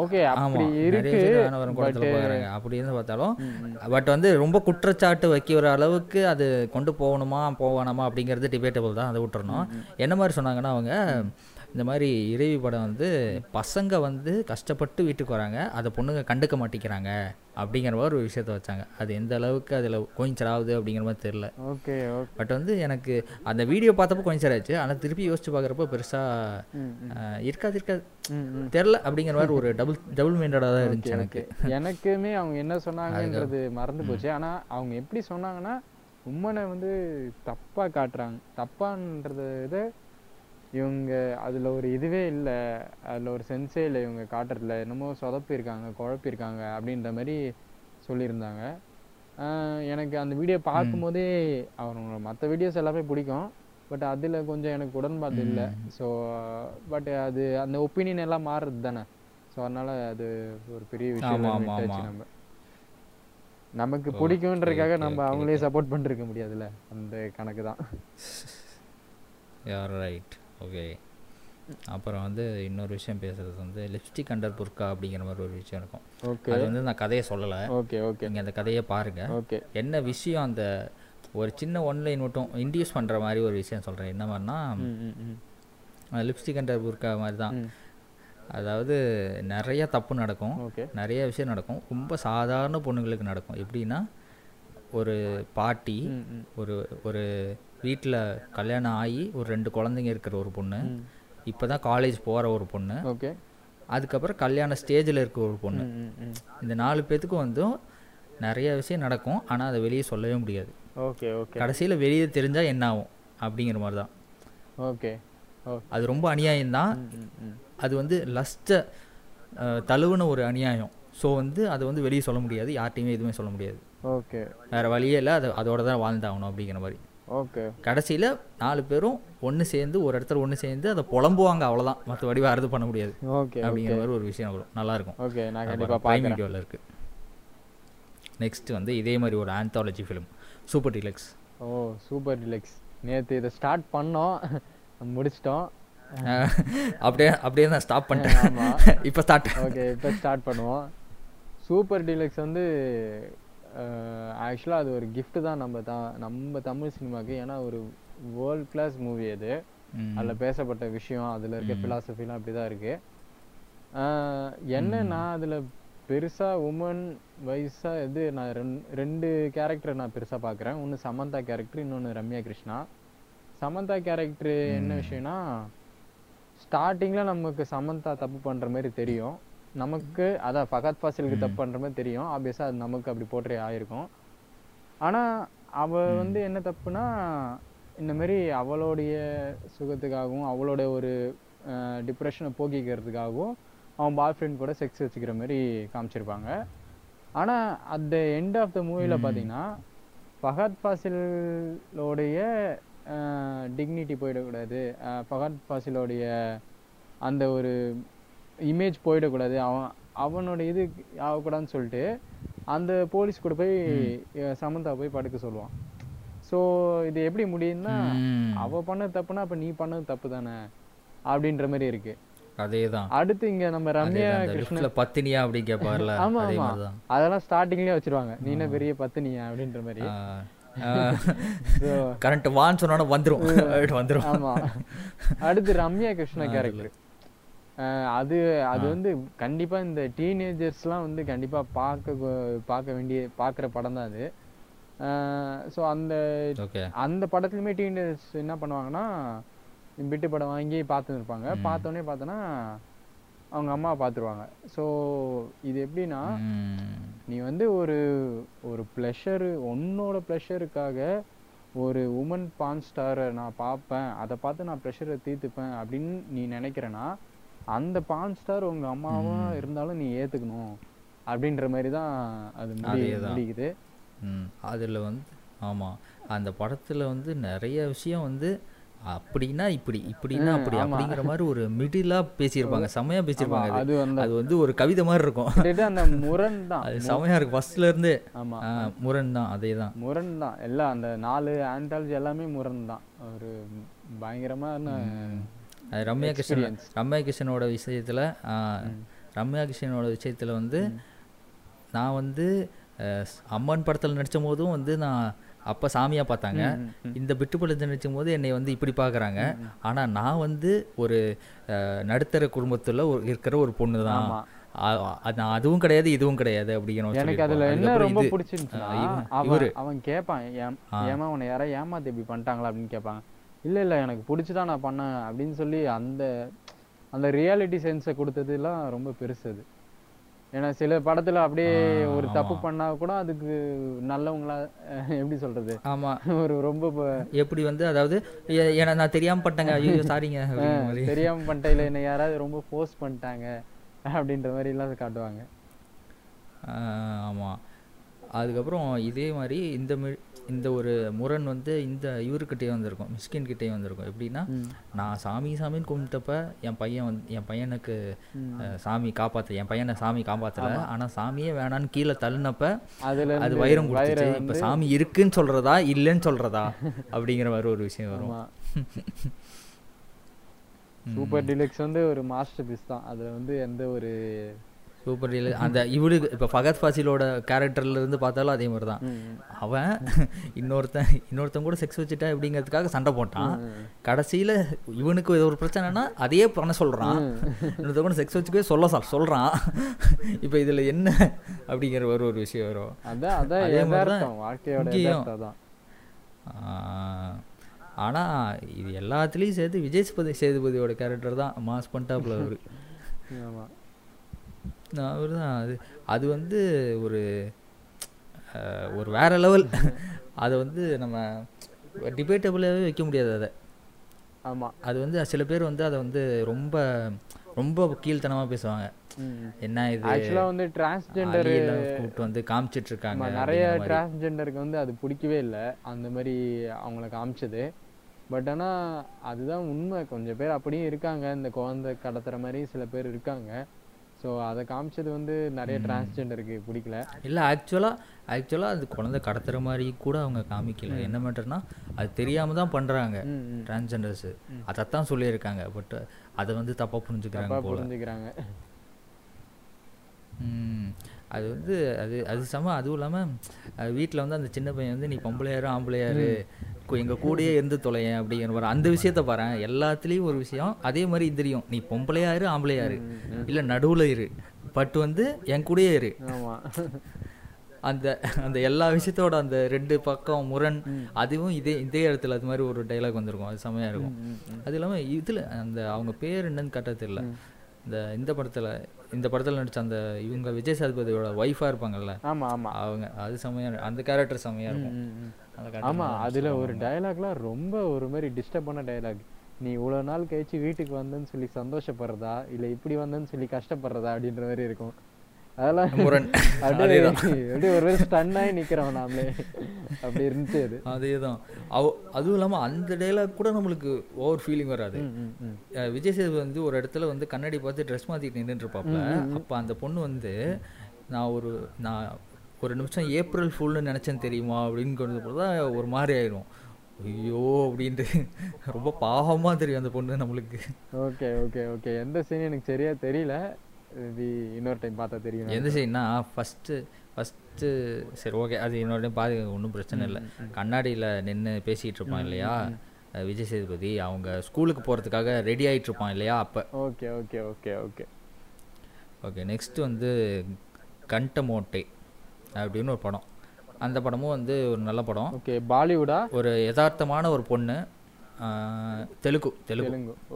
ஓகே ஆமாம் நிறைய விஷயம் வேறு கோணத்தில் பார்க்குறாங்க அப்படின்னு பார்த்தாலும் பட் வந்து ரொம்ப குற்றச்சாட்டு வைக்கிற அளவுக்கு அது கொண்டு போகணுமா அப்படிங்கிறது டிபேட்டபிள் தான், அதை விட்டுறணும். என்ன மாதிரி சொன்னாங்கன்னா அவங்க இந்த மாதிரி இறைவி படம் வந்து பசங்க வந்து கஷ்டப்பட்டு வீட்டுக்கு வராங்க, அதை பொண்ணுங்க கண்டுக்க மாட்டேங்கிறாங்க அப்படிங்கிற மாதிரி ஒரு விஷயத்த வச்சாங்க. அது எந்த அளவுக்கு அதில் கோயின்சர் ஆகுது அப்படிங்கிற மாதிரி தெரில. ஓகே, பட் வந்து எனக்கு அந்த வீடியோ பார்த்தப்போ கோயின்சர் ஆச்சு. ஆனால் திருப்பி யோசிச்சு பார்க்குறப்போ பெருசாக இருக்காது தெரில அப்படிங்கிற மாதிரி ஒரு டபுள் மைண்டடாக தான் இருந்துச்சு எனக்கு. எனக்குமே அவங்க என்ன சொன்னாங்கன்றது மறந்து போச்சு. ஆனால் அவங்க எப்படி சொன்னாங்கன்னா உம்மனை வந்து தப்பாக காட்டுறாங்க, தப்பான்றத இதை இவங்க அதில் ஒரு இதுவே இல்லை, அதில் ஒரு சென்ஸே இல்லை, இவங்க காட்டுறதுல என்னமோ சொதப்பியிருக்காங்க குழப்பியிருக்காங்க அப்படின்ற மாதிரி சொல்லியிருந்தாங்க. எனக்கு அந்த வீடியோ பார்க்கும்போதே அவங்களோட மற்ற வீடியோஸ் எல்லாமே பிடிக்கும், பட் அதில் கொஞ்சம் எனக்கு உடன்பாடு இல்லை. ஸோ பட் அது அந்த ஒப்பீனியன் எல்லாம் மாறுறது தானே. ஸோ அதனால் அது ஒரு பெரிய விஷயம். நம்ம நமக்கு பிடிக்குன்றதுக்காக நம்ம அவங்களே சப்போர்ட் பண்ணிருக்க முடியாதுல்ல, அந்த கணக்கு தான். Right, okay. அப்புறம் வந்து இன்னொரு விஷயம் பேசுறது வந்து லிப்ஸ்டிக் அண்டர் புர்கா அப்படிங்கிற மாதிரி ஒரு விஷயம் இருக்கும். அது வந்து நான் கதையை சொல்லலை, நீங்கள் அந்த கதையை பாருங்கள். என்ன விஷயம் அந்த ஒரு சின்ன ஒன்லைன் மட்டும் இன்ட்யூஸ் பண்ணுற மாதிரி ஒரு விஷயம் சொல்கிறேன். என்ன மாதிரினா லிப்ஸ்டிக் அண்டர் புர்கா மாதிரி தான். அதாவது நிறையா தப்பு நடக்கும், நிறைய விஷயம் நடக்கும், ரொம்ப சாதாரண பொண்ணுங்களுக்கு நடக்கும். எப்படின்னா ஒரு பாட்டி ஒரு ஒரு வீட்டில் கல்யாணம் ஆகி ஒரு 2 குழந்தைங்க இருக்கிற ஒரு பொண்ணு, இப்போ தான் காலேஜ் போகிற ஒரு பொண்ணு, அதுக்கப்புறம் கல்யாண ஸ்டேஜில் இருக்கிற ஒரு பொண்ணு, இந்த 4 பேர்த்துக்கும் வந்து நிறைய விஷயம் நடக்கும். ஆனால் அதை வெளியே சொல்லவே முடியாது. கடைசியில் வெளியே தெரிஞ்சால் என்ன ஆகும் அப்படிங்கிற மாதிரி தான். ஓகே, அது ரொம்ப அநியாயம்தான். அது வந்து லஸ்ட்டை தழுவுன ஒரு அநியாயம். ஸோ வந்து அதை வந்து வெளியே சொல்ல முடியாது, யார்ட்டையுமே எதுவுமே சொல்ல முடியாது. ஓகே, வேறு வழியே இல்லை, அது அதோட தான் வாழ்ந்தாகணும் அப்படிங்கிற மாதிரி. ஓகே, கடைசியில் 4 பேரும் ஒன்று சேர்ந்து ஒரு இடத்துல ஒன்று சேர்ந்து அதை புலம்புவாங்க, அவ்வளோதான். மற்றபடி வேறு இது பண்ண முடியாது. ஓகே, அப்படிங்கிற மாதிரி ஒரு விஷயம் வரும். நல்லாயிருக்கும். ஓகே, நான் கண்டிப்பாக பார்க்குறேன். வீடியோவில் இருக்குது. நெக்ஸ்ட்டு வந்து இதே மாதிரி ஒரு ஆந்தாலஜி ஃபிலிம் சூப்பர் டிலக்ஸ். ஓ, சூப்பர் டிலக்ஸ். நேற்று இதை ஸ்டார்ட் பண்ணோம், முடிச்சிட்டோம். அப்படியே நான் ஸ்டாப் பண்ணிட்டேன். இப்போ ஸ்டார்ட். ஓகே, இப்போ ஸ்டார்ட் பண்ணுவோம். சூப்பர் டிலக்ஸ் வந்து ஆக்சுவலாக அது ஒரு கிஃப்ட்டு தான் நம்ம தமிழ் சினிமாவுக்கு. ஏன்னா ஒரு வேர்ல்ட் கிளாஸ் மூவி அது. அதில் பேசப்பட்ட விஷயம், அதில் இருக்க ஃபிலாசபிலாம் அப்படி தான் இருக்குது. என்னன்னா அதில் பெருசாக உமன் வைஸாக இது நான் ரெண்டு கேரக்டரை நான் பெருசாக பார்க்குறேன். ஒன்று சமந்தா கேரக்டர், இன்னொன்று ரம்யா கிருஷ்ணா. சமந்தா கேரக்டரு என்ன விஷயம்னா ஸ்டார்டிங்கில் நமக்கு சமந்தா தப்பு பண்ணுற மாதிரி தெரியும். நமக்கு அதான் ஃபகத் ஃபாசிலுக்கு தப்பு பண்ணுற மாதிரி தெரியும். ஆப்வியஸாக அது நமக்கு அப்படி போட்டே ஆகிருக்கும். ஆனால் அவள் வந்து என்ன தப்புனா இந்தமாரி அவளுடைய சுகத்துக்காகவும் அவளோட ஒரு டிப்ரெஷனை போக்கிக்கிறதுக்காகவும் அவன் பாய் ஃப்ரெண்ட் கூட செக்ஸ் வச்சுக்கிற மாதிரி காமிச்சிருப்பாங்க. ஆனால் at the end of the மூவியில் பார்த்தீங்கன்னா ஃபகத் ஃபாசிலோடைய டிக்னிட்டி போயிடக்கூடாது, ஃபகத் ஃபாசிலோடைய அந்த ஒரு இமேஜ் போயிடக்கூடாது, அவனோட இது ஆகக்கூடாதுன்னு சொல்லிட்டு அந்த போலீஸ் கூட போய் சமந்தா போய் படுக்க சொல்லுவான். ஸோ இது எப்படி முடியும்னா அவ பண்ணது தப்புனா அப்போ நீ பண்ணது தப்பு தானே அப்படின்ற மாதிரி இருக்கு. அதேதான் அடுத்து இங்க நம்ம ரம்யா கிருஷ்ணன் பத்தினியா அப்படி கேட்பார்ல. ஆமா ஆமா, அதெல்லாம் ஸ்டார்டிங்லயே வச்சிருவாங்க, நீ என்ன பெரிய பத்தினியா அப்படின்ற மாதிரி. கரண்ட் வான் சொன்னா வந்துரும் வந்துரும். ஆமா அடுத்து ரம்யா கிருஷ்ணன் கேரக்டர், அது அது வந்து கண்டிப்பா இந்த டீனேஜர்ஸ்லாம் வந்து கண்டிப்பா பார்க்க வேண்டிய படம் தான் அது. ஸோ அந்த அந்த படத்துலையுமே டீனேஜர்ஸ் என்ன பண்ணுவாங்கன்னா விட்டு படம் வாங்கி பார்த்துன்னு இருப்பாங்க, பார்த்தோன்னே பார்த்தோன்னா அவங்க அம்மா பார்த்துருவாங்க. ஸோ இது எப்படின்னா நீ வந்து ஒரு ஒரு ப்ளஷரு உன்னோட ப்ளஷருக்காக ஒரு உமன் பான் ஸ்டாரை நான் பார்ப்பேன், அதை பார்த்து நான் ப்ளஷரை தீர்த்துப்பேன் அப்படின்னு நீ நினைக்கிறேன்னா அந்த பான் ஸ்டார் உங்கள் அம்மாவாக இருந்தாலும் நீ ஏற்றுக்கணும் அப்படின்ற மாதிரி தான் அது முடியுது அதில் வந்து. ஆமாம், அந்த படத்தில் வந்து நிறைய விஷயம் வந்து அப்படின்னா இப்படி இப்படின்னா அப்படி அப்படிங்கிற மாதிரி ஒரு மிடிலா பேசியிருப்பாங்க, செமையா பேசியிருப்பாங்க. அது வந்து ஒரு கவிதை மாதிரி இருக்கும். முரண் தான் அது செமையா இருக்கு ஃபர்ஸ்ட்ல இருந்து. ஆமா முரண் தான், அதே தான் முரண் தான் எல்லாம், அந்த 4 ஆண்டாலஜி எல்லாமே முரண் தான். ஒரு பயங்கரமான ரம்யா கிருஷ்ணனோட விஷயத்துல வந்து நான் வந்து அம்மன் படத்துல நடிச்சும் போதும் வந்து நான் அப்போ சாமியாக பார்த்தாங்க, இந்த பிட்டு படத்தை நினைச்சும் போது என்னை வந்து இப்படி பார்க்குறாங்க. ஆனால் நான் வந்து ஒரு நடுத்தர குடும்பத்தில் ஒரு இருக்கிற ஒரு பொண்ணு தான், நான் அதுவும் கிடையாது இதுவும் கிடையாது அப்படிங்கிற. எனக்கு அதில் என்ன ரொம்ப பிடிச்சிருந்துச்சுன்னா அவன் கேட்பான், ஏமா உன்னை யாரா ஏமாத்தி இப்படி பண்ணிட்டாங்களா அப்படின்னு கேட்பாங்க. இல்லை இல்லை எனக்கு பிடிச்சிட்டா நான் பண்ணேன் அப்படின்னு சொல்லி அந்த அந்த ரியாலிட்டி சென்ஸை கொடுத்ததுலாம் ரொம்ப பெருசுது. ஏன்னா சில படத்துல அப்படியே ஒரு தப்பு பண்ணா கூட அதுக்கு நல்லவங்களா எப்படி சொல்றது. ஆமா ஒரு ரொம்ப எப்படி வந்து அதாவது நான் தெரியாம பண்ணிட்டேங்க, ஐயோ சாரிங்க தெரியாம பண்ணிட்டேன், இல்லை என்ன யாராவது ரொம்ப ஃபோர்ஸ் பண்ணிட்டாங்க அப்படின்ற மாதிரி எல்லாம் காட்டுவாங்க. ஆமா அதுக்கப்புறம் இதே மாதிரி இந்த ஒரு முரண் வந்து இந்த இவருக்கிட்டே வந்திருக்கும், மிஸ்கின் கிட்டே வந்திருக்கும். எப்படின்னா நான் சாமின்னு கும்பிட்டப்ப என் பையனுக்கு சாமி காப்பாத்தல, என் பையனை சாமி காப்பாத்தல, ஆனால் சாமியே வேணான்னு கீழே தள்ளினப்ப அது வைரம் கொடுத்துச்சு. இப்போ சாமி இருக்குன்னு சொல்றதா இல்லைன்னு சொல்றதா அப்படிங்கிற மாதிரி ஒரு விஷயம் வரும். சூப்பர் டிலக்ஸ் வந்து ஒரு மாஸ்டர் பீஸ் தான். அதுல வந்து எந்த ஒரு சூப்பர் டீல் அந்த இவளுக்கு இப்போ ஃபகத் ஃபாசிலோட கேரக்டர்லேருந்து பார்த்தாலும் அதே மாதிரி தான். அவன் இன்னொருத்தன் கூட செக்ஸ் வச்சுட்டா அப்படிங்கிறதுக்காக சண்டை போட்டான், கடைசியில் இவனுக்கு ஏதோ ஒரு பிரச்சனைனா அதையே பண்ண சொல்கிறான், இன்னொருத்த கூட செக்ஸ் வச்சுக்கவே சொல்கிறான். இப்போ இதில் என்ன அப்படிங்கிற ஒரு விஷயம் வரும். அதே மாதிரி தான். ஆனால் இது எல்லாத்துலேயும் சேர்த்து விஜய் சேதுபதியோட கேரக்டர் தான் மாஸ் பண்ணிட்டாப்புல அவரு. ஆமாம் அவர் தான் அது வந்து ஒரு ஒரு வேற லெவல். அதை வந்து நம்ம டிபேட்டபிளாகவே வைக்க முடியாது அதை. ஆமாம் அது வந்து சில பேர் வந்து அதை வந்து ரொம்ப ரொம்ப கீழ்த்தனமாக பேசுவாங்க. என்ன இது ஆக்சுவலாக வந்து டிரான்ஸ்ஜெண்டர் கூப்பிட்டு வந்து காமிச்சிட்டு இருக்காங்க. நிறைய டிரான்ஸ்ஜெண்டருக்கு வந்து அது பிடிக்கவே இல்லை அந்த மாதிரி அவங்கள காமிச்சது. பட் ஆனால் அதுதான் உண்மை. கொஞ்சம் பேர் அப்படியும் இருக்காங்க, இந்த குழந்தை கடத்துற மாதிரி சில பேர் இருக்காங்க. ஸோ அதை காமிச்சது வந்து நிறைய டிரான்ஸ்ஜெண்டருக்கு பிடிக்கல. இல்லை ஆக்சுவலாக அது குழந்தை கடத்துகிற மாதிரி கூட அவங்க காமிக்கல. என்ன மேட்டர்னா அது தெரியாமல் தான் பண்ணுறாங்க டிரான்ஸ்ஜெண்டர்ஸு, அதைத்தான் சொல்லியிருக்காங்க. பட் அதை வந்து தப்பாக புரிஞ்சுக்கிறாங்க. அது வந்து அது சம. அதுவும் இல்லாமல் வீட்டில் வந்து அந்த சின்ன பையன் வந்து நீ பொம்பளையாரு ஆம்பளையாரு எங்கள் கூடயே இருந்து தொலையேன் அப்படிங்கிற மாதிரி அந்த விஷயத்த பாரு. எல்லாத்துலேயும் ஒரு விஷயம் அதே மாதிரி தெரியும், நீ பொம்பளையாரு ஆம்பளையாரு இல்லை நடுவில் இரு, பட் வந்து என் கூடயே இரு. அந்த அந்த எல்லா விஷயத்தோட அந்த 2 பக்கம் முரண், அதுவும் இதே இடத்துல அது மாதிரி ஒரு டைலாக் வந்திருக்கும். அது செமையாக இருக்கும். அது இல்லாமல் இதில் அந்த அவங்க பேர் என்னன்னு கட்ட தெரியல, இந்த படத்தில் நடிச்ச அந்த இவங்க விஜய் சேதுபதியோட ஒய்ஃபா இருப்பாங்கல்ல, அவங்க அது செமையா அந்த கேரக்டர் செமையா இருக்கும். ஆமா அதுல ஒரு டயலாக்லாம் ரொம்ப ஒரு மாதிரி டிஸ்டர்ப் பண்ண டயலாக். நீ இவ்வளவு நாள் கழிச்சு வீட்டுக்கு வந்தேன்னு சொல்லி சந்தோஷப்படுறதா இல்ல இப்படி வந்தேன்னு சொல்லி கஷ்டப்படுறதா அப்படின்ற மாதிரி இருக்கும். அதெல்லாம் அப்படியே அப்படியே ஒரு ஸ்டன்னாகி நிற்கிறோம் நாமளே, அப்படி இருந்துச்சு அது. அதே தான். அதுவும் இல்லாமல் அந்த டைலாக் கூட நம்மளுக்கு ஓவர் ஃபீலிங் வராது. விஜய் சேதுபதி வந்து ஒரு இடத்துல வந்து கண்ணாடி பார்த்து ட்ரெஸ் மாற்றிட்டு நின்றுட்டுருப்பாப்புல. அப்போ அந்த பொண்ணு வந்து நான் ஒரு நிமிஷம் ஏப்ரல் ஃபுல்னு நினச்சேன்னு தெரியுமா அப்படின்னு கொண்டு போது தான் ஒரு மாதிரி ஆயிடும். ஐயோ அப்படின்ட்டு ரொம்ப பாவமாக தெரியும் அந்த பொண்ணு நம்மளுக்கு. Okay okay okay. எந்த சீன் எனக்கு சரியாக தெரியல, இது இன்னொரு டைம் பார்த்தா தெரியும் எந்த சீன்னா. ஃபஸ்ட்டு சரி ஓகே, அது இன்னொரு டைம் பாதி ஒன்றும் பிரச்சனை இல்லை. கண்ணாடியில் நின்று பேசிகிட்டு இருப்பான் இல்லையா விஜய் சேதுபதி, அவங்க ஸ்கூலுக்கு போகிறதுக்காக ரெடி ஆகிட்டு இருப்பான் இல்லையா அப்போ. Okay okay okay okay okay. Next வந்து கண்டமோட்டை அப்படின்னு ஒரு படம். அந்த படமும் வந்து ஒரு நல்ல படம். ஓகே. பாலிவுடா? ஒரு யதார்த்தமான ஒரு பொண்ணு, தெலுங்கு.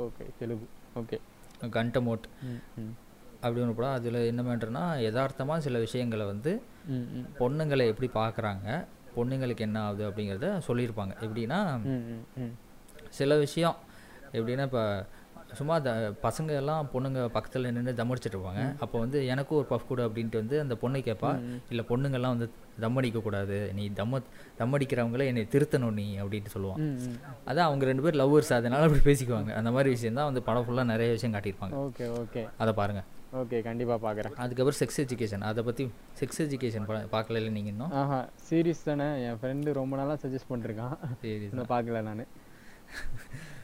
ஓகே தெலுங்கு. ஓகே. கண்டமோட் அப்படின்னு ஒரு படம். அதில் என்ன பண்ணுறேன்னா யதார்த்தமாக சில விஷயங்களை வந்து பொண்ணுங்களை எப்படி பார்க்குறாங்க, பொண்ணுங்களுக்கு என்ன ஆகுது அப்படிங்கிறத சொல்லியிருப்பாங்க. எப்படின்னா சில விஷயம் எப்படின்னா இப்போ சும்மா பசங்க எல்லாம் பொண்ணுங்க பக்கத்தில் நின்று தம்மடிச்சுட்டு இருப்பாங்க. அப்போ வந்து எனக்கும் ஒரு பஃப் கூட அப்படின்ட்டு வந்து அந்த பொண்ணை கேட்பா. இல்லை பொண்ணுங்கள்லாம் வந்து தம்மடிக்கக்கூடாது, நீ தம்மடிக்கிறவங்கள என்னை திருத்தணும் நீ அப்படின்ட்டு சொல்லுவான். அதான் அவங்க ரெண்டு பேர் லவ்வர்ஸ், அதனால அப்படி பேசிக்குவாங்க. அந்த மாதிரி விஷயம் தான் வந்து படம் ஃபுல்லாக நிறைய விஷயம் காட்டியிருப்பாங்க. Okay okay. அதை பாருங்கள். ஓகே கண்டிப்பாக பார்க்குறேன். அதுக்கப்புறம் செக்ஸ் எஜுகேஷன். அதை பற்றி செக்ஸ் எஜுகேஷன் பார்க்கல இல்லை நீங்கள் இன்னும்? ஆஹா, சீரியஸ் தானே. என் ஃப்ரெண்டு ரொம்ப நாளாக சஜஸ்ட் பண்ணிருக்கான். சரி நான் பார்க்கல, நான்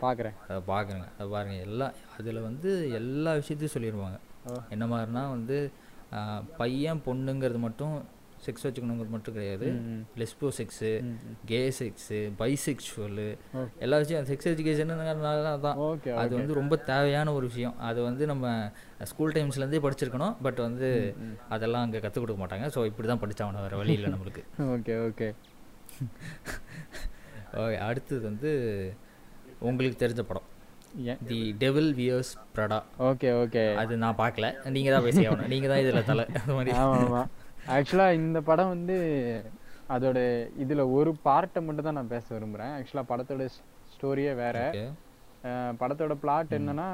பார்க்குறேன். அதை பார்க்குறேங்க, அதை பாருங்கள். எல்லாம் அதில் வந்து எல்லா விஷயத்தையும் சொல்லிடுவாங்க. என்ன மாதிரினா வந்து பையன் பொண்ணுங்கிறது மட்டும் செக்ஸ் வச்சுக்கணுங்கிறது மட்டும் கிடையாது. Lesbo sex, gay sex, bisexual, எல்லா விஷயம் செக்ஸ் எஜுகேஷனுங்கிறதுனால தான் அது வந்து ரொம்ப தேவையான ஒரு விஷயம். அது வந்து நம்ம ஸ்கூல் டைம்ஸ்லேருந்தே படிச்சிருக்கணும். பட் வந்து அதெல்லாம் அங்கே கற்றுக் கொடுக்க மாட்டாங்க. ஸோ இப்படி தான் படித்தவன வேறு வழி இல்லை நம்மளுக்கு. Okay okay okay. அடுத்தது வந்து உங்களுக்கு தெரிஞ்ச படம் தி devil wears Prada. Okay okay. அது நான் பார்க்கல, நீங்கள் தான் பேசி ஆகணும். நீங்கள் தான் இதில் தலை அந்த மாதிரி. ஆமாம். ஆக்சுவலாக இந்த படம் வந்து அதோட இதில் ஒரு பார்ட்டை மட்டும் தான் நான் பேச விரும்புகிறேன். ஆக்சுவலாக படத்தோட ஸ்டோரியே வேறு. படத்தோட பிளாட் என்னென்னா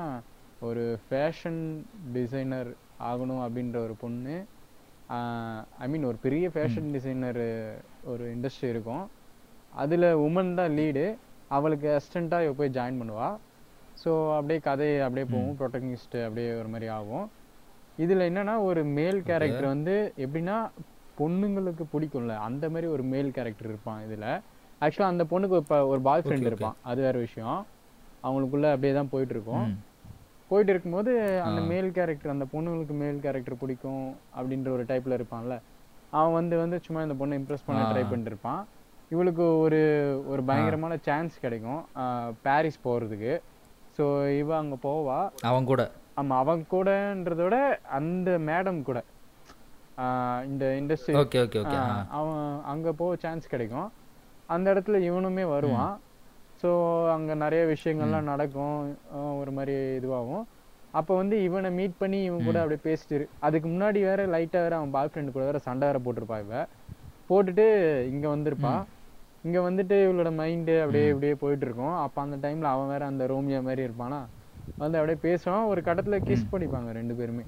ஒரு ஃபேஷன் டிசைனர் ஆகணும் அப்படின்ற ஒரு பொண்ணு, ஐ மீன் ஒரு பெரிய ஃபேஷன் டிசைனர் ஒரு இண்டஸ்ட்ரி இருக்கும், அதில் உமன் தான் லீடு. அவளுக்கு அசிஸ்டண்ட்டாக போய் ஜாயின் பண்ணுவாள். ஸோ அப்படியே கதை அப்படியே போகும், ப்ரொட்டகனிஸ்ட்டு அப்படியே ஒரு மாதிரி ஆகும். இதில் என்னென்னா ஒரு மேல் கேரக்டர் வந்து எப்படின்னா பொண்ணுங்களுக்கு பிடிக்கும்ல அந்த மாதிரி ஒரு மேல் கேரக்டர் இருப்பான் இதில். ஆக்சுவலாக அந்த பொண்ணுக்கு இப்போ ஒரு பாய் ஃப்ரெண்ட் இருப்பான், அது வேறு விஷயம். அவங்களுக்குள்ளே அப்படியே தான் போயிட்டு இருக்கும்போது அந்த மேல் கேரக்டர் அந்த பொண்ணுங்களுக்கு மேல் கேரக்டர் பிடிக்கும் அப்படின்ற ஒரு டைப்பில் இருப்பான்ல, அவன் வந்து சும்மா இந்த பொண்ணை இம்ப்ரெஸ் பண்ண ட்ரை பண்ணிட்டு இருப்பான். இவளுக்கு ஒரு பயங்கரமான சான்ஸ் கிடைக்கும் பாரிஸ் போகிறதுக்கு. ஸோ இவ அங்கே போவா அவங்க கூட. ஆமாம், அவங்க கூடன்றதோட அந்த மேடம் கூட இந்த இண்டஸ்ட்ரி. Okay okay okay. அவன் அங்கே போக சான்ஸ் கிடைக்கும். அந்த இடத்துல இவனுமே வருவான். ஸோ அங்கே நிறைய விஷயங்கள்லாம் நடக்கும், ஒரு மாதிரி இதுவாகும். அப்போ வந்து இவனை மீட் பண்ணி இவன் கூட அப்படியே பேசிட்டு, அதுக்கு முன்னாடி வேற லைட்டாக வேற அவன் பாய் ஃப்ரெண்டு கூட வேற சண்டை வேற போட்டிருப்பா. இவன் போட்டுட்டு இங்கே வந்திருப்பான். இங்கே வந்துட்டு இவளோட மைண்டு அப்படியே இப்படியே போயிட்டு இருக்கும். அப்போ அந்த டைமில் அவன் வேற அந்த ரோமியா மாதிரி இருப்பானா, வந்து அப்படியே பேசுவான். ஒரு கட்டத்தில் கிஸ் பண்ணிப்பாங்க, ரெண்டு பேருமே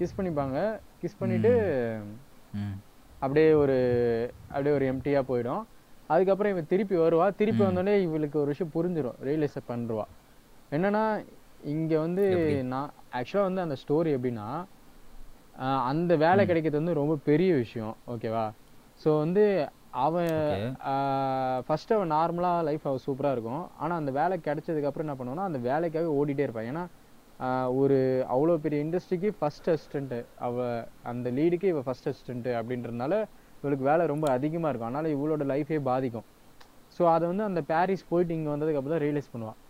கிஸ் பண்ணிட்டு அப்படியே ஒரு எம்டியாக போயிடும். அதுக்கப்புறம் இவன் திருப்பி வருவா. திருப்பி வந்தோடனே இவளுக்கு ஒரு விஷயம் புரிஞ்சிடும், ரியலைஸ் பண்ணுவா. என்னன்னா இங்கே வந்து நான் ஆக்சுவலாக வந்து அந்த ஸ்டோரி எப்படின்னா அந்த வேலை கிடைக்கிறது வந்து ரொம்ப பெரிய விஷயம். ஓகேவா? ஸோ வந்து அவன் ஃபஸ்ட்டு அவன் நார்மலாக லைஃப் அவன் சூப்பராக இருக்கும். ஆனால் அந்த வேலை கிடைச்சதுக்கப்புறம் என்ன பண்ணுவான்னா அந்த வேலைக்காக ஓடிட்டே இருப்பான். ஏன்னா ஒரு அவ்வளோ பெரிய இண்டஸ்ட்ரிக்கு ஃபஸ்ட் அசிஸ்டண்ட்டு, அவள் அந்த லீடுக்கு இவள் ஃபஸ்ட் அசிஸ்டண்ட்டு அப்படின்றதுனால இவளுக்கு வேலை ரொம்ப அதிகமாக இருக்கும். அதனால் இவளோட லைஃபே பாதிக்கும். ஸோ அதை வந்து அந்த பாரிஸ் போயிட்டு இங்கே வந்ததுக்கப்புறம் தான் ரியலைஸ் பண்ணுவான்.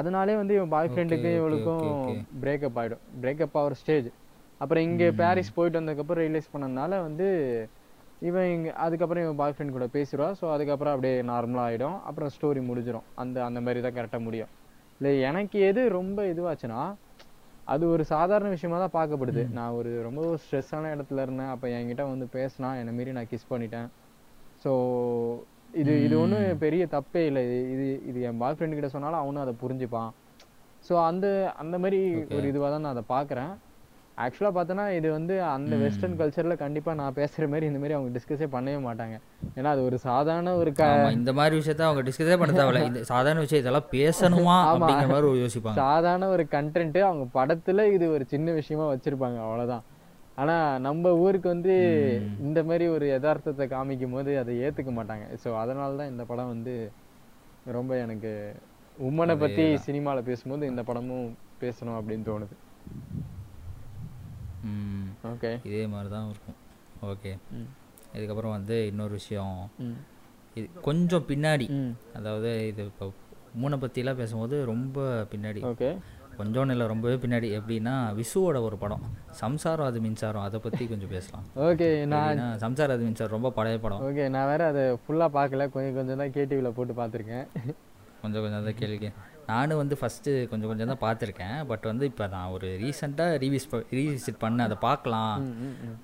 அதனாலே வந்து இவன் பாய் ஃப்ரெண்டுக்கு இவளுக்கும் பிரேக்கப் ஆகிடும், பிரேக்கப் ஆகிற ஸ்டேஜ். அப்புறம் இங்கே பாரிஸ் போயிட்டு வந்ததுக்கப்புறம் ரியலைஸ் பண்ணதுனால வந்து இவன் இங்கே அதுக்கப்புறம் இவன் பாய் ஃப்ரெண்ட் கூட பேசிடுவா. ஸோ அதுக்கப்புறம் அப்படியே நார்மலாக ஆகிடும். அப்புறம் ஸ்டோரி முடிஞ்சிடும். அந்த மாதிரி தான் கரெக்டாக முடியும். இல்லை எனக்கு எது ரொம்ப இதுவாச்சுன்னா அது ஒரு சாதாரண விஷயமா தான் பார்க்கப்படுது. நான் ஒரு ரொம்ப ஸ்ட்ரெஸ்ஸான இடத்துல இருந்தேன். அப்போ என்கிட்ட வந்து பேசினா என்னை மீறி நான் கிஸ் பண்ணிட்டேன். ஸோ இது ஒன்றும் பெரிய தப்பே இல்லை. இது இது என் பாய் ஃப்ரெண்டு கிட்ட சொன்னாலும் அவனும் அதை புரிஞ்சுப்பான். ஸோ அந்த மாதிரி ஒரு இதுவாக தான் நான் அதை பார்க்குறேன். ஆக்சுவலாக பார்த்தோன்னா இது வந்து அந்த வெஸ்டர்ன் கல்ச்சரில் கண்டிப்பாக நான் பேசுகிற மாதிரி இந்தமாரி அவங்க டிஸ்கஸே பண்ணவே மாட்டாங்க. ஏன்னா அது ஒரு சாதாரண ஒரு இந்த மாதிரி விஷயத்த அவங்க டிஸ்கஸே பண்ண தேவையில்லை. இந்த சாதாரண விஷயம் இதெல்லாம் பேசணுமா அப்படிங்கிற மாதிரி யோசிப்பாங்க. சாதாரண ஒரு கண்டென்ட்டு அவங்க படத்தில் இது ஒரு சின்ன விஷயமா வச்சுருப்பாங்க, அவ்வளோதான். ஆனால் நம்ம ஊருக்கு வந்து இந்த மாதிரி ஒரு யதார்த்தத்தை காமிக்கும் போது அதை ஏற்றுக்க மாட்டாங்க. ஸோ அதனால தான் இந்த படம் வந்து ரொம்ப எனக்கு உமனை பற்றி சினிமாவில் பேசும்போது இந்த படமும் பேசணும் அப்படின்னு தோணுது. ஓகே, இதே மாதிரி தான் இருக்கும். ஓகே, இதுக்கப்புறம் வந்து இன்னொரு விஷயம், இது கொஞ்சம் பின்னாடி, அதாவது இது இப்போ உமனை பற்றிலாம் பேசும்போது ரொம்ப பின்னாடி, ஓகே கொஞ்சோன்னு இல்லை ரொம்பவே பின்னாடி, எப்படின்னா விசுவோட ஒரு படம் சம்சாரம் அது மின்சாரம், அதை பற்றி கொஞ்சம் பேசலாம். ஓகே, நான் சம்சாரம் அது மின்சாரம் ரொம்ப பழைய படம். ஓகே, நான் வேறு அதை ஃபுல்லாக பார்க்கல, கொஞ்சம் கொஞ்சம் தான் கேடிவியில் போட்டு பார்த்துருக்கேன். கொஞ்சம் கொஞ்சம் தான் கேள்வி நானும் வந்து ஃபஸ்ட்டு கொஞ்சம் கொஞ்சம் தான் பார்த்துருக்கேன். பட் வந்து இப்போ நான் ஒரு ரீசெண்டாக ரீவிசிட் பண்ணேன், அதை பார்க்கலாம்.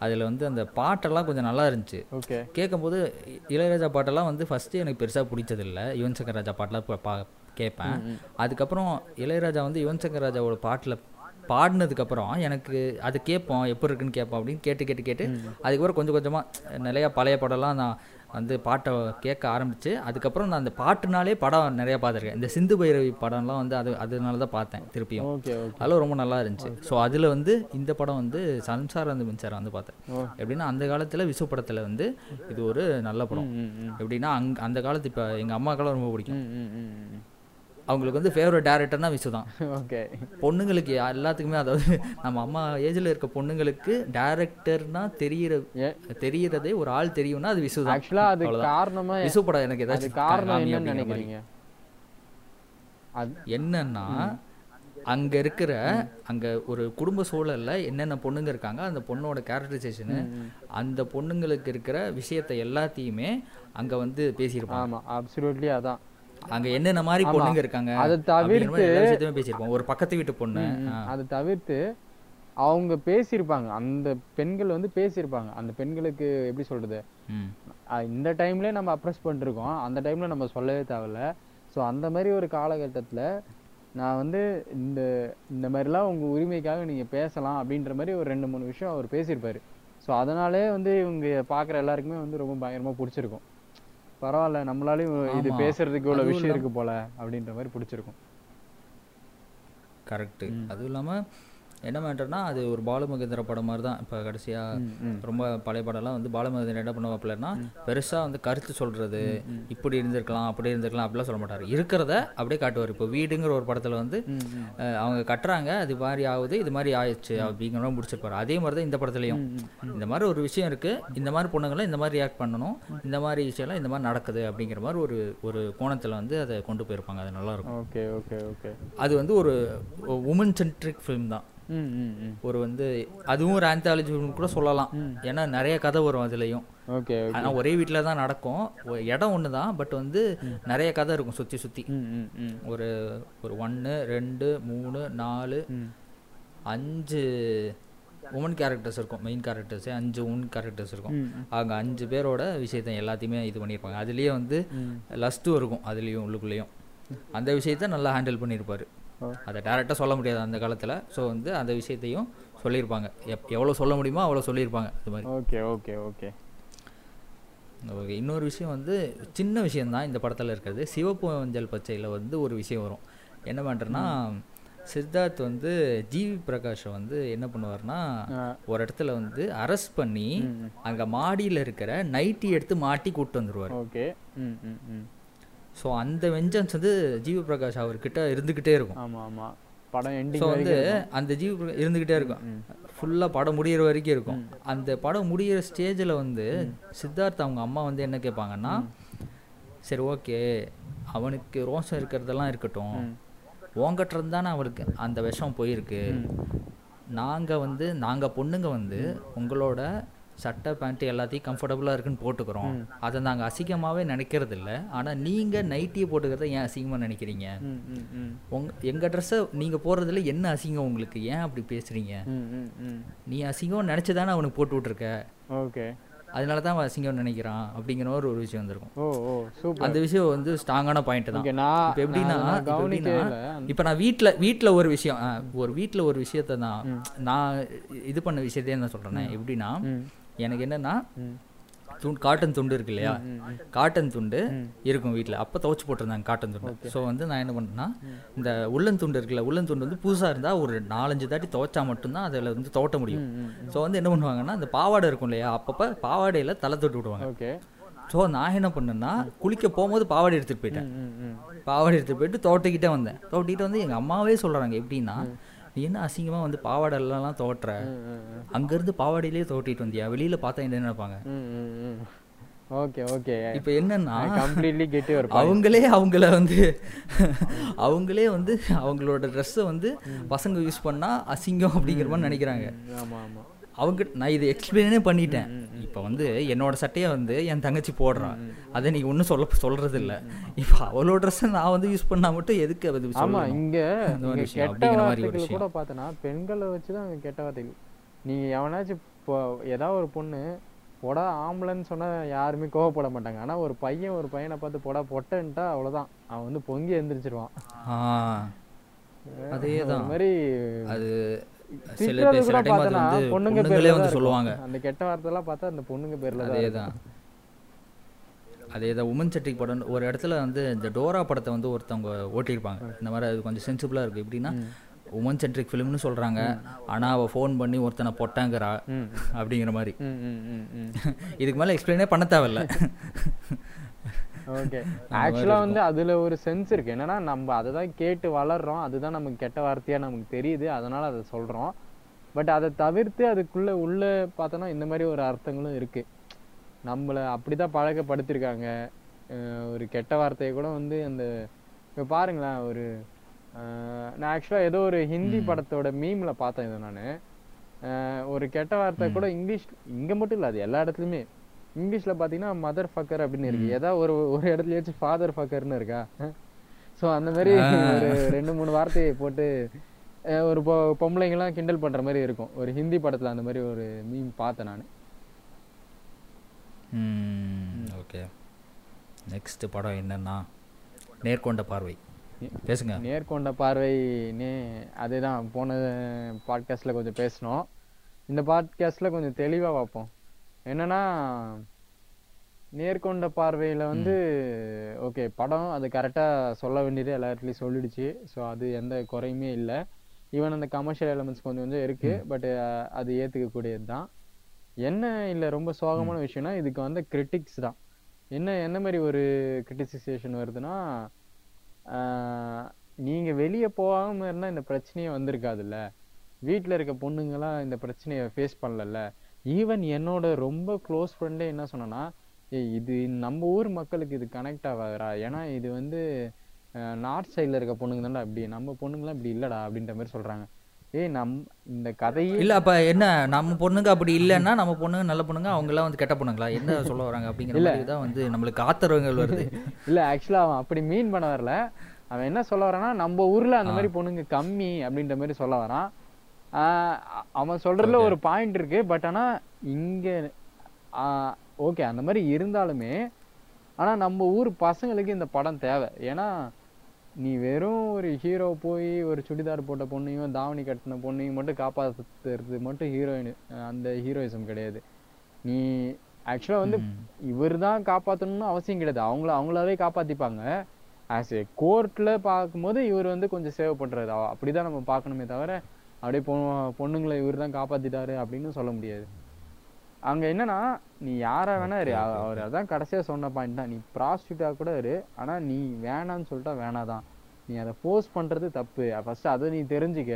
அதில் வந்து அந்த பாட்டெல்லாம் கொஞ்சம் நல்லா இருந்துச்சு. ஓகே, கேட்கும்போது இளையராஜா பாட்டெல்லாம் வந்து ஃபஸ்ட்டு எனக்கு பெருசாக பிடிச்சதில்லை. யுவன் சங்கர் ராஜா பாட்டெலாம் கேட்பேன். அதுக்கப்புறம் இளையராஜா வந்து யுவன் சங்கர் ராஜாவோட பாட்டில் பாடினதுக்கப்புறம் எனக்கு அது கேட்போம் எப்படி இருக்குன்னு கேட்போம் அப்படின்னு கேட்டு கேட்டு கேட்டு அதுக்கப்புறம் கொஞ்சம் கொஞ்சமாக நிறையா பழைய படம்லாம் நான் வந்து பாட்டை கேட்க ஆரம்பிச்சு. அதுக்கப்புறம் நான் அந்த பாட்டுனாலே படம் நிறையா பார்த்துருக்கேன். இந்த சிந்து பைரவி படம்லாம் வந்து அதனால தான் பார்த்தேன் திருப்பியும். அதெல்லாம் ரொம்ப நல்லா இருந்துச்சு. ஸோ அதில் வந்து இந்த படம் வந்து சம்சாரம் அந்த மின்சாரம் வந்து பார்த்தேன். எப்படின்னா அந்த காலத்தில் விசு படத்தில் வந்து இது ஒரு நல்ல படம். எப்படின்னா அந்த காலத்து இப்போ எங்கள் அம்மாக்கெல்லாம் ரொம்ப பிடிக்கும். அவங்களுக்கு வந்து ஃபேவரட் டேரக்டர்னா விசு தான். ஓகே, பொண்ணுங்களுக்கு எல்லாத்துக்குமே, அதாவது நம்ம அம்மா ஏஜில் இருக்க பொண்ணுங்களுக்கு டேரக்டர்னா தெரியறதே ஒரு ஆள் தெரியும்னா அது விசு தான். ஆக்சுவலாக அது காரணமாக விசு படம் எனக்கு ஏதாச்சும் காரணம் நினைக்கிறீங்க என்னன்னா, அங்கே இருக்கிற அங்கே ஒரு குடும்ப சூழலில் என்னென்ன பொண்ணுங்க இருக்காங்க, அந்த பொண்ணோட கேரக்டரைசேஷனு, அந்த பொண்ணுங்களுக்கு இருக்கிற விஷயத்தை எல்லாத்தையுமே அங்கே வந்து பேசியிருப்பாங்க. ஆமாம், அப்சல்யூட்லி. அதான் அங்க என்னென்ன மாதிரி பொண்ணுங்க இருக்காங்க அதை தவிர்த்து பேசியிருப்பாங்க. ஒரு பக்கத்து வீட்டு பொண்ணு அதை தவிர்த்து அவங்க பேசியிருப்பாங்க. அந்த பெண்கள் வந்து பேசியிருப்பாங்க. அந்த பெண்களுக்கு எப்படி சொல்றது, இந்த டைம்ல நம்ம அப்ரெஸ் பண்ணிருக்கோம், அந்த டைம்ல நம்ம சொல்லவே தேவையில்ல. ஸோ அந்த மாதிரி ஒரு காலகட்டத்துல நான் வந்து இந்த இந்த மாதிரிலாம் உங்க உரிமைக்காக நீங்க பேசலாம் அப்படின்ற மாதிரி ஒரு 2-3 விஷயம் அவர் பேசியிருப்பாரு. ஸோ அதனாலே வந்து இவங்க பாக்குற எல்லாருக்குமே வந்து ரொம்ப பயங்கரமா பிடிச்சிருக்கும். பரவாயில்ல, நம்மளாலையும் இது பேசுறதுக்கு இவ்வளோ விஷயம் இருக்கு போல அப்படின்ற மாதிரி பிடிச்சிருக்கும். கரெக்டு. அதுவும் இல்லாமல் என்ன மேட்டர்னா, அது ஒரு பாலுமகேந்திர படம் மாதிரி தான். இப்போ கடைசியாக ரொம்ப பழைய படம்லாம் வந்து பாலுமகேந்திரன் என்ன பண்ணுவாப்பிலன்னா, பெருசாக வந்து கருத்து சொல்கிறது, இப்படி இருந்திருக்கலாம் அப்படி இருந்திருக்கலாம் அப்படிலாம் சொல்ல மாட்டார். இருக்கிறத அப்படியே காட்டுவார். இப்போ வீடுங்கிற ஒரு படத்தில் வந்து அவங்க கட்டுறாங்க, அது மாதிரி ஆகுது, இது மாதிரி ஆயிடுச்சு அப்படிங்கிற முடிச்சிருப்பார். அதே மாதிரி தான் இந்த படத்துலையும் இந்த மாதிரி ஒரு விஷயம் இருக்குது, இந்த மாதிரி பொண்ணுங்களாம் இந்த மாதிரி ரியாக்ட் பண்ணணும், இந்த மாதிரி விஷயம்லாம் இந்த மாதிரி நடக்குது அப்படிங்கிற மாதிரி ஒரு ஒரு கோணத்தில் வந்து அதை கொண்டு போயிருப்பாங்க. அது நல்லாயிருக்கும். Okay okay okay. அது வந்து ஒரு உமன் சென்ட்ரிக் ஃபிலிம் தான். ஒரு வந்து அதுவும் ஒரு ஆந்தாலஜி கூட சொல்லலாம். ஏன்னா நிறைய கதை வரும் அதுலயும். ஆனால் ஒரே வீட்டில தான் நடக்கும், இடம் ஒன்று தான், பட் வந்து நிறைய கதை இருக்கும் சுற்றி சுற்றி. ஒரு ஒரு 1, 2, 3, 4, 5 உமன் கேரக்டர்ஸ் இருக்கும். மெயின் கேரக்டர்ஸே 5 உமன் கேரக்டர்ஸ் இருக்கும். அவங்க 5 பேரோட விஷயத்த எல்லாத்தையுமே இது பண்ணியிருப்பாங்க. அதுலேயே வந்து லஸ்ட்டும் இருக்கும், அதுலேயும் உள்ளுக்குள்ளேயும். அந்த விஷயத்த நல்லா ஹேண்டில் பண்ணியிருப்பாரு. அதை டேரெக்டாக சொல்ல முடியாது அந்த காலத்தில். ஸோ வந்து அந்த விஷயத்தையும் சொல்லியிருப்பாங்க. எவ்வளோ சொல்ல முடியுமோ அவ்வளோ சொல்லியிருப்பாங்க இது மாதிரி. Okay okay okay okay. இன்னொரு விஷயம் வந்து சின்ன விஷயந்தான் இந்த படத்தில் இருக்கிறது. சிவப்பு மஞ்சள் பச்சையில் வந்து ஒரு விஷயம் வரும். என்ன பண்ணுறேன்னா, சித்தார்த் வந்து ஜிவி பிரகாஷை வந்து என்ன பண்ணுவார்னா, ஒரு இடத்துல வந்து அரெஸ்ட் பண்ணி அங்கே மாடியில் இருக்கிற நைட்டி எடுத்து மாட்டி கூப்பிட்டு வந்துடுவார். ஓகே. ஸோ அந்த வெஞ்சன்ஸ் வந்து ஜிவி பிரகாஷ் அவர்கிட்ட இருந்துக்கிட்டே இருக்கும். ஆமாம் ஆமாம். படம் எண்டிங். ஸோ வந்து அந்த ஜிவி பிரகாஷ் இருந்துக்கிட்டே இருக்கும் ஃபுல்லாக, படம் முடிகிற வரைக்கும் இருக்கும். அந்த படம் முடிகிற ஸ்டேஜில் வந்து சித்தார்த் அவங்க அம்மா வந்து என்ன கேட்பாங்கன்னா, சரி ஓகே அவனுக்கு ரோஷம் இருக்கிறதெல்லாம் இருக்கட்டும், உங்ககிட்ட இருந்தானே அவனுக்கு அந்த விஷம் போயிருக்கு, நாங்கள் வந்து நாங்கள் பொண்ணுங்க வந்து உங்களோட சட்டை பேண்ட்டு எல்லாத்தையும் கம்ஃபர்டபுளாக இருக்குன்னு போட்டுக்கிறோம், அதை நாங்கள் அசிங்கமாகவே நினைக்கிறது இல்லை. ஆனால் நீங்கள் நைட்டியை போட்டுக்கிறத ஏன் அசிங்கமாக நினைக்கிறீங்க? எங்கள் ட்ரெஸ்ஸை நீங்கள் போடுறதுல என்ன அசிங்கம் உங்களுக்கு? ஏன் அப்படி பேசுகிறீங்க? நீ அசிங்கம்னு நினச்சி தானே அவனுக்கு போட்டு விட்ருக்க. ஓகே, அதனால தான் அவன் சிங்கம்னு நினைக்கிறான் அப்படிங்கிற ஒரு ஒரு விஷயம் வந்துருக்கும். அந்த விஷயம் வந்து ஸ்ட்ராங்கான பாயிண்ட் தான். இப்போ எப்படின்னா இப்போ நான் வீட்டில் ஒரு விஷயம் விஷயத்த தான் நான் இது பண்ண விஷயத்தையே நான் சொல்கிறேன். எப்படின்னா எனக்கு என்னென்னா காட்டன் துண்டு இருக்கு இல்லையா, காட்டன் துண்டு இருக்கும் வீட்டில். அப்போ துவச்சி போட்டிருந்தாங்க காட்டன் துண்டு. ஸோ வந்து நான் என்ன பண்ணேன்னா இந்த உள்ளன் துண்டு இருக்குல்ல, உள்ளன் துண்டு வந்து புதுசாக இருந்தால் ஒரு 4-5 தாட்டி துவைச்சா மட்டும்தான் அதில் வந்து துவட்ட முடியும். ஸோ வந்து என்ன பண்ணுவாங்கன்னா அந்த பாவாடை இருக்கும் இல்லையா, அப்பப்போ பாவாடையில் தலை தொட்டு விடுவாங்க. ஸோ நான் என்ன பண்ணேன்னா குளிக்க போகும்போது பாவாடை எடுத்துகிட்டு போயிட்டேன். பாவாடை எடுத்துகிட்டு போயிட்டு தோட்டிக்கிட்டே வந்தேன். தோட்டிக்கிட்டே வந்து எங்கள் அம்மாவே சொல்கிறாங்க எப்படின்னா நீ என்ன அசிங்கமாக வந்து பாவாடெல்லாம் தோட்டுற, அங்கேருந்து பாவாடையிலேயே தோட்டிட்டு வந்தியா, வெளியில் பார்த்தா என்ன நினைப்பாங்க. Okay okay. இப்போ என்னன்னா கம்ப்ளீட்லி கெட் யுவர் பாயிண்ட். அவங்களே வந்து அவங்களோட ட்ரெஸ்ஸை வந்து பசங்க யூஸ் பண்ணால் அசிங்கம் அப்படிங்கிற மாதிரி நினைக்கிறாங்க. ஆமாம் ஆமாம். அவங்க நான் இதை எக்ஸ்பிளைனே பண்ணிட்டேன். இப்போ வந்து என்னோடய சட்டையை வந்து என் தங்கச்சி போடுறான், அதை நீங்கள் ஒன்றும் சொல்கிறது இல்லை. இப்போ அவ்வளோ ட்ரெஸ்ஸை நான் வந்து யூஸ் பண்ணால் மட்டும் எதுக்கு அது? ஆமாம், இங்கே கெட்ட வார்த்தைகள் கூட பார்த்தோன்னா பெண்களை வச்சு தான் அங்கே கெட்ட வார்த்தைகள். நீங்கள் எவனாச்சும் இப்போ ஏதாவது ஒரு பொண்ணு பொடா ஆம்பளைன்னு சொன்னால் யாருமே கோவப்பட மாட்டாங்க. ஆனால் ஒரு பையனை பார்த்து பொடா பொட்டன்ட்டா அவ்வளோதான், அவன் வந்து பொங்கி எழுந்திரிச்சிருவான். அதே தான் மாதிரி அது பொண்ணுங்க கெட்ட வார்த்தைலாம் பார்த்தா அந்த பொண்ணுங்க பேர்ல அதேதான் அதேதான். உமன் சட்டிக்கு படம் ஒரு இடத்துல வந்து இந்த டோரா படத்தை வந்து ஒருத்தவங்க ஓட்டியிருப்பாங்க. இந்த மாதிரி அது கொஞ்சம் சென்சிபிளாக இருக்குது. எப்படின்னா உமன் சென்ட்ரிக் ஃபிலிம்னு சொல்கிறாங்க, ஆனால் அவள் ஃபோன் பண்ணி ஒருத்தனை பொட்டாங்கிறா அப்படிங்கிற மாதிரி. இதுக்கு மேலே எக்ஸ்பிளைனே பண்ண தேவையில்ல. ஓகே, ஆக்சுவலாக வந்து அதில் ஒரு சென்ஸ் இருக்குது. என்னென்னா நம்ம அதை தான் கேட்டு வளர்கிறோம், அதுதான் நமக்கு கெட்ட வார்த்தையாக நமக்கு தெரியுது, அதனால் அதை சொல்கிறோம். பட் அதை தவிர்த்து அதுக்குள்ளே உள்ளே பார்த்தோன்னா இந்த மாதிரி ஒரு அர்த்தங்களும் இருக்குது. நம்மளை அப்படி தான் பழக்கப்படுத்திருக்காங்க. ஒரு கெட்ட வார்த்தையை கூட வந்து அந்த இப்போ பாருங்களேன், ஒரு நான் ஆக்சுவலாக ஏதோ ஒரு ஹிந்தி படத்தோட மீமில் பார்த்தேன் இதை. நான் ஒரு கெட்ட வார்த்தை கூட இங்கிலீஷ் இங்கே மட்டும் இல்லை, அது எல்லா இடத்துலையுமே. இங்கிலீஷில் பார்த்தீங்கன்னா மதர் ஃபக்கர் அப்படின்னு இருக்குது. ஏதாவது ஒரு ஒரு இடத்துலையாச்சும் ஃபாதர் ஃபக்கர்னு இருக்கா? ஸோ அந்த மாதிரி ஒரு 2-3 வார்த்தையை போட்டு ஒரு பொம்பளைங்கெல்லாம் கிண்டல் பண்ணுற மாதிரி இருக்கும். ஒரு ஹிந்தி படத்தில் அந்த மாதிரி ஒரு மீம் பார்த்தேன் நான். ஓகே, நெக்ஸ்ட் படம் என்னன்னா நேர்கொண்ட பார்வை. பேசுங்க. நேர்கொண்ட பார்வைனே அதே தான், போன பாட்காஸ்ட்டில் கொஞ்சம் பேசணும். இந்த பாட்காஸ்ட்டில் கொஞ்சம் தெளிவாக பார்ப்போம். என்னன்னா நேர்கொண்ட பார்வையில் வந்து ஓகே படம் அது கரெக்டாக சொல்ல வேண்டியது எல்லா இடத்துலையும் சொல்லிடுச்சு. ஸோ அது எந்த குறையுமே இல்லை. ஈவன் அந்த கமர்ஷியல் எலமெண்ட்ஸ் கொஞ்சம் இருக்குது, பட் அது ஏற்றுக்கக்கூடியது தான். என்ன இல்லை ரொம்ப சோகமான விஷயம்னா இதுக்கு வந்து கிரிட்டிக்ஸ் தான். என்ன மாதிரி ஒரு கிரிட்டிசைசேஷன் வருதுன்னா, நீங்கள் வெளியே போகாமல் இருந்தால் இந்த பிரச்சனையே வந்திருக்காதுல்ல, வீட்டில் இருக்க பொண்ணுங்களாம் இந்த பிரச்சனையை ஃபேஸ் பண்ணல. ஈவன் என்னோட ரொம்ப க்ளோஸ் ஃப்ரெண்டே என்ன சொன்னேன்னா, இது நம்ம ஊர் மக்களுக்கு இது கனெக்ட் ஆகாதுடா, ஏன்னா இது வந்து நார்த் சைடில் இருக்க பொண்ணுங்க தான்டா இப்படி, நம்ம பொண்ணுங்களாம் இப்படி இல்லைடா அப்படின்ற மாதிரி சொல்கிறாங்க. இந்த கதையே இல்லை. அப்போ என்ன நம்ம பொண்ணுங்க அப்படி இல்லைன்னா நம்ம பொண்ணுங்க நல்ல பொண்ணுங்க, அவங்களாம் வந்து கெட்ட பொண்ணுங்களா, என்ன சொல்ல வராங்க அப்படிங்கிறது தான் வந்து நம்மளுக்கு ஆத்திரங்கள் வருது. இல்லை ஆக்சுவலாக அவன் அப்படி மீன் பண்ண வரல. அவன் என்ன சொல்ல வரான்னா நம்ம ஊரில் அந்த மாதிரி பொண்ணுங்க கம்மி அப்படின்ற மாதிரி சொல்ல வரான். அவன் சொல்கிறதுல ஒரு பாயிண்ட் இருக்குது. பட் ஆனால் இங்கே ஓகே அந்த மாதிரி இருந்தாலுமே, ஆனால் நம்ம ஊர் பசங்களுக்கு இந்த படம் தேவை. ஏன்னா நீ வெறும் ஒரு ஹீரோ போய் ஒரு சுடிதார் போட்ட பொண்ணையும் தாவணி கட்டின பொண்ணையும் மட்டும் காப்பாற்றுறது மட்டும் ஹீரோயின் அந்த ஹீரோயிசம் கிடையாது. நீ ஆக்சுவலாக வந்து இவர் தான் காப்பாற்றணும்னு அவசியம் கிடையாது, அவங்களாவே காப்பாற்றிப்பாங்க. ஆஸ் ஏ கோர்ட்டில் பார்க்கும்போது இவர் வந்து கொஞ்சம் சேவ் பண்ணுறது, அப்படி தான் நம்ம பார்க்கணுமே தவிர அப்படியே பொண்ணுங்களை இவர் தான் காப்பாற்றிட்டாரு அப்படின்னு சொல்ல முடியாது. அங்கே என்னன்னா நீ யாரை வேணா இரு, அவர் அதான் கடைசியாக சொன்ன பாயிண்ட் தான், நீ ப்ராஸ்டியூட்டாக கூட இரு, ஆனால் நீ வேணான்னு சொல்லிட்டா வேணாதான். நீ அதை ஃபோர்ஸ் பண்ணுறது தப்பு. ஃபஸ்ட்டு அதை நீ தெரிஞ்சுக்க.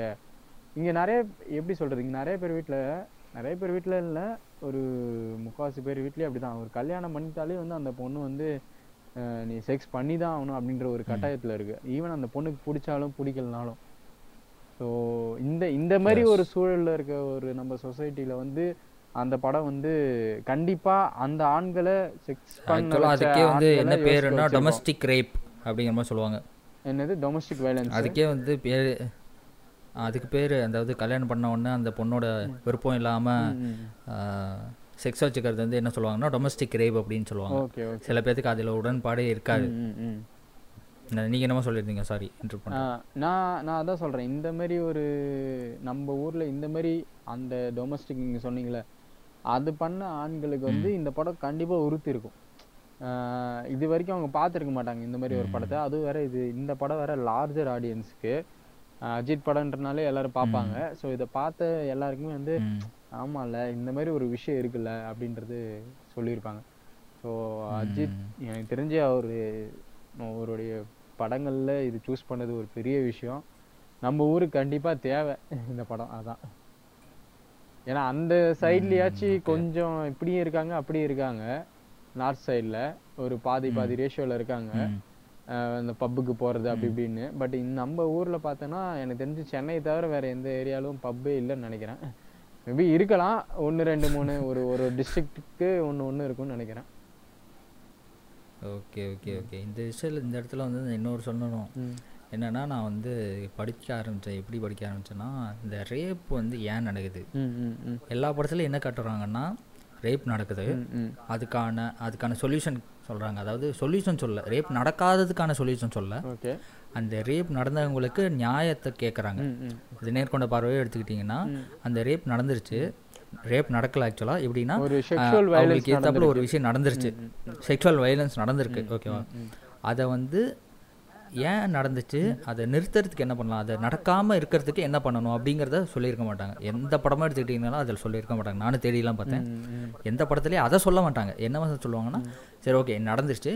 இங்கே நிறைய எப்படி சொல்கிறது, இங்கே நிறைய பேர் வீட்டில் இல்லை, ஒரு 3/4 பேர் வீட்லேயே அப்படி தான். ஒரு கல்யாணம் பண்ணிட்டாலே வந்து அந்த பொண்ணு வந்து நீ செக்ஸ் பண்ணி தான் ஆகணும் அப்படின்ற ஒரு கட்டாயத்தில் இருக்குது. ஈவன் அந்த பொண்ணுக்கு பிடிச்சாலும் பிடிக்கலனாலும். ஸோ இந்த மாதிரி ஒரு சூழலில் இருக்க ஒரு நம்ம சொசைட்டியில் வந்து அந்த படம் வந்து கண்டிப்பா அந்த ஆண்களை செக்ஸ் பண்ணல. அதுக்கே வந்து என்ன பேருன்னா டொமஸ்டிக் ரேப் அப்படிங்கிற மாதிரி சொல்லுவாங்க. என்னது டொமஸ்டிக் வயலன்ஸ் அதுக்கே வந்து பேர், அதுக்கு பேர். அதாவது கல்யாணம் பண்ண உடனே அந்த பொண்ணோட விருப்பம் இல்லாமல் செக்ஸ் வச்சுக்கிறது வந்து என்ன சொல்லுவாங்கன்னா டொமஸ்டிக் ரேப் அப்படின்னு சொல்லுவாங்க. சில பேருக்கு அதில் உடன்பாடே இருக்காது. நீங்கள் என்னமா சொல்லியிருந்தீங்க? சாரி, நான் அதான் சொல்கிறேன். இந்த மாதிரி ஒரு நம்ம ஊரில் இந்த மாதிரி அந்த டொமஸ்டிக் நீங்கள் சொன்னீங்களே அது பண்ண ஆண்களுக்கு வந்து இந்த படம் கண்டிப்பாக உறுத்தி இருக்கும். இது வரைக்கும் அவங்க பார்த்துருக்க மாட்டாங்க இந்த மாதிரி ஒரு படத்தை. அது வேற, இது இந்த படம் வேற லார்ஜர் ஆடியன்ஸுக்கு. அஜித் படம்ன்றனாலே எல்லாரும் பார்ப்பாங்க. ஸோ இதை பார்த்த எல்லாருக்குமே வந்து ஆமாம்ல இந்த மாதிரி ஒரு விஷயம் இருக்குல்ல அப்படின்றது சொல்லியிருப்பாங்க. ஸோ அஜித் எனக்கு தெரிஞ்ச அவர் அவருடைய படங்களில் இது சூஸ் பண்ணது ஒரு பெரிய விஷயம். நம்ம ஊருக்கு கண்டிப்பாக தேவை இந்த படம். அதான், ஏன்னா அந்த சைட்லேயாச்சும் கொஞ்சம் இப்படியும் இருக்காங்க அப்படியும் இருக்காங்க. நார்த் சைடில் ஒரு பாதி பாதி ரேஷியோவில் இருக்காங்க, இந்த பப்புக்கு போகிறது அப்படி இப்படின்னு. பட் நம்ம ஊரில் பார்த்தோன்னா எனக்கு தெரிஞ்சு சென்னை தவிர வேறு எந்த ஏரியாவிலும் பப்பு இல்லைன்னு நினைக்கிறேன். மேபி இருக்கலாம், ஒன்று ரெண்டு மூணு ஒரு ஒரு டிஸ்ட்ரிக்ட்டுக்கு ஒன்று ஒன்று இருக்கும்னு நினைக்கிறேன். Okay okay okay. இந்த விஷயம் இந்த இடத்துல வந்து இன்னொரு சொல்லணும் என்னன்னா, நான் வந்து படிக்க ஆரம்பித்தேன். எப்படி படிக்க ஆரம்பித்தேன்னா, இந்த ரேப் வந்து ஏன் நடக்குது, எல்லா படத்துலையும் என்ன காட்டுறாங்கன்னா ரேப் நடக்குது, அதுக்கான சொல்யூஷன் சொல்கிறாங்க. அதாவது சொல்யூஷன் சொல்ல, ரேப் நடக்காததுக்கான சொல்யூஷன் சொல்ல, அந்த ரேப் நடந்தவங்களுக்கு நியாயத்தை கேட்குறாங்க. இது நேர்கொண்ட பார்வையை எடுத்துக்கிட்டிங்கன்னா அந்த ரேப் நடந்துருச்சு, ரேப் நடக்கல ஆக்சுவலாக. எப்படின்னா அவங்களுக்கு ஏற்றாப்புல ஒரு விஷயம் நடந்துருச்சு, செக்ஷுவல் வயலன்ஸ் நடந்திருக்கு, ஓகேவா? அதை வந்து ஏன் நடந்துச்சு, அதை நிறுத்துறதுக்கு என்ன பண்ணலாம், அதை நடக்காமல் இருக்கிறதுக்கு என்ன பண்ணணும் அப்படிங்கிறத சொல்லியிருக்க மாட்டாங்க. எந்த படமும் எடுத்துக்கிட்டிங்கனாலும் அதில் சொல்லியிருக்க மாட்டாங்க. நானும் தேடிலாம் பார்த்தேன், எந்த படத்துலேயும் அதை சொல்ல மாட்டாங்க. என்ன மாதிரி சொல்லுவாங்கன்னா, சரி ஓகே நடந்துருச்சு,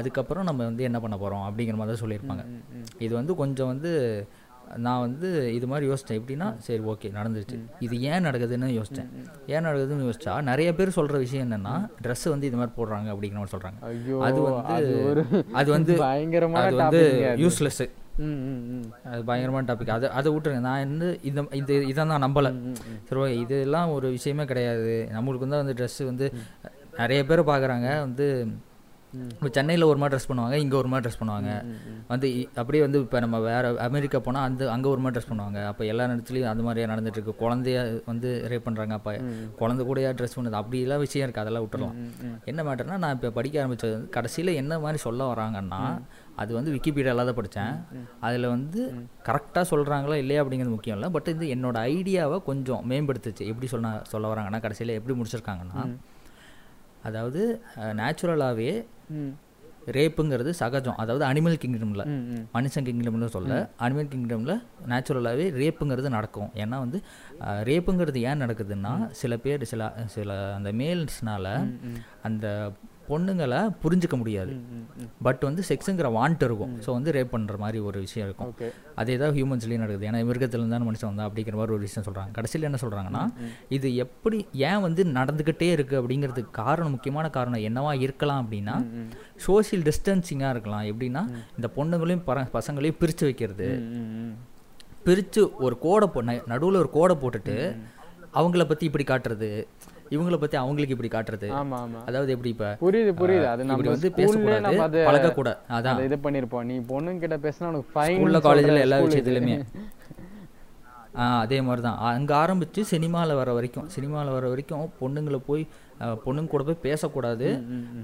அதுக்கப்புறம் நம்ம வந்து என்ன பண்ண போகிறோம் அப்படிங்கிற மாதிரி தான் சொல்லியிருப்பாங்க. இது வந்து கொஞ்சம் வந்து நான் வந்து இது மாதிரி யோசித்தேன். எப்படின்னா, சரி ஓகே நடந்துருச்சு, இது ஏன் நடக்குதுன்னு யோசித்தேன். ஏன் நடக்குதுன்னு யோசித்தா நிறைய பேர் சொல்கிற விஷயம் என்னென்னா, ட்ரெஸ் வந்து இது மாதிரி போடுறாங்க அப்படிங்கிற மாதிரி சொல்கிறாங்க. அது வந்து யூஸ்லெஸ்ஸு, அது பயங்கரமான டாபிக். அதை விட்டுருங்க. நான் வந்து இதான் நம்பலை. சரி ஓகே இதெல்லாம் ஒரு விஷயமே கிடையாது. நம்மளுக்கு தான் வந்து ட்ரெஸ்ஸு வந்து நிறைய பேர் பார்க்குறாங்க. வந்து இப்போ சென்னையில் ஒரு மாதிரி ட்ரெஸ் பண்ணுவாங்க, இங்கே ஒரு மாதிரி ட்ரெஸ் பண்ணுவாங்க. வந்து அப்படியே வந்து இப்போ நம்ம வேறு அமெரிக்கா போனால் அங்கே ஒரு மாதிரி ட்ரெஸ் பண்ணுவாங்க. அப்போ எல்லா இடத்துலையும் அது மாதிரியாக நடந்துகிட்ருக்கு. குழந்தைய வந்து ரேப் பண்ணுறாங்க, அப்போ குழந்தை கூடயா ட்ரெஸ் பண்ணுறது, அப்படிலாம் விஷயம் இருக்குது. அதெல்லாம் விட்டுடலாம். என்ன மேட்டர்னா, நான் இப்போ படிக்க ஆரம்பித்தது வந்து கடைசியில் என்ன மாதிரி சொல்ல வராங்கன்னா, அது வந்து விக்கிபீடியாவில் தான் படித்தேன். அதில் வந்து கரெக்டாக சொல்கிறாங்களா இல்லையா அப்படிங்கிறது முக்கியம் இல்லை. பட் இது என்னோடய ஐடியாவை கொஞ்சம் மேம்படுத்துச்சு. எப்படி சொல்ல வராங்கன்னா, கடைசியில் எப்படி முடிச்சிருக்காங்கன்னா, அதாவது நேச்சுரலாகவே ரேப்புங்கிறது சகஜம். அதாவது அனிமல் கிங்டமில், மனுஷன் கிங்டம்னு சொல்ல, அனிமல் கிங்டமில் நேச்சுரலாகவே ரேப்புங்கிறது நடக்கும். ஏன்னா வந்து ரேப்புங்கிறது ஏன் நடக்குதுன்னா, சில பேர் சில அந்த மேல்ஸ்னால் அந்த பொண்ணுங்களை புரிஞ்சிக்க முடியாது. பட் வந்து செக்ஸுங்கிற வாண்ட் இருக்கும். ஸோ வந்து ரேப் பண்ணுற மாதிரி ஒரு விஷயம் இருக்கும். அதே தான் ஹியூமன்ஸ்லேயும் நடக்குது. ஏன்னா மிருகத்துலேருந்து தான் மனுஷன் வந்தா அப்படிங்கிற மாதிரி ஒரு விஷயம் சொல்கிறாங்க. கடைசியில் என்ன சொல்கிறாங்கன்னா, இது எப்படி ஏன் வந்து நடந்துக்கிட்டே இருக்குது அப்படிங்கிறதுக்கு காரணம், முக்கியமான காரணம் என்னவா இருக்கலாம் அப்படின்னா, சோஷியல் டிஸ்டன்சிங்காக இருக்கலாம். எப்படின்னா, இந்த பொண்ணுங்களையும் பசங்களையும் பிரித்து வைக்கிறது, பிரித்து ஒரு கோடை நடுவில் ஒரு கோடை போட்டுட்டு அவங்கள பற்றி இப்படி காட்டுறது, இவங்கள பத்தி அவங்களுக்கு இப்படி காட்டுறது. அதாவது எப்படி இப்ப புரியுது அது நம்ம வந்து பேசக்கூடாது, பழக்க கூட. அதான் இது பண்ணிருப்போம், நீ பொண்ணுங்க கிட்ட பேசினா உனக்கு ஃபைன் உள்ள காலேஜ்ல எல்லா விஷயத்துலயுமே அதே மாதிரி தான். அங்கே ஆரம்பித்து சினிமாவில் வர வரைக்கும் பொண்ணுங்களை போய் பொண்ணுங்க கூட போய் பேசக்கூடாது,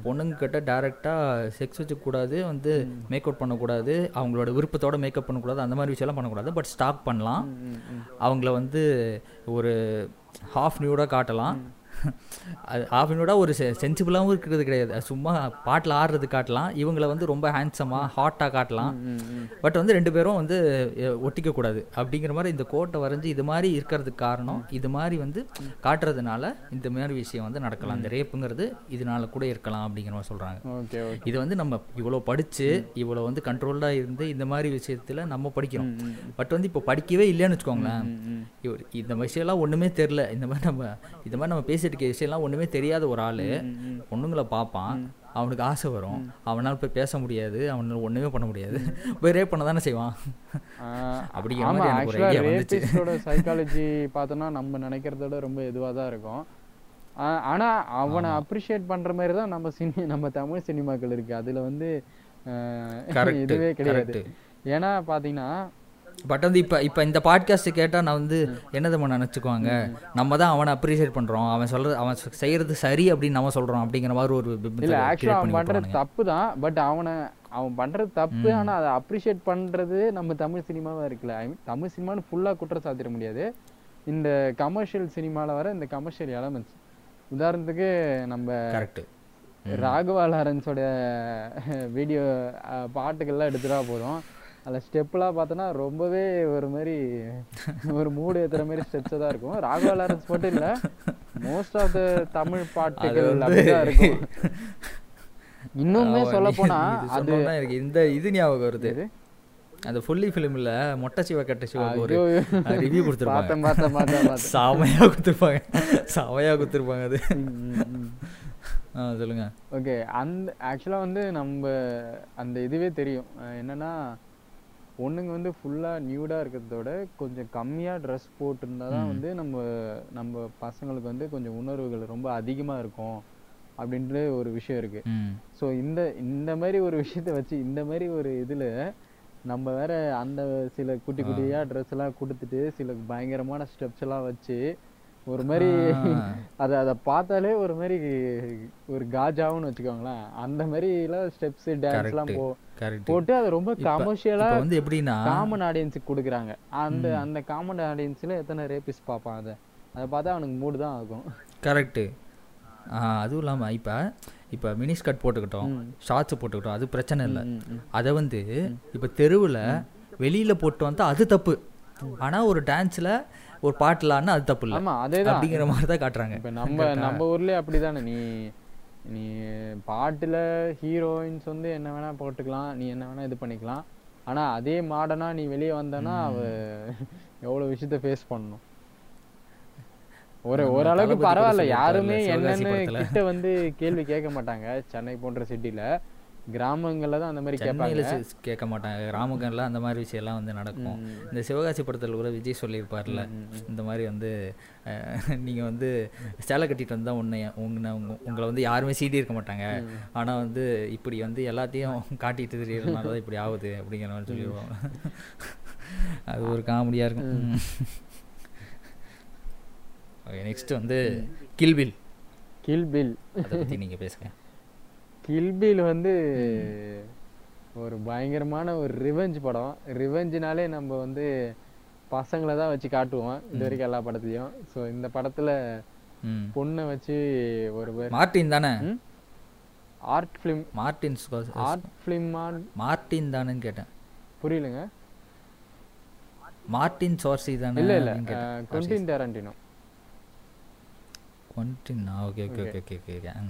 பொண்ணுங்கிட்ட டேரெக்டாக செக்ஸ் வச்சுக்கூடாது, வந்து மேக்கப் பண்ணக்கூடாது, அவங்களோட விருப்பத்தோடு மேக்கப் பண்ணக்கூடாது, அந்த மாதிரி விஷயம்லாம் பண்ணக்கூடாது. பட் ஸ்டாக் பண்ணலாம், அவங்கள வந்து ஒரு ஹாஃப் நியூடாக காட்டலாம். அது ஹாஃப் நியூடாக ஒரு சென்சிபிளாகவும் இருக்கிறது கிடையாது, சும்மா பாட்டில் ஆடுறது காட்டலாம். இவங்களை வந்து ரொம்ப ஹேண்ட்ஸமாக ஹாட்டாக காட்டலாம். பட் வந்து ரெண்டு பேரும் வந்து ஒட்டிக்கக்கூடாது அப்படிங்கிற மாதிரி இந்த கோட்டை வரைஞ்சி இது மாதிரி இருக்கிறதுக்கு காரணம், இது மாதிரி வந்து காட்டுறதுனால இந்த மாதிரி விஷயம் வந்து நடக்கலாம். இந்த ரேப்புங்கிறது இதனால கூட இருக்கலாம் அப்படிங்கிற மாதிரி சொல்கிறாங்க. இது வந்து நம்ம இவ்வளோ படித்து இவ்வளோ வந்து கண்ட்ரோல்டாக இருந்து இந்த மாதிரி விஷயத்தில் நம்ம படிக்கிறோம். பட் வந்து இப்போ படிக்கவே இல்லைன்னு வச்சுக்கோங்களேன், இந்த விஷயம்லாம் ஒன்றுமே தெரில, இந்த மாதிரி நம்ம பேசிட்டு விஷயம்லாம் ஒன்றுமே தெரியாத ஒரு ஆள் பொண்ணுங்களை பார்ப்பான், அவனுக்கு ஆசை வரும், அவனால் போய் பேச முடியாது, அவனால ஒன்றுமே பண்ண முடியாது, போய் ரேப் பண்ண தானே செய்வான். அப்படிங்கிற மாதிரி சைக்காலஜி பார்த்தோன்னா நம்ம நினைக்கிறதோட ரொம்ப இதுவாக தான் இருக்கும். ஆனால் அவனை அப்ரிஷியேட் பண்ணுற மாதிரி தான் நம்ம தமிழ் சினிமாக்கள் இருக்குது. அதில் வந்து இதுவே கிடையாது. ஏன்னா பார்த்தீங்கன்னா பட் வந்து இப்போ இப்போ இந்த பாட்காஸ்ட்டை கேட்டால் நான் வந்து என்னதுமா நினச்சிக்குவாங்க, நம்ம தான் அவனை அப்ரிஷியேட் பண்ணுறோம், அவன் சொல்கிறது அவன் செய்கிறது சரி அப்படின்னு நம்ம சொல்கிறோம் அப்படிங்கிற மாதிரி ஒரு ஆக்சுவலாக அவன் பண்ணுறது தப்பு தான். பட் அவன் பண்ணுறது தப்பு, ஆனால் அதை அப்ரிஷியேட் பண்ணுறது நம்ம தமிழ் சினிமாவாக இருக்குல்ல. ஐ மீன் தமிழ் சினிமான்னு ஃபுல்லாக குற்றம் சாத்திட முடியாது. இந்த கமர்ஷியல் சினிமாவில் வர இந்த கமர்ஷியல் எலமெண்ட்ஸ், உதாரணத்துக்கு நம்ம கரெக்டு ராகவா லாரன்ஸோட வீடியோ பாட்டுக்கள்லாம் எடுத்துட்டா போதும், அதில் ஸ்டெப்புலாம் பார்த்தோன்னா ரொம்பவே ஒரு மாதிரி ஒரு மூடு ஏற்றுற மாதிரி ஸ்டெப்ஸாக தான் இருக்கும். ராகவா லாரன்ஸ் மட்டும் இல்லை, மோஸ்ட் ஆஃப் த தமிழ் பாட்டுகள் அப்படிதான் இருக்கும். இன்னுமே சொல்ல போனால் அது எனக்கு இந்த இது ஞாபகம் வருது, அந்த ஃபுல்லி ஃபிலிமில் மொட்டை சிவா கெட்ட சிவா ஒரு ரிவ்யூ கொடுத்துருப்பாங்க, சாமையாக கொடுத்துருப்பாங்க, சாமையாக கொடுத்துருப்பாங்க. அது சொல்லுங்க. ஓகே, அந்த ஆக்சுவலாக வந்து நம்ம அந்த இதுவே தெரியும் என்னன்னா, ஒன்றுங்க வந்து ஃபுல்லாக நியூடாக இருக்கிறதோட கொஞ்சம் கம்மியாக ட்ரெஸ் போட்டிருந்தா தான் வந்து நம்ம நம்ம பசங்களுக்கு வந்து கொஞ்சம் உணர்வுகள் ரொம்ப அதிகமாக இருக்கும் அப்படின்ற ஒரு விஷயம் இருக்குது. ஸோ இந்த இந்த மாதிரி ஒரு விஷயத்த வச்சு இந்த மாதிரி ஒரு இதில் நம்ம வேற அந்த சில குட்டி குட்டியாக ட்ரெஸ்லாம் கொடுத்துட்டு சில பயங்கரமான ஸ்டெப்ஸ் எல்லாம் வச்சு ஒரு மாதிரி அதை அதை பார்த்தாலே ஒரு மாதிரி ஒரு காஜாவுன்னு வச்சுக்கோங்களேன். அந்த மாதிரிலாம் ஸ்டெப்ஸ் டான்ஸ்லாம் போட்டு அது ரொம்ப கமர்ஷியலாக வந்து எப்படின்னா காமன் ஆடியன்ஸுக்கு கொடுக்குறாங்க. அந்த அந்த காமன் ஆடியன்ஸில் எத்தனை ரேபிஸ் பார்ப்பான், அதை அதை பார்த்தா அவனுக்கு மூடு தான் ஆகும். கரெக்டு. அதுவும் இல்லாமல் இப்போ இப்போ மினிஸ்கட் போட்டுக்கிட்டோம், ஷார்ட்ஸ் போட்டுக்கிட்டோம், அது பிரச்சனை இல்லை. அதை வந்து இப்போ தெருவில் வெளியில் போட்டு வந்தால் அது தப்பு, ஆனால் ஒரு டான்ஸில் ஒரு பாட்டுலான்னு அது தப்பு இல்லை. ஆமாம், அதே தான் அப்படிங்கிற மாதிரி தான் காட்டுறாங்க. இப்போ நம்ம நம்ம ஊர்லேயே அப்படி தானே, நீ நீ பாட்டில் ஹீரோயின்ஸ் வந்து என்ன வேணால் போட்டுக்கலாம், நீ என்ன வேணால் இது பண்ணிக்கலாம், ஆனால் அதே மாடனாக நீ வெளியே வந்தனா அவள் எவ்வளோ விஷயத்த ஃபேஸ் பண்ணணும். ஒரு ஓரளவுக்கு பரவாயில்ல, யாருமே என்னென்னு கிட்ட வந்து கேள்வி கேட்க மாட்டாங்க. சென்னை போன்ற சிட்டியில் கிராமங்கள்ல தான் அந்த மாதிரி கேட்பாங்க, கேட்க மாட்டாங்க. கிராமங்கள்லாம் அந்த மாதிரி விஷயம்லாம் வந்து நடக்கும். இந்த சிவகாசி படத்தில் கூட விஜய் சொல்லியிருப்பார்ல, இந்த மாதிரி வந்து நீங்கள் வந்து சேலை கட்டிட்டு வந்தால் உங்களை வந்து யாருமே சீடி இருக்க மாட்டாங்க, ஆனால் வந்து இப்படி வந்து எல்லாத்தையும் காட்டிட்டு தெரியறதுனால தான் இப்படி ஆகுது அப்படிங்கிற மாதிரி சொல்லிடுவாங்க. அது ஒரு காமெடியாக இருக்கும். ஓகே, நெக்ஸ்ட் வந்து கில்பில். கில்பில் அதை பற்றி நீங்கள் பேசுங்க. கில்பில் வந்து ஒரு பயங்கரமான ஒரு ரிவெஞ்ச் படம். ரிவெஞ்சுனாலே நம்ம வந்து பசங்களை தான் வச்சு காட்டுவோம் இது வரைக்கும் எல்லா படத்துலையும். ஸோ இந்த படத்தில் பொண்ணை வச்சு ஒரு மார்ட்டின் தானே art film Martin art film Martin தானேன்னு கேட்டேன், புரியலங்க. மார்ட்டின் சோர்சி தானே? இல்லை இல்லை, குவென்டின் டாரண்டினோ.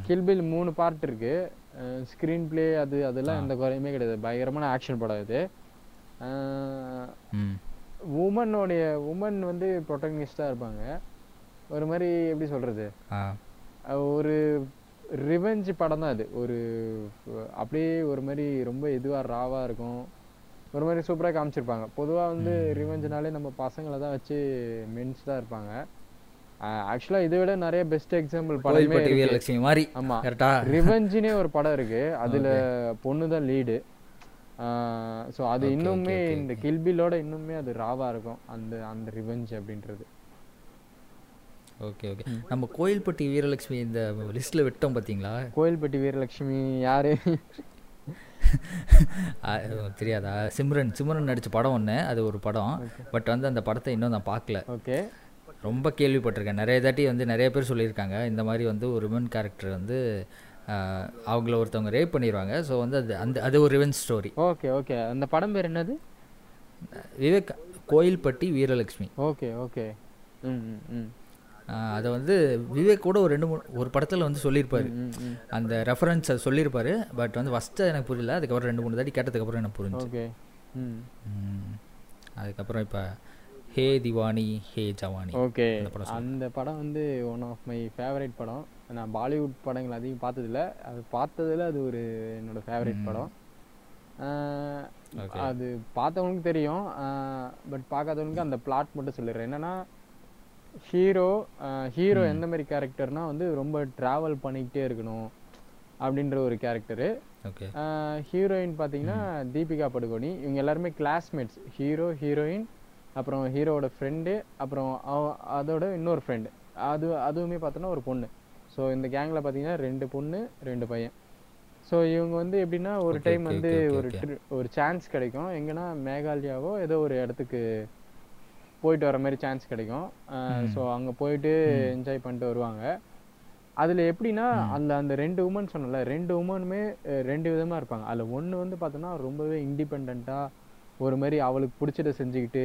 கில்பில் 3 பார்ட் இருக்கு. ஸ்கிரீன் பிளே அது அதெல்லாம் எந்த குறையுமே கிடையாது, பயங்கரமான ஆக்ஷன் படம் இது. உமன் வந்து ப்ரொட்டகனிஸ்டாக இருப்பாங்க. ஒரு மாதிரி எப்படி சொல்றது, ஒரு ரிவெஞ்ச் படம் தான் அது. ஒரு அப்படியே ஒரு மாதிரி ரொம்ப இதுவாக ராவாக இருக்கும், ஒரு மாதிரி சூப்பராக காமிச்சிருப்பாங்க. பொதுவாக வந்து ரிவெஞ்சுனாலே நம்ம பசங்களை தான் வச்சு மென்ஸ் தான் இருப்பாங்க. ஆக்சுவலாக இதை விட நிறைய பெஸ்ட் எக்ஸாம்பிள் படமே மாதிரி. ஆமாம், ரிவெஞ்சினே ஒரு படம் இருக்குது, அதில் பொண்ணு தான் லீடு. ஸோ அது இன்னுமே இந்த கில்பிலோட இன்னுமே அது ராவாக இருக்கும் அந்த அந்த ரிவெஞ்ச் அப்படின்றது. ஓகே ஓகே, நம்ம கோயில்பட்டி வீரலட்சுமி இந்த லிஸ்ட்டில் விட்டோம் பார்த்தீங்களா? கோயில்பட்டி வீரலட்சுமி யார் தெரியாதா? சிம்ரன் நடித்த படம் ஒன்று, அது ஒரு படம். பட் வந்து அந்த படத்தை இன்னும் நான் பார்க்கல. ஓகே, ரொம்ப கேள்விப்பட்டிருக்கேன், நிறைய தாட்டி வந்து நிறைய பேர் சொல்லியிருக்காங்க இந்த மாதிரி வந்து ஒரு விமன் கேரக்டர் வந்து அவங்கள ஒருத்தவங்க ரேப் பண்ணிடுவாங்க. ஸோ வந்து அது அந்த அது ஒரு ரிவெஞ்ச் ஸ்டோரி. ஓகே ஓகே, அந்த படம் பேர் என்னது? விவேக் கோயில்பட்டி வீரலட்சுமி. ஓகே ஓகே, ம். அதை வந்து விவேக் கூட ஒரு 2-3 படத்தில் வந்து சொல்லியிருப்பார், அந்த ரெஃபரன்ஸை சொல்லியிருப்பார். பட் வந்து ஃபஸ்ட்டு எனக்கு புரியல, அதுக்கப்புறம் 2-3 தாட்டி கேட்டதுக்கப்புறம் எனக்கு புரிஞ்சு. ஓகே, ம். அதுக்கப்புறம் இப்போ ஹே திவானி ஹே ஜவானி, ஓகே, அந்த படம் வந்து ஒன் ஆஃப் மை ஃபேவரட் படம். நான் பாலிவுட் படங்கள் அதிகம் பார்த்ததில்ல, அது பார்த்ததில் அது ஒரு என்னோடய ஃபேவரட் படம். அது பார்த்தவங்களுக்கு தெரியும், பட் பார்க்காதவங்களுக்கு அந்த பிளாட் மட்டும் சொல்லிடுறேன். என்னென்னா ஹீரோ எந்த மாதிரி கேரக்டர்னால் வந்து ரொம்ப ட்ராவல் பண்ணிக்கிட்டே இருக்கணும், அப்படின்ற ஒரு கேரக்டரு. ஹீரோயின் பார்த்தீங்கன்னா தீபிகா படுகோனி. இவங்க எல்லாருமே கிளாஸ்மேட்ஸ், ஹீரோ ஹீரோயின் அப்புறம் ஹீரோவோட ஃப்ரெண்டு அப்புறம் அதோட இன்னொரு ஃப்ரெண்டு, அதுவுமே பார்த்தோன்னா ஒரு பொண்ணு. ஸோ இந்த கேங்கில் பார்த்தீங்கன்னா 2 பொண்ணு 2 பையன். ஸோ இவங்க வந்து எப்படின்னா ஒரு டைம் வந்து ஒரு சான்ஸ் கிடைக்கும், எங்கன்னா மேகாலயாவோ ஏதோ ஒரு இடத்துக்கு போயிட்டு வர மாதிரி சான்ஸ் கிடைக்கும். ஸோ அங்கே போயிட்டு என்ஜாய் பண்ணிட்டு வருவாங்க. அதில் எப்படின்னா அந்த அந்த 2 உமன் சொன்னல, 2 உமனுமே 2 விதமாக இருப்பாங்க. அதில் ஒன்று வந்து பார்த்தோன்னா ரொம்பவே இண்டிபெண்ட்டாக ஒரு மாதிரி அவளுக்கு பிடிச்சதை செஞ்சுக்கிட்டு,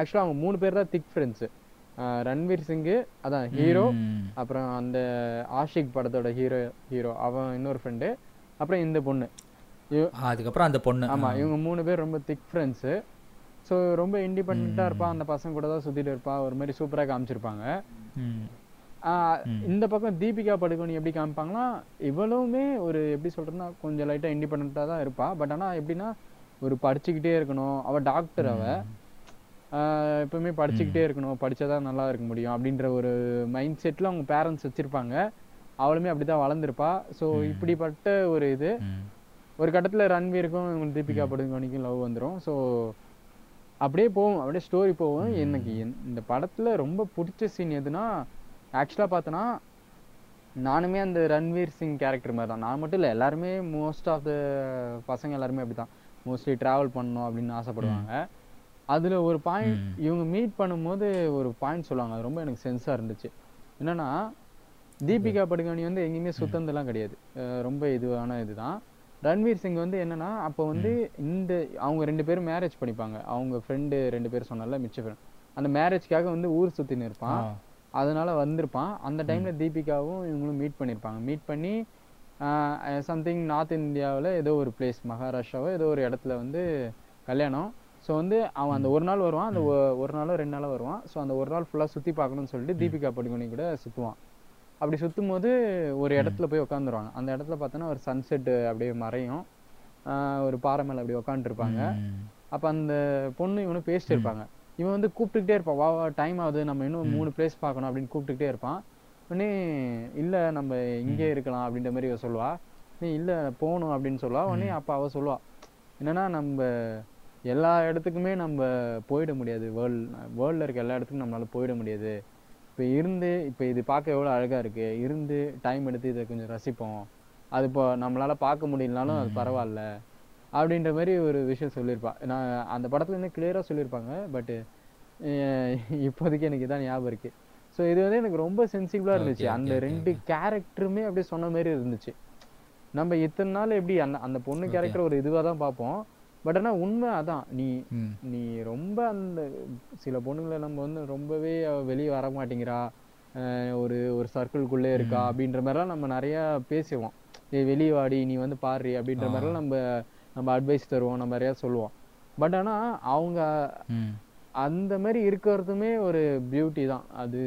ஆக்சுவலாக அவங்க 3 பேர் தான் திக் ஃப்ரெண்ட்ஸு. ரன்வீர் சிங்கு அதான் ஹீரோ, அப்புறம் அந்த ஆஷிக் படத்தோட ஹீரோ அவன் இன்னொரு ஃப்ரெண்டு, அப்புறம் இந்த பொண்ணு, அதுக்கப்புறம் அந்த பொண்ணு. ஆமாம், இவங்க 3 பேர் ரொம்ப திக் ஃப்ரெண்ட்ஸு. ஸோ ரொம்ப இண்டிபெண்ட்டாக இருப்பாள், அந்த பசங்க கூட தான் சுற்றிட்டு இருப்பாள், ஒரு மாதிரி சூப்பராக காமிச்சிருப்பாங்க. இந்த பக்கம் தீபிகா படுகோனி எப்படி காமிப்பாங்கன்னா, இவளுமே ஒரு எப்படி சொல்கிறதுனா கொஞ்சம் லைட்டாக இண்டிபெண்ட்டாக தான் இருப்பாள். பட் ஆனால் எப்படின்னா ஒரு படிச்சுக்கிட்டே இருக்கணும், அவள் டாக்டர், அவள் எப்பவுமே படிச்சுக்கிட்டே இருக்கணும், படித்தாதான் நல்லா இருக்க முடியும் அப்படின்ற ஒரு மைண்ட் செட்டில் அவங்க பேரண்ட்ஸ் வச்சுருப்பாங்க. அவளுமே அப்படி தான் வளர்ந்துருப்பா. ஸோ இப்படிப்பட்ட ஒரு இது ஒரு கட்டத்தில் ரன்வீருக்கும் இவங்க தீபிகா படுகோனிக்கும் லவ் வந்துடும். ஸோ அப்படியே போகும், அப்படியே ஸ்டோரி போகும். எனக்கு இந்த படத்தில் ரொம்ப பிடிச்ச சீன் எதுனா, ஆக்சுவலாக பார்த்தோன்னா நானுமே அந்த ரன்வீர் சிங் கேரக்டர் மாதிரி தான். நான் மட்டும் இல்லை, எல்லாருமே மோஸ்ட் ஆஃப் த பசங்க எல்லாருமே அப்படி தான், மோஸ்ட்லி ட்ராவல் பண்ணணும் அப்படின்னு ஆசைப்படுவாங்க. அதில் ஒரு பாயிண்ட் இவங்க மீட் பண்ணும்போது ஒரு பாயிண்ட் சொல்லுவாங்க, அது ரொம்ப எனக்கு சென்ஸாக இருந்துச்சு. என்னென்னா தீபிகா படுகோனி வந்து எங்கேயுமே சுத்தந்தெல்லாம் கிடையாது, ரொம்ப இதுவான இது தான். ரன்வீர் சிங் வந்து என்னென்னா அப்போ வந்து இந்த அவங்க 2 பேரும் மேரேஜ் பண்ணிப்பாங்க, அவங்க ஃப்ரெண்டு 2 பேர் சொன்னால மிச்ச ஃப்ரெண்ட், அந்த மேரேஜ்க்காக வந்து ஊர் சுற்றின்னு இருப்பான், அதனால் வந்திருப்பான். அந்த டைமில் தீபிகாவும் இவங்களும் மீட் பண்ணியிருப்பாங்க. மீட் பண்ணி சம்திங் நார்த் இந்தியாவில் ஏதோ ஒரு பிளேஸ், மகாராஷ்டிராவோ ஏதோ ஒரு இடத்துல வந்து கல்யாணம். ஸோ வந்து அவன் அந்த ஒரு நாள் வருவான், அந்த ஒரு நாளோ 2 நாளோ வருவான். ஸோ அந்த ஒரு நாள் ஃபுல்லாக சுற்றி பார்க்கணும்னு சொல்லிட்டு தீபிகா படுகோனி கூட சுற்றுவான். அப்படி சுற்றும் போது ஒரு இடத்துல போய் உட்காந்துருவாங்க. அந்த இடத்துல பார்த்தோன்னா ஒரு சன்செட்டு அப்படியே மறையும், ஒரு பாறை மேலே அப்படியே உட்காந்துருப்பாங்க. அப்போ அந்த பொண்ணு இவனும் பேசிட்டு இருப்பாங்க. இவன் வந்து கூப்பிட்டுக்கிட்டே இருப்பான், வா டைம் ஆகுது, நம்ம இன்னும் 3 பிளேஸ் பார்க்கணும் அப்படின்னு கூப்பிட்டுக்கிட்டே இருப்பான். உடனே இல்லை நம்ம இங்கே இருக்கலாம் அப்படின்ற மாதிரி இவ சொல்லுவா, நீ இல்லை போகணும் அப்படின்னு சொல்லுவா. உடனே அப்போ அவள் சொல்லுவா என்னன்னா, நம்ம எல்லா இடத்துக்குமே நம்ம போயிட முடியாது, வேர்ல்டில் இருக்க எல்லா இடத்துக்கும் நம்மளால போயிட முடியாது. இப்போ இருந்து இப்போ இது பார்க்க எவ்வளோ அழகாக இருக்குது, இருந்து டைம் எடுத்து இதை கொஞ்சம் ரசிப்போம், அது இப்போ நம்மளால் பார்க்க முடியலனாலும் அது பரவாயில்ல அப்படின்ற மாதிரி ஒரு விஷயம் சொல்லியிருப்பாள். நான் அந்த படத்தில் இன்னும் கிளியராக சொல்லியிருப்பாங்க, பட்டு இப்போதைக்கு எனக்கு இதான் ஞாபகம் இருக்குது. ஸோ இது வந்து எனக்கு ரொம்ப சென்சிபிளாக இருந்துச்சு, அந்த 2 கேரக்டருமே அப்படியே சொன்ன மாதிரி இருந்துச்சு. நம்ம இத்தனை நாள் எப்படி அந்த பொண்ணு கேரக்டர் ஒரு இதுவாக தான் பார்ப்போம், பட் ஆனால் உண்மை அதான். நீ நீ ரொம்ப அந்த சில பொண்ணுங்களை நம்ம வந்து ரொம்பவே வெளியே வர மாட்டேங்கிறா, ஒரு ஒரு சர்க்கிள்குள்ளே இருக்கா அப்படின்ற மாதிரிலாம் நம்ம நிறையா பேசுவோம். ஏ வெளியே வாடி, நீ வந்து பாரு அப்படின்ற மாதிரிலாம் நம்ம அட்வைஸ் தருவோம், நம்ம நிறையா சொல்லுவோம். பட் ஆனால் அவங்க அந்த மாதிரி இருக்கிறதுமே ஒரு பியூட்டி தான். அது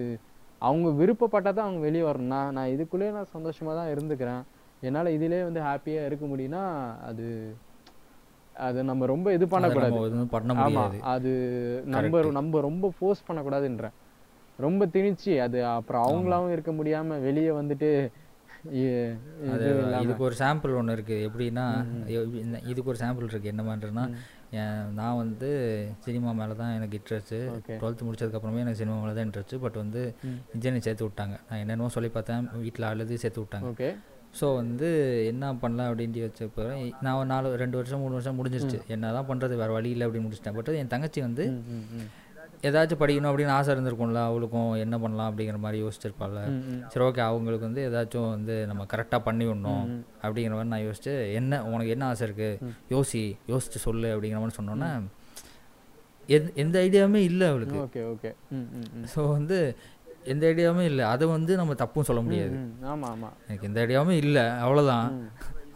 அவங்க விருப்பப்பட்டால் தான் அவங்க வெளியே வரணும்னா, நான் இதுக்குள்ளேயே நான் சந்தோஷமாக தான் இருந்துக்கிறேன், என்னால் இதிலே வந்து ஹாப்பியாக இருக்க முடியும்னா அது அது நம்ம ரொம்ப இது பண்ணக்கூடாது. ஆமாம், அது நம்ம ரொம்ப ஃபோர்ஸ் பண்ணக்கூடாதுன்றேன், ரொம்ப திணிச்சு அது அப்புறம் அவங்களாவும் இருக்க முடியாமல் வெளியே வந்துட்டு. இதுக்கு ஒரு சாம்பிள் ஒன்று இருக்குது, எப்படின்னா இதுக்கு ஒரு சாம்பிள் இருக்குது. என்ன பண்ணுறேன்னா, நான் வந்து சினிமா மேலே தான் எனக்கு இன்ட்ரெஸ்ட்டு, 12th முடிச்சதுக்கப்புறமே எனக்கு சினிமா மேலே தான் இன்ட்ரெஸ்ட்டு. பட் வந்து இன்ஜினியரிங் சேர்த்து விட்டாங்க, நான் என்னென்னமோ சொல்லி பார்த்தேன், வீட்டில் அழுது சேர்த்து விட்டாங்க. ஸோ வந்து என்ன பண்ணலாம் அப்படின்ட்டு வச்சப்போ நான் 4 2 வருஷம் 3 வருஷம் முடிஞ்சிருச்சு, என்ன தான் பண்ணுறது, வேறு வழி இல்லை அப்படின்னு முடிச்சிட்டேன். பட் என் தங்கச்சி வந்து ஏதாச்சும் படிக்கணும் அப்படின்னு ஆசை இருந்திருக்கும்ல, அவளுக்கும் என்ன பண்ணலாம் அப்படிங்கிற மாதிரி யோசிச்சிருப்பாள். சரி ஓகே, அவங்களுக்கு வந்து ஏதாச்சும் வந்து நம்ம கரெக்டாக பண்ணி விடணும் அப்படிங்கிற மாதிரி நான் யோசிச்சு, என்ன உனக்கு என்ன ஆசை இருக்குது, யோசிச்சு சொல்லு அப்படிங்கிற மாதிரி சொன்னோன்னா எந்த ஐடியாவுமே இல்லை அவளுக்கு. ஓகே ஓகே, ஸோ வந்து எந்த ஐடியாவுமே இல்லை, அதை வந்து நம்ம தப்பும் சொல்ல முடியாது. ஆமாம் ஆமாம், எனக்கு எந்த ஐடியாவுமே இல்லை, அவ்வளோதான்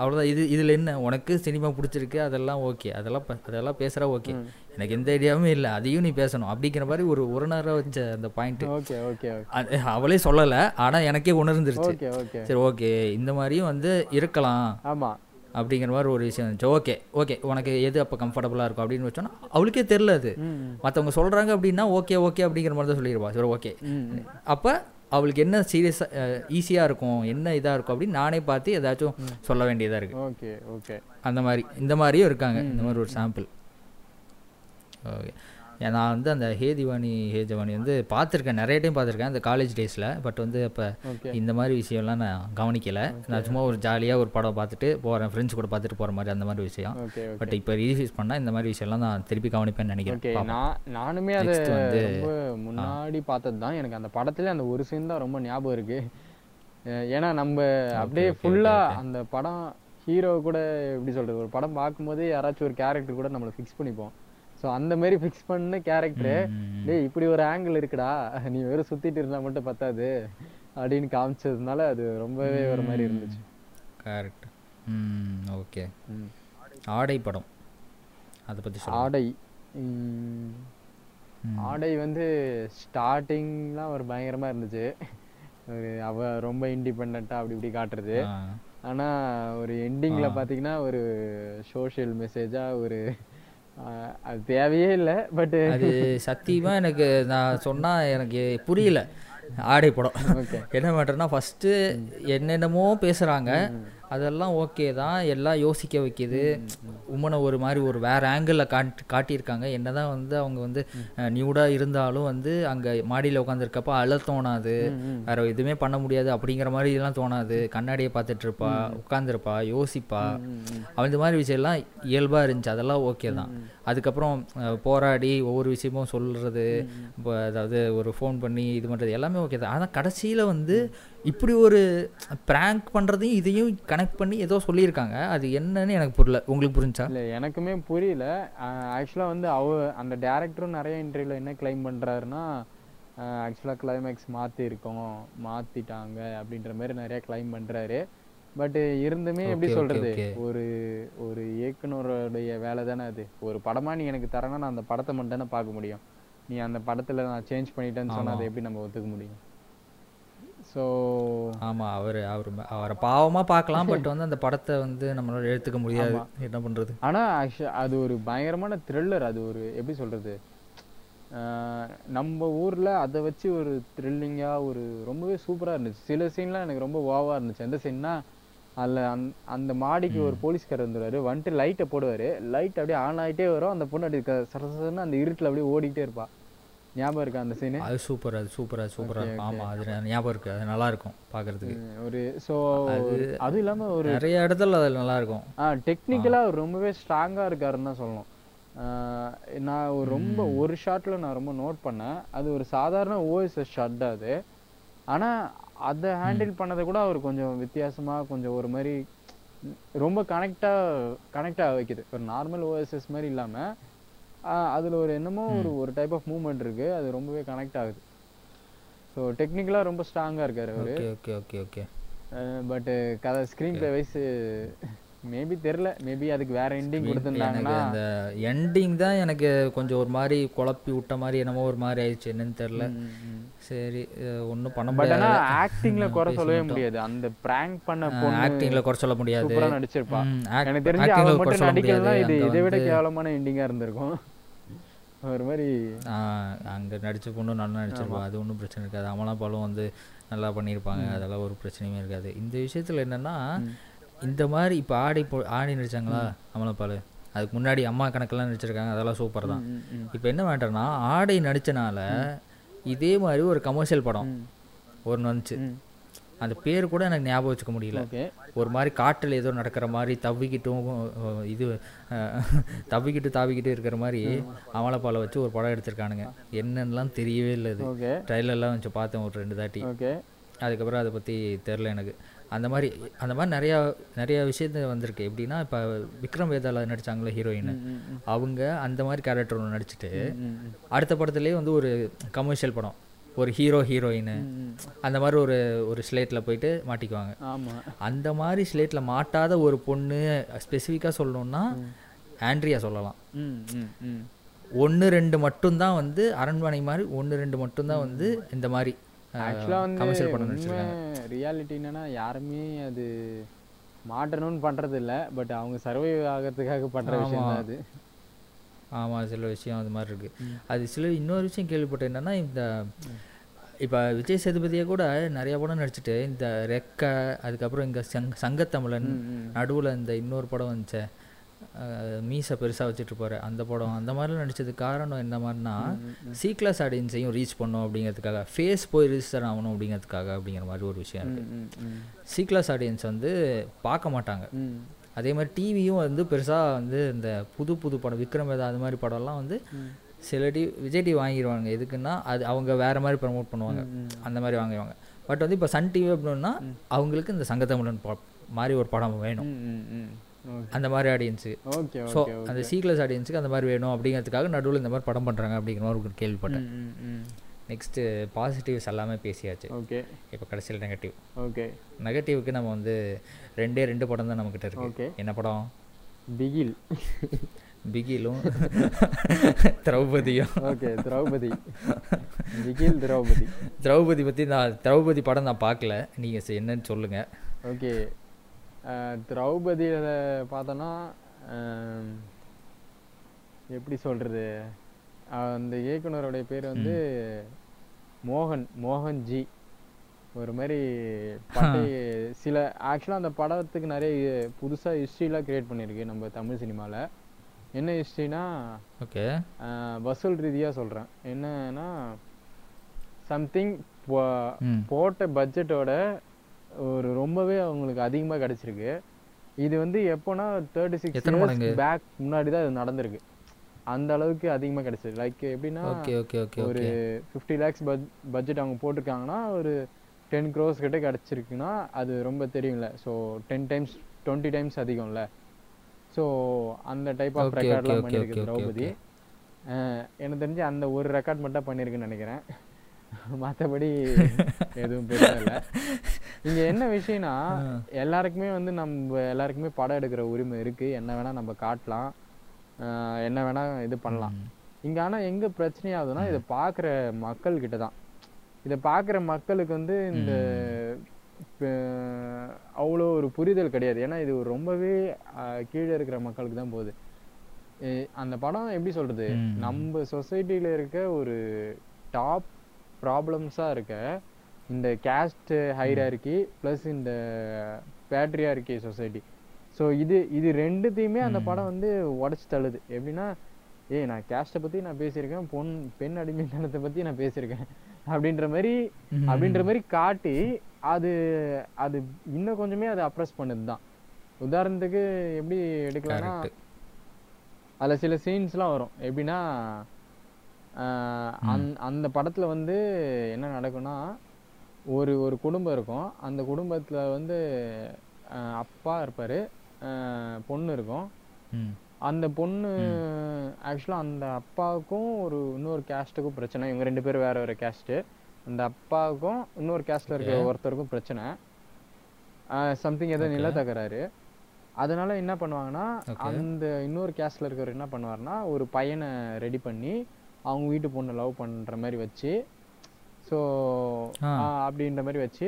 அவ்வளோதான். இதில் என்ன, உனக்கு சினிமா பிடிச்சிருக்கு, அதெல்லாம் ஓகே, அதெல்லாம் பேசுகிறா, ஓகே. எனக்கு எந்த ஐடியாவுமே இல்லை, அதையும் நீ பேசணும் அப்படிங்கிற மாதிரி ஒரு நேரம் வச்ச அந்த பாயிண்ட்டு. ஓகே ஓகே, அவளே சொல்லலை, ஆனால் எனக்கே உணர்ந்துருச்சு. சரி ஓகே, இந்த மாதிரியும் வந்து இருக்கலாம். ஆமாம், அப்படிங்கிற மாதிரி ஒரு விஷயம் இருந்துச்சு. ஓகே ஓகே, உனக்கு எது அப்போ கம்ஃபர்டபுளாக இருக்கும் அப்படின்னு வச்சோன்னா அவளுக்கே தெரில, அது மற்றவங்க சொல்கிறாங்க அப்படின்னா ஓகே ஓகே அப்படிங்கிற மாதிரி தான் சொல்லிடுவா. சரி ஓகே, அப்போ அவளுக்கு என்ன சீரியஸாக ஈஸியாக இருக்கும், என்ன இதாக இருக்கும் அப்படின்னு நானே பார்த்து ஏதாச்சும் சொல்ல வேண்டியதாக இருக்குது. ஓகே ஓகே, அந்த மாதிரி இந்த மாதிரியும் இருக்காங்க. இந்த மாதிரி ஒரு சாம்பிள். ஓகே, நான் வந்து அந்த ஹே திவானி ஹே ஜவானி வந்து பார்த்துருக்கேன், நிறைய டைம் பார்த்துருக்கேன் அந்த காலேஜ் டேஸில். பட் வந்து அப்போ இந்த மாதிரி விஷயம்லாம் நான் கவனிக்கலை. நான் சும்மா ஒரு ஜாலியாக ஒரு படம் பார்த்துட்டு போகிறேன், ஃப்ரெண்ட்ஸ் கூட பார்த்துட்டு போகிற மாதிரி அந்த மாதிரி விஷயம். பட் இப்போ ரீஃபீஸ் பண்ணால் இந்த மாதிரி விஷயம்லாம் நான் திருப்பி கவனிப்பேன்னு நினைக்கிறேன். நானுமே அது வந்து முன்னாடி பார்த்தது தான். எனக்கு அந்த படத்துல அந்த ஒரு சீன் தான் ரொம்ப ஞாபகம் இருக்குது. ஏன்னா நம்ம அப்படியே ஃபுல்லாக அந்த படம் ஹீரோ கூட எப்படி சொல்கிறது, ஒரு படம் பார்க்கும்போது யாராச்சும் ஒரு கேரக்டர் கூட நம்மளை ஃபிக்ஸ் பண்ணிப்போம். ஸோ அந்த மாதிரி ஃபிக்ஸ் பண்ண கேரக்டரு, டே இப்படி ஒரு ஆங்கிள் இருக்குடா, நீ வெறும் சுற்றிட்டு இருந்தால் மட்டும் பத்தாது அப்படின்னு காமிச்சதுனால அது ரொம்பவே ஒரு மாதிரி இருந்துச்சு. கரெக்ட். ஓகே, ஆடை படம் அதை பற்றி சொல்லுங்கள். ஆடை வந்து ஸ்டார்டிங்லாம் ஒரு பயங்கரமாக இருந்துச்சு. ஒரு அவள் ரொம்ப இண்டிபெண்ட்டாக அப்படி இப்படி காட்டுறது. ஆனால் ஒரு எண்டிங்கில் பார்த்தீங்கன்னா ஒரு சோஷியல் மெசேஜாக ஒரு அது தேவையே இல்லை. பட் அது சத்தியமாக எனக்கு நான் சொன்னால் எனக்கு புரியல ஆடை படம் என்ன பண்ணுறேன்னா, ஃபஸ்ட்டு என்னென்னமோ பேசுகிறாங்க, அதெல்லாம் ஓகே தான், எல்லாம் யோசிக்க வைக்கிது. உமனை ஒரு மாதிரி ஒரு வேறு ஆங்கிளில் காட்டியிருக்காங்க. என்ன தான் வந்து அவங்க வந்து நியூடாக இருந்தாலும் வந்து அங்கே மாடியில் உட்காந்துருக்கப்போ அழ தோணாது, வேறு எதுவுமே பண்ண முடியாது அப்படிங்கிற மாதிரி இதெல்லாம் தோணாது. கண்ணாடியை பார்த்துட்ருப்பா, உட்காந்துருப்பா, யோசிப்பா, அந்த மாதிரி விஷயம்லாம் இயல்பாக இருந்துச்சு. அதெல்லாம் ஓகே தான். அதுக்கப்புறம் போராடி ஒவ்வொரு விஷயமும் சொல்கிறது, இப்போ அதாவது ஒரு ஃபோன் பண்ணி இது பண்ணுறது எல்லாமே ஓகே தான். ஆனால் கடைசியில் வந்து இப்படி ஒரு ப்ராங்க் பண்ணுறதையும் இதையும் கனெக்ட் பண்ணி ஏதோ சொல்லியிருக்காங்க. அது என்னன்னு எனக்கு புரியல. உங்களுக்கு புரிஞ்சா? இல்லை, எனக்குமே புரியல. ஆக்சுவலாக வந்து அந்த டேரக்டரும் நிறைய இன்டர்வியூவில் என்ன கிளைம் பண்ணுறாருன்னா, ஆக்சுவலாக கிளைமேக்ஸ் மாற்றிட்டாங்க அப்படின்ற மாதிரி நிறையா கிளைம் பண்ணுறாரு. பட் இருந்துமே எப்படி சொல்கிறது, ஒரு ஒரு இயக்குனருடைய வேலை தானே அது. ஒரு படமாக நீ எனக்கு தரேன்னா நான் அந்த படத்தை மட்டும் தானே பார்க்க முடியும். நீ அந்த படத்தில் நான் சேஞ்ச் பண்ணிட்டேன்னு சொன்னால் அதை எப்படி நம்ம ஒத்துக்க முடியும்? ஸோ ஆமாம், அவரை பாவமாக பார்க்கலாம், பட் வந்து அந்த படத்தை வந்து நம்மளால் எடுத்துக்க முடியாது, என்ன பண்ணுறது? ஆனால் ஆக்சுவலி அது ஒரு பயங்கரமான த்ரில்லர். அது ஒரு எப்படி சொல்கிறது, நம்ம ஊரில் அதை வச்சு ஒரு த்ரில்லிங்காக ஒரு ரொம்பவே சூப்பராக இருந்துச்சு. சில சீன்லாம் எனக்கு ரொம்ப ஓவாக இருந்துச்சு. எந்த சீன்னா, அதில் அந்த மாடிக்கு ஒரு போலீஸ்காரர் வந்துடுவார், வந்துட்டு லைட்டை போடுவார், லைட் அப்படியே ஆன் ஆகிட்டே வரும், அந்த பொண்ணு அப்படி சரசரன்னு அந்த இருட்டில் அப்படியே ஓடிக்கிட்டே இருப்பாள். ஞாபகம் இருக்கா அந்த சீனு? அது சூப்பர், அது சூப்பராக சூப்பராக. ஆமாம், அது ஞாபகம் இருக்குது. அது நல்லாயிருக்கும் பார்க்குறதுக்கு. ஒரு ஸோ அது இல்லாமல் ஒரு நிறைய இடத்துல அது நல்லாயிருக்கும். டெக்னிக்கலாக ரொம்பவே ஸ்ட்ராங்காக இருக்காருன்னு தான் சொல்லணும். நான் ஒரு ஷாட்டில் நான் ரொம்ப நோட் பண்ணேன். அது ஒரு சாதாரண ஓஎஸ்எஸ் ஷாட் தான் அது. ஆனால் அதை ஹேண்டில் பண்ணதை கூட அவர் கொஞ்சம் வித்தியாசமாக, கொஞ்சம் ஒரு மாதிரி ரொம்ப கனெக்டாக வைக்கிது. ஒரு நார்மல் ஓஎஸ்எஸ் மாதிரி இல்லாமல் அதில் ஒரு என்னமோ ஒரு டைப் ஆஃப் மூவ்மெண்ட் இருக்குது. அது ரொம்பவே கனெக்ட் ஆகுது. ஸோ டெக்னிக்கலாக ரொம்ப ஸ்ட்ராங்காக இருக்கார் அவர். Okay okay okay. பட்டு கதை ஸ்க்ரீன் ப்ளே வைஸ் மேபி தெரில, மேபி அதுக்கு வேறு எண்டிங் கொடுத்துருந்தாங்கன்னா. அந்த எண்டிங் தான் எனக்கு கொஞ்சம் ஒரு மாதிரி குழப்பி விட்ட மாதிரி என்னமோ ஒரு மாதிரி ஆயிடுச்சு, என்னன்னு தெரில. சரி, ஒன்றும் பண்ண முடியாது. ஆனால் ஆக்டிங்கில் குறை சொல்லவே முடியாது. அந்த ப்ராங்க் பண்ண ஆக்டிங்கில் குறை சொல்ல முடியாது, நடிச்சிருப்பா. எனக்கு தெரிஞ்சு அவங்க மட்டும் நடிக்கிறதுனா இது இதை விட கேவலமான எண்டிங்காக இருந்திருக்கும். ஒரு மாதிரி அங்கே நடித்த பொண்ணு நல்லா நடிச்சிருப்பா, அது ஒன்றும் பிரச்சனை இருக்காது. அமலா பாலும் வந்து நல்லா பண்ணியிருப்பாங்க, அதெல்லாம் ஒரு பிரச்சனையுமே இருக்காது. இந்த விஷயத்தில் என்னென்னா, இந்த மாதிரி இப்போ ஆடி நடித்தாங்களா அமலப்பால், அதுக்கு முன்னாடி அம்மா கணக்கெல்லாம் நடிச்சிருக்காங்க, அதெல்லாம் சூப்பர் தான். இப்போ என்ன வேண்டாம்னா, ஆடை நடித்தனால இதே மாதிரி ஒரு கமர்ஷியல் படம் ஒன்று வந்துச்சு. அந்த பேர் கூட எனக்கு ஞாபகம் வச்சுக்க முடியல. ஒரு மாதிரி காட்டில் ஏதோ நடக்கிற மாதிரி தாவிக்கிட்டு இருக்கிற மாதிரி அமலப்பாலை வச்சு ஒரு படம் எடுத்திருக்கானுங்க. என்னென்னலாம் தெரியவே இல்லை. அது ட்ரைலர்லாம் வச்சு பார்த்தேன் ஒரு 2 தாட்டி. அதுக்கப்புறம் அதை பற்றி தெரில எனக்கு. அந்த மாதிரி நிறையா விஷயத்த வந்திருக்கு. எப்படின்னா, இப்போ விக்ரம் வேதாளா நடித்தாங்களே ஹீரோயின், அவங்க அந்த மாதிரி கேரக்டர் ஒன்று நடிச்சுட்டு அடுத்த படத்துலேயே வந்து ஒரு கமர்ஷியல் படம், ஒரு ஹீரோயின் அந்த மாதிரி ஒரு ஸ்லேட்டில் போயிட்டு மாட்டிக்குவாங்க. அந்த மாதிரி ஸ்லேட்டில் மாட்டாத ஒரு பொண்ணு ஸ்பெசிஃபிக்காக சொல்லணுன்னா ஆண்ட்ரியா சொல்லலாம். 1-2 மட்டும்தான் வந்து அரண்மனை மாதிரி 1-2 மட்டும்தான் வந்து இந்த மாதிரி ரியாலிட்டி என்னன்னா, யாருமே அது மாட்டணும்னு பண்றது இல்லை. பட் அவங்க சர்வைவ் ஆகிறதுக்காக பண்ற விஷயம் தான் அது. ஆமாம், சில விஷயம் அது மாதிரி இருக்கு. அது சில இன்னொரு விஷயம் கேள்விப்பட்டேன் என்னன்னா, இந்த இப்போ விஜய் சேதுபதியை கூட நிறையா படம் நடிச்சுட்டு இந்த ரெக்கை, அதுக்கப்புறம் இங்கே சங்கத்தமிழன், நடுவில் இந்த இன்னொரு படம் வந்துச்சு மீசை பெருசாக வச்சுட்ருப்பாரு அந்த படம், அந்த மாதிரிலாம் நடித்தது காரணம் என்ன மாதிரினா சீக்ளஸ் ஆடியன்ஸையும் ரீச் பண்ணும் அப்படிங்கிறதுக்காக, ஃபேஸ் போய் ரிஜிஸ்டர் ஆகணும் அப்படிங்கிறதுக்காக அப்படிங்கிற மாதிரி ஒரு விஷயம் இருக்குது. சீக்ளஸ் ஆடியன்ஸ் வந்து பார்க்க மாட்டாங்க. அதே மாதிரி டிவியும் வந்து பெருசாக வந்து இந்த புது புது படம் விக்ரம் வேதா அது மாதிரி படம்லாம் வந்து சில விஜய் டிவி வாங்கிடுவாங்க. எதுக்குன்னா அது அவங்க வேறு மாதிரி ப்ரமோட் பண்ணுவாங்க, அந்த மாதிரி வாங்கிடுவாங்க. பட் வந்து இப்போ சன் டிவி அப்படின்னா அவங்களுக்கு இந்த சங்கத்தமிழன் மாதிரி ஒரு படம் வேணும், அந்த மாதிரி ஆடியன்ஸு. ஸோ அந்த சீக்ளஸ் ஆடியன்ஸுக்கு அந்த மாதிரி வேணும் அப்படிங்கிறதுக்காக நடுவில் இந்த மாதிரி படம் பண்ணுறாங்க அப்படிங்கிற மாதிரி ஒரு கேள்விப்பட்டேன். நெக்ஸ்ட்டு பாசிட்டிவ்ஸ் எல்லாமே பேசியாச்சு. ஓகே, இப்போ கடைசியில் நெகட்டிவ். ஓகே, நெகட்டிவ்க்கு நம்ம வந்து ரெண்டு படம் தான் நம்மக்கிட்ட இருக்கு. ஓகே, என்ன படம்? பிகில். பிகிலும் திரௌபதியும். ஓகே, திரௌபதி. பிகில், திரௌபதி. திரௌபதி பற்றி நான் திரௌபதி படம் நான் பார்க்கல, நீங்கள் என்னன்னு சொல்லுங்கள். ஓகே, திரௌபதியில் பார்த்தோன்னா எப்படி சொல்கிறது, அந்த இயக்குனருடைய பேர் வந்து மோகன்ஜி ஒரு மாதிரி பட்டை சில. ஆக்சுவலாக அந்த படத்துக்கு நிறைய புதுசாக ஹிஸ்ட்ரிலாம் கிரியேட் பண்ணியிருக்கு நம்ம தமிழ் சினிமாவில். என்ன ஹிஸ்ட்ரினா, ஓகே, வசூல் ரீதியாக சொல்கிறேன், என்னன்னா சம்திங் போட்ட பட்ஜெட்டோட ஒரு ரொம்பவே அவங்களுக்கு அதிகமாக கிடச்சிருக்கு. இது வந்து எப்போனா 36 பேக் முன்னாடி தான் இது நடந்திருக்கு. அந்த அளவுக்கு அதிகமாக கிடைச்சது. லைக் எப்படின்னா ஒரு 50 lakhs பட்ஜெட் அவங்க போட்டிருக்காங்கன்னா ஒரு 10 crores கிட்ட கிடச்சிருக்குன்னா அது ரொம்ப தெரியும்ல. ஸோ 10 times 20 times அதிகம்ல. ஸோ அந்த டைப் ஆஃப் ரெக்கார்ட்லாம் பண்ணியிருக்கு திரௌபதி. எனக்கு தெரிஞ்சு அந்த ஒரு ரெக்கார்ட் மட்டும் பண்ணியிருக்குன்னு நினைக்கிறேன், மற்றபடி எதுவும் பெரிய இல்லை. இங்கே என்ன விஷயம்னா எல்லாருக்குமே வந்து நம்ம எல்லாருக்குமே படம் எடுக்கிற உரிமை இருக்குது, என்ன வேணால் நம்ம காட்டலாம், என்ன வேணா இது பண்ணலாம் இங்க. ஆனா எங்க பிரச்சனையாகுதுன்னா இதை பாக்குற மக்கள் கிட்டதான். இதை பாக்குற மக்களுக்கு வந்து இந்த அவ்வளோ ஒரு புரிதல் கிடையாது. ஏன்னா இது ரொம்பவே கீழே இருக்கிற மக்களுக்கு தான் போகுது அந்த படம். எப்படி சொல்றது, நம்ம சொசைட்டில இருக்க ஒரு டாப் ப்ராப்ளம்ஸா இருக்க இந்த கேஸ்ட் ஹையரார்க்கி பிளஸ் இந்த பேட்ரியார்க்கி சொசைட்டி. ஸோ இது ரெண்டுத்தையுமே அந்த படம் வந்து உடச்சி தள்ளுது. எப்படின்னா, நான் கேஸ்ட்டை பற்றி நான் பேசியிருக்கேன், பெண் அடிமைத்தனத்தை பற்றி நான் பேசியிருக்கேன் அப்படின்ற மாதிரி காட்டி அது அது இன்னும் கொஞ்சமே அது அப்ரெஸ் பண்ணது தான். உதாரணத்துக்கு எப்படி எடுக்கலாம்னா, அதில் சில சீன்ஸ்லாம் வரும். எப்படின்னா அந்த படத்தில் வந்து என்ன நடக்கும்னா, ஒரு குடும்பம் இருக்கும். அந்த குடும்பத்தில் வந்து அப்பா இருப்பார், பொண்ணு இருக்கும். அந்த பொண்ணு ஆக்சுவலாக அந்த அப்பாவுக்கும் இன்னொரு கேஸ்ட்டுக்கும் பிரச்சனை. இவங்க ரெண்டு பேரும் வேற வேற கேஸ்ட்டு. அந்த அப்பாவுக்கும் இன்னொரு கேஸ்ட்டில் இருக்கிற ஒருத்தருக்கும் பிரச்சனை, சம்திங் ஏதோ நிலத்தகராறு. அதனால என்ன பண்ணுவாங்கன்னா, அந்த இன்னொரு கேஸ்ட்டில் இருக்கிறவர் என்ன பண்ணுவார்னா, ஒரு பையனை ரெடி பண்ணி அவங்க வீட்டு பொண்ணை லவ் பண்ணுற மாதிரி வச்சு, ஸோ அப்படின்ற மாதிரி வச்சு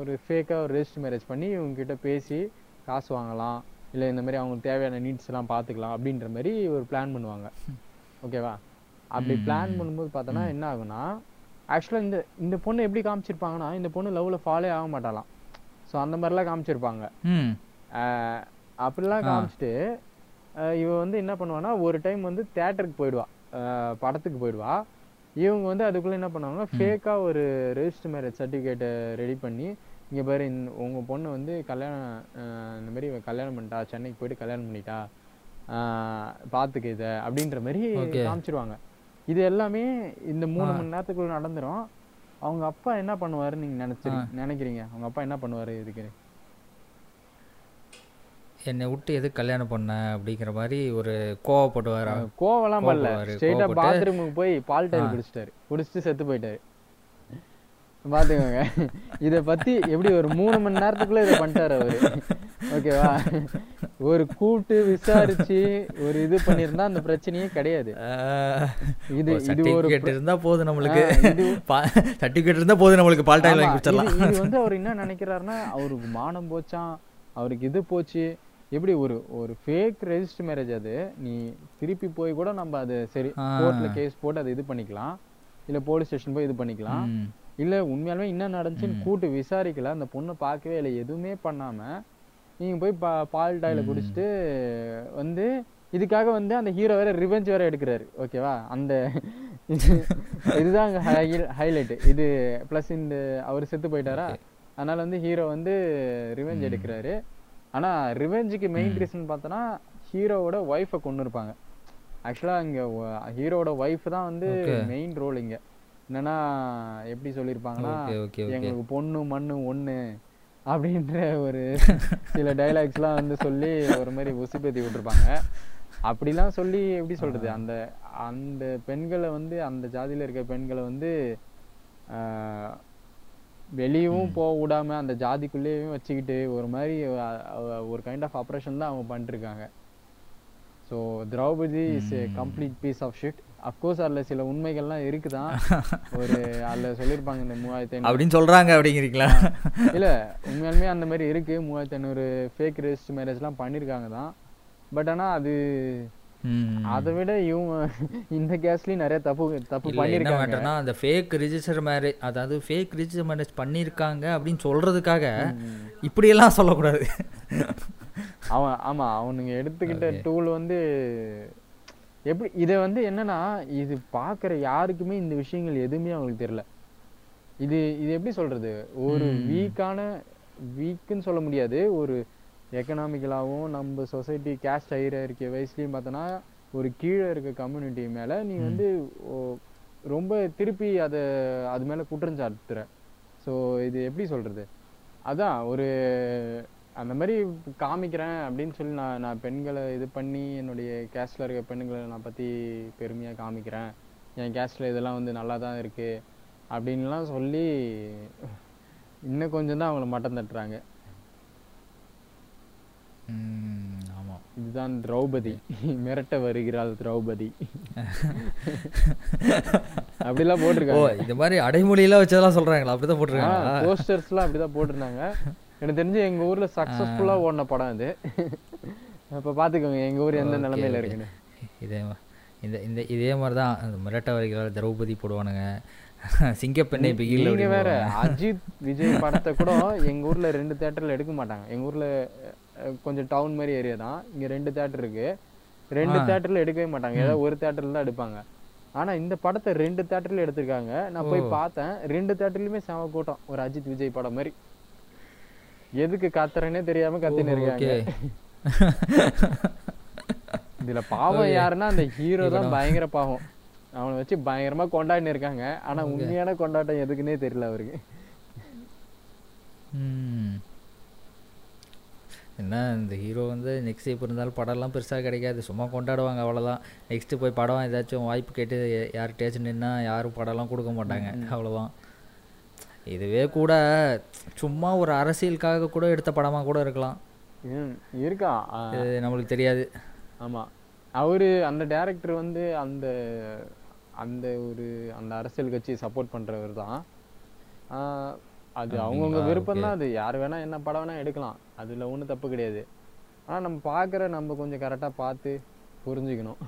ஒரு ஃபேக்காக ஒரு ரெஜிஸ்டர் மேரேஜ் பண்ணி இவங்ககிட்ட பேசி காசு வாங்கலாம், இல்லை இந்த மாதிரி அவங்களுக்கு தேவையான நீட்ஸ்லாம் பார்த்துக்கலாம் அப்படின்ற மாதிரி ஒரு பிளான் பண்ணுவாங்க. ஓகேவா, அப்படி பிளான் பண்ணும்போது பார்த்தோன்னா என்ன ஆகுனா, ஆக்சுவலாக இந்த பொண்ணு எப்படி காமிச்சிருப்பாங்கன்னா, இந்த பொண்ணு லவ்வில் ஃபாலோ ஆக மாட்டாலாம். ஸோ அந்த மாதிரிலாம் காமிச்சிருப்பாங்க. அப்படிலாம் காமிச்சிட்டு இவ வந்து என்ன பண்ணுவான்னா, ஒரு டைம் வந்து தேட்டருக்கு போயிடுவா, படத்துக்கு போயிடுவா. இவங்க வந்து அதுக்குள்ளே என்ன பண்ணுவாங்கன்னா, ஃபேக்காக ஒரு ரெஜிஸ்டர் மேரேஜ் சர்டிஃபிகேட்டை ரெடி பண்ணி, இங்கே பாரு உங்கள் பொண்ணு வந்து கல்யாணம் இந்த மாதிரி கல்யாணம் பண்ணிட்டா, சென்னைக்கு போயிட்டு கல்யாணம் பண்ணிட்டா, பார்த்துக்க இதை அப்படின்ற மாதிரி காமிச்சிருவாங்க. இது எல்லாமே இந்த 3 மணி நேரத்துக்குள்ள நடந்துடும். அவங்க அப்பா என்ன பண்ணுவார் நீங்கள் நினைக்கிறீங்க? அவங்க அப்பா என்ன பண்ணுவார்? இதுக்கு என்னை விட்டு எது கல்யாணம் பண்ண அப்படிங்கிற மாதிரி ஒரு கோவப்படுவாரா? கோவெல்லாம் பண்ணல, ஸ்ட்ரெயிட்டா பாத்ரூமுக்கு போய் பால் டைல் குடிச்சிட்டாரு, குடிச்சிட்டு செத்து போயிட்டாரு. பாத்துக்கோங்க, இதை பத்தி எப்படி ஒரு 3 மணி நேரத்துக்குள்ள இதை பண்ணிட்டாரு அவரு. ஓகேவா, ஒரு கூப்பிட்டு விசாரிச்சு ஒரு இது பண்ணிருந்தா அந்த பிரச்சனையே கிடையாது. இது வந்து அவர் என்ன நினைக்கிறாருன்னா, அவருக்கு மானம் போச்சான், அவருக்கு இது போச்சு. எப்படி ஒரு ஃபேக் ரெஜிஸ்டர் மேரேஜ் அது, நீ திருப்பி போய் கூட நம்ம அது சரி கோர்ட்டில் கேஸ் போட்டு அது இது பண்ணிக்கலாம், இல்லை போலீஸ் ஸ்டேஷன் போய் இது பண்ணிக்கலாம். இல்லை உண்மையாலுமே என்ன நடந்துச்சுன்னு கூட்டு விசாரிக்கல, அந்த பொண்ணை பார்க்கவே இல்லை, எதுவுமே பண்ணாமல் நீங்கள் போய் பால் டாயில் குடிச்சிட்டு வந்து இதுக்காக வந்து அந்த ஹீரோ வேற ரிவெஞ்ச் வேற எடுக்கிறாரு. ஓகேவா, அந்த இதுதான் ஹைலைட்டு. இது ப்ளஸ் இந்த அவர் செத்து போயிட்டாரா, அதனால வந்து ஹீரோ வந்து ரிவெஞ்ச் எடுக்கிறாரு. ஆனால் ரிவெஞ்சுக்கு மெயின் ரீசன் பார்த்தோன்னா ஹீரோவோட ஒய்ஃபை கொண்டு இருப்பாங்க. ஆக்சுவலாக இங்கே ஹீரோவோட ஒய்ஃப் தான் வந்து மெயின் ரோல். இங்கே என்னன்னா எப்படி சொல்லியிருப்பாங்கன்னா, எங்களுக்கு பொண்ணு மண்ணு ஒன்று அப்படின்ற ஒரு சில டைலாக்ஸ்லாம் வந்து சொல்லி ஒரு மாதிரி உசுப்பேத்தி விட்டுருப்பாங்க. அப்படிலாம் சொல்லி எப்படி சொல்கிறது, அந்த அந்த பெண்களை வந்து அந்த ஜாதியில் இருக்கிற பெண்களை வந்து வெளியவும் போக விடாமல் அந்த ஜாதிக்குள்ளேயும் வச்சுக்கிட்டு ஒரு மாதிரி ஒரு கைண்ட் ஆஃப் ஆப்ரேஷன் தான் அவங்க பண்ணிட்டுருக்காங்க. So Draupathi is a complete piece of shit. Of course அதில் சில உண்மைகள்லாம் இருக்குதான், ஒரு அதில் சொல்லியிருப்பாங்க இந்த 3500 அப்படின்னு சொல்கிறாங்க அப்படிங்கிறீங்களா? இல்லை உண்மையாலுமே அந்த மாதிரி இருக்குது. 3500 ஃபேக் ரெஜிஸ்டர் மேரேஜ்லாம் பண்ணியிருக்காங்க தான். பட் ஆனால் அது அதை விட இவங்க இந்த கேஸ்லேயும் நிறைய தப்பு பண்ணியிருக்காங்கன்னா, அந்த ஃபேக் ரிஜிஸ்டர் மேரேஜ், அதாவது ஃபேக் ரிஜிஸ்டர் மேரேஜ் பண்ணியிருக்காங்க அப்படின்னு சொல்கிறதுக்காக இப்படியெல்லாம் சொல்லக்கூடாது. அவன் ஆமாம், அவனுங்க எடுத்துக்கிட்ட டூல் வந்து எப்படி இதை வந்து என்னன்னா, இது பார்க்குற யாருக்குமே இந்த விஷயங்கள் எதுவுமே அவங்களுக்கு தெரியல. இது இது எப்படி சொல்கிறது, ஒரு வீக்குன்னு சொல்ல முடியாது. ஒரு எக்கனாமிக்கலாகவும் நம்ம சொசைட்டி கேஸ்ட் ஹையராக இருக்க வயசுலேயும் பார்த்தோன்னா, ஒரு கீழே இருக்க கம்யூனிட்டி மேலே நீ வந்து ரொம்ப திருப்பி அதை அது மேலே குற்றஞ்சாட்டுற. ஸோ இது எப்படி சொல்கிறது, அதான் ஒரு அந்த மாதிரி காமிக்கிறேன் அப்படின்னு சொல்லி நான் பெண்களை இது பண்ணி என்னுடைய கேஸ்டில் இருக்க பெண்களை நான் பற்றி பெருமையாக காமிக்கிறேன், என் கேஸ்டில் இதெல்லாம் வந்து நல்லா தான் இருக்குது அப்படின்லாம் சொல்லி இன்னும் கொஞ்சம் தான் அவங்கள மட்டம் தட்டுறாங்க. ஆமாம், இதுதான் திரௌபதி மிரட்ட வருகிறாள் திரௌபதி அப்படிலாம் போட்டிருக்காங்க. இந்த மாதிரி அடைமொழியெல்லாம் வச்சதெல்லாம் சொல்கிறாங்களா? அப்படி தான் போட்டிருக்காங்க, போஸ்டர்ஸ்லாம் அப்படி தான் போட்டிருந்தாங்க. எனக்கு தெரிஞ்சு எங்கள் ஊரில் சக்ஸஸ்ஃபுல்லாக ஓடின படம் அது. இப்போ பார்த்துக்கோங்க எங்கள் ஊர் எந்த நிலமையில் இருக்குன்னு. இதே மாதிரி தான் அந்த மிரட்ட வரைக்கும் திரௌபதி போடுவானுங்க. சிங்கப்பெண்ணை பிகில் இங்கே வேறு அஜித் விஜய் படத்தை கூட எங்கள் ஊரில் 2 தேட்டரில் எடுக்க மாட்டாங்க. எங்கள் ஊரில் கொஞ்சம் டவுன் மாதிரி ஏரியா தான், இங்கே 2 தேட்டர் இருக்குது. 2 தேட்டரில் எடுக்கவே மாட்டாங்க, ஏதாவது ஒரு தேட்டரில் தான் எடுப்பாங்க. ஆனால் இந்த படத்தை 2 தேட்டரில் எடுத்திருக்காங்க. நான் போய் பார்த்தேன், 2 தேட்டர்லையுமே செம கூட்டம், ஒரு அஜித் விஜய் படம் மாதிரி. எதுக்கு கத்துறேன்னே தெரியாம கத்தின்னு இருக்காங்க. இதுல பாவம் யாருன்னா அந்த ஹீரோ தான் பயங்கர பாவம். அவனை வச்சு பயங்கரமா கொண்டாடினு இருக்காங்க, ஆனா உண்மையான கொண்டாட்டம் எதுக்குன்னே தெரியல அவருக்கு. என்ன இந்த ஹீரோ வந்து நெக்ஸ்ட் இப்போ இருந்தாலும் படம்லாம் பெருசாக கிடைக்காது, சும்மா கொண்டாடுவாங்க அவ்வளோதான். நெக்ஸ்ட்டு போய் படம் ஏதாச்சும் வாய்ப்பு கேட்டு யார்கிட்டயாச்சும் நின்னா யாரும் படம்லாம் கொடுக்க மாட்டாங்க, அவ்வளோதான். இதுவே கூட சும்மா ஒரு அரசியலுக்காக கூட எடுத்த படமாக கூட இருக்கலாம். இருக்கா, நம்மளுக்கு தெரியாது. ஆமாம், அவர் அந்த டேரக்டர் வந்து அந்த அந்த ஒரு அந்த அரசியல் கட்சியை சப்போர்ட் பண்ணுறவர் தான். அது அவங்கவுங்க விருப்பம் தான், அது யார் வேணால் என்ன படம் வேணால் எடுக்கலாம், அதில் ஒன்றும் தப்பு கிடையாது. ஆனால் நம்ம பார்க்குற நம்ம கொஞ்சம் கரெக்டாக பார்த்து புரிஞ்சுக்கணும்.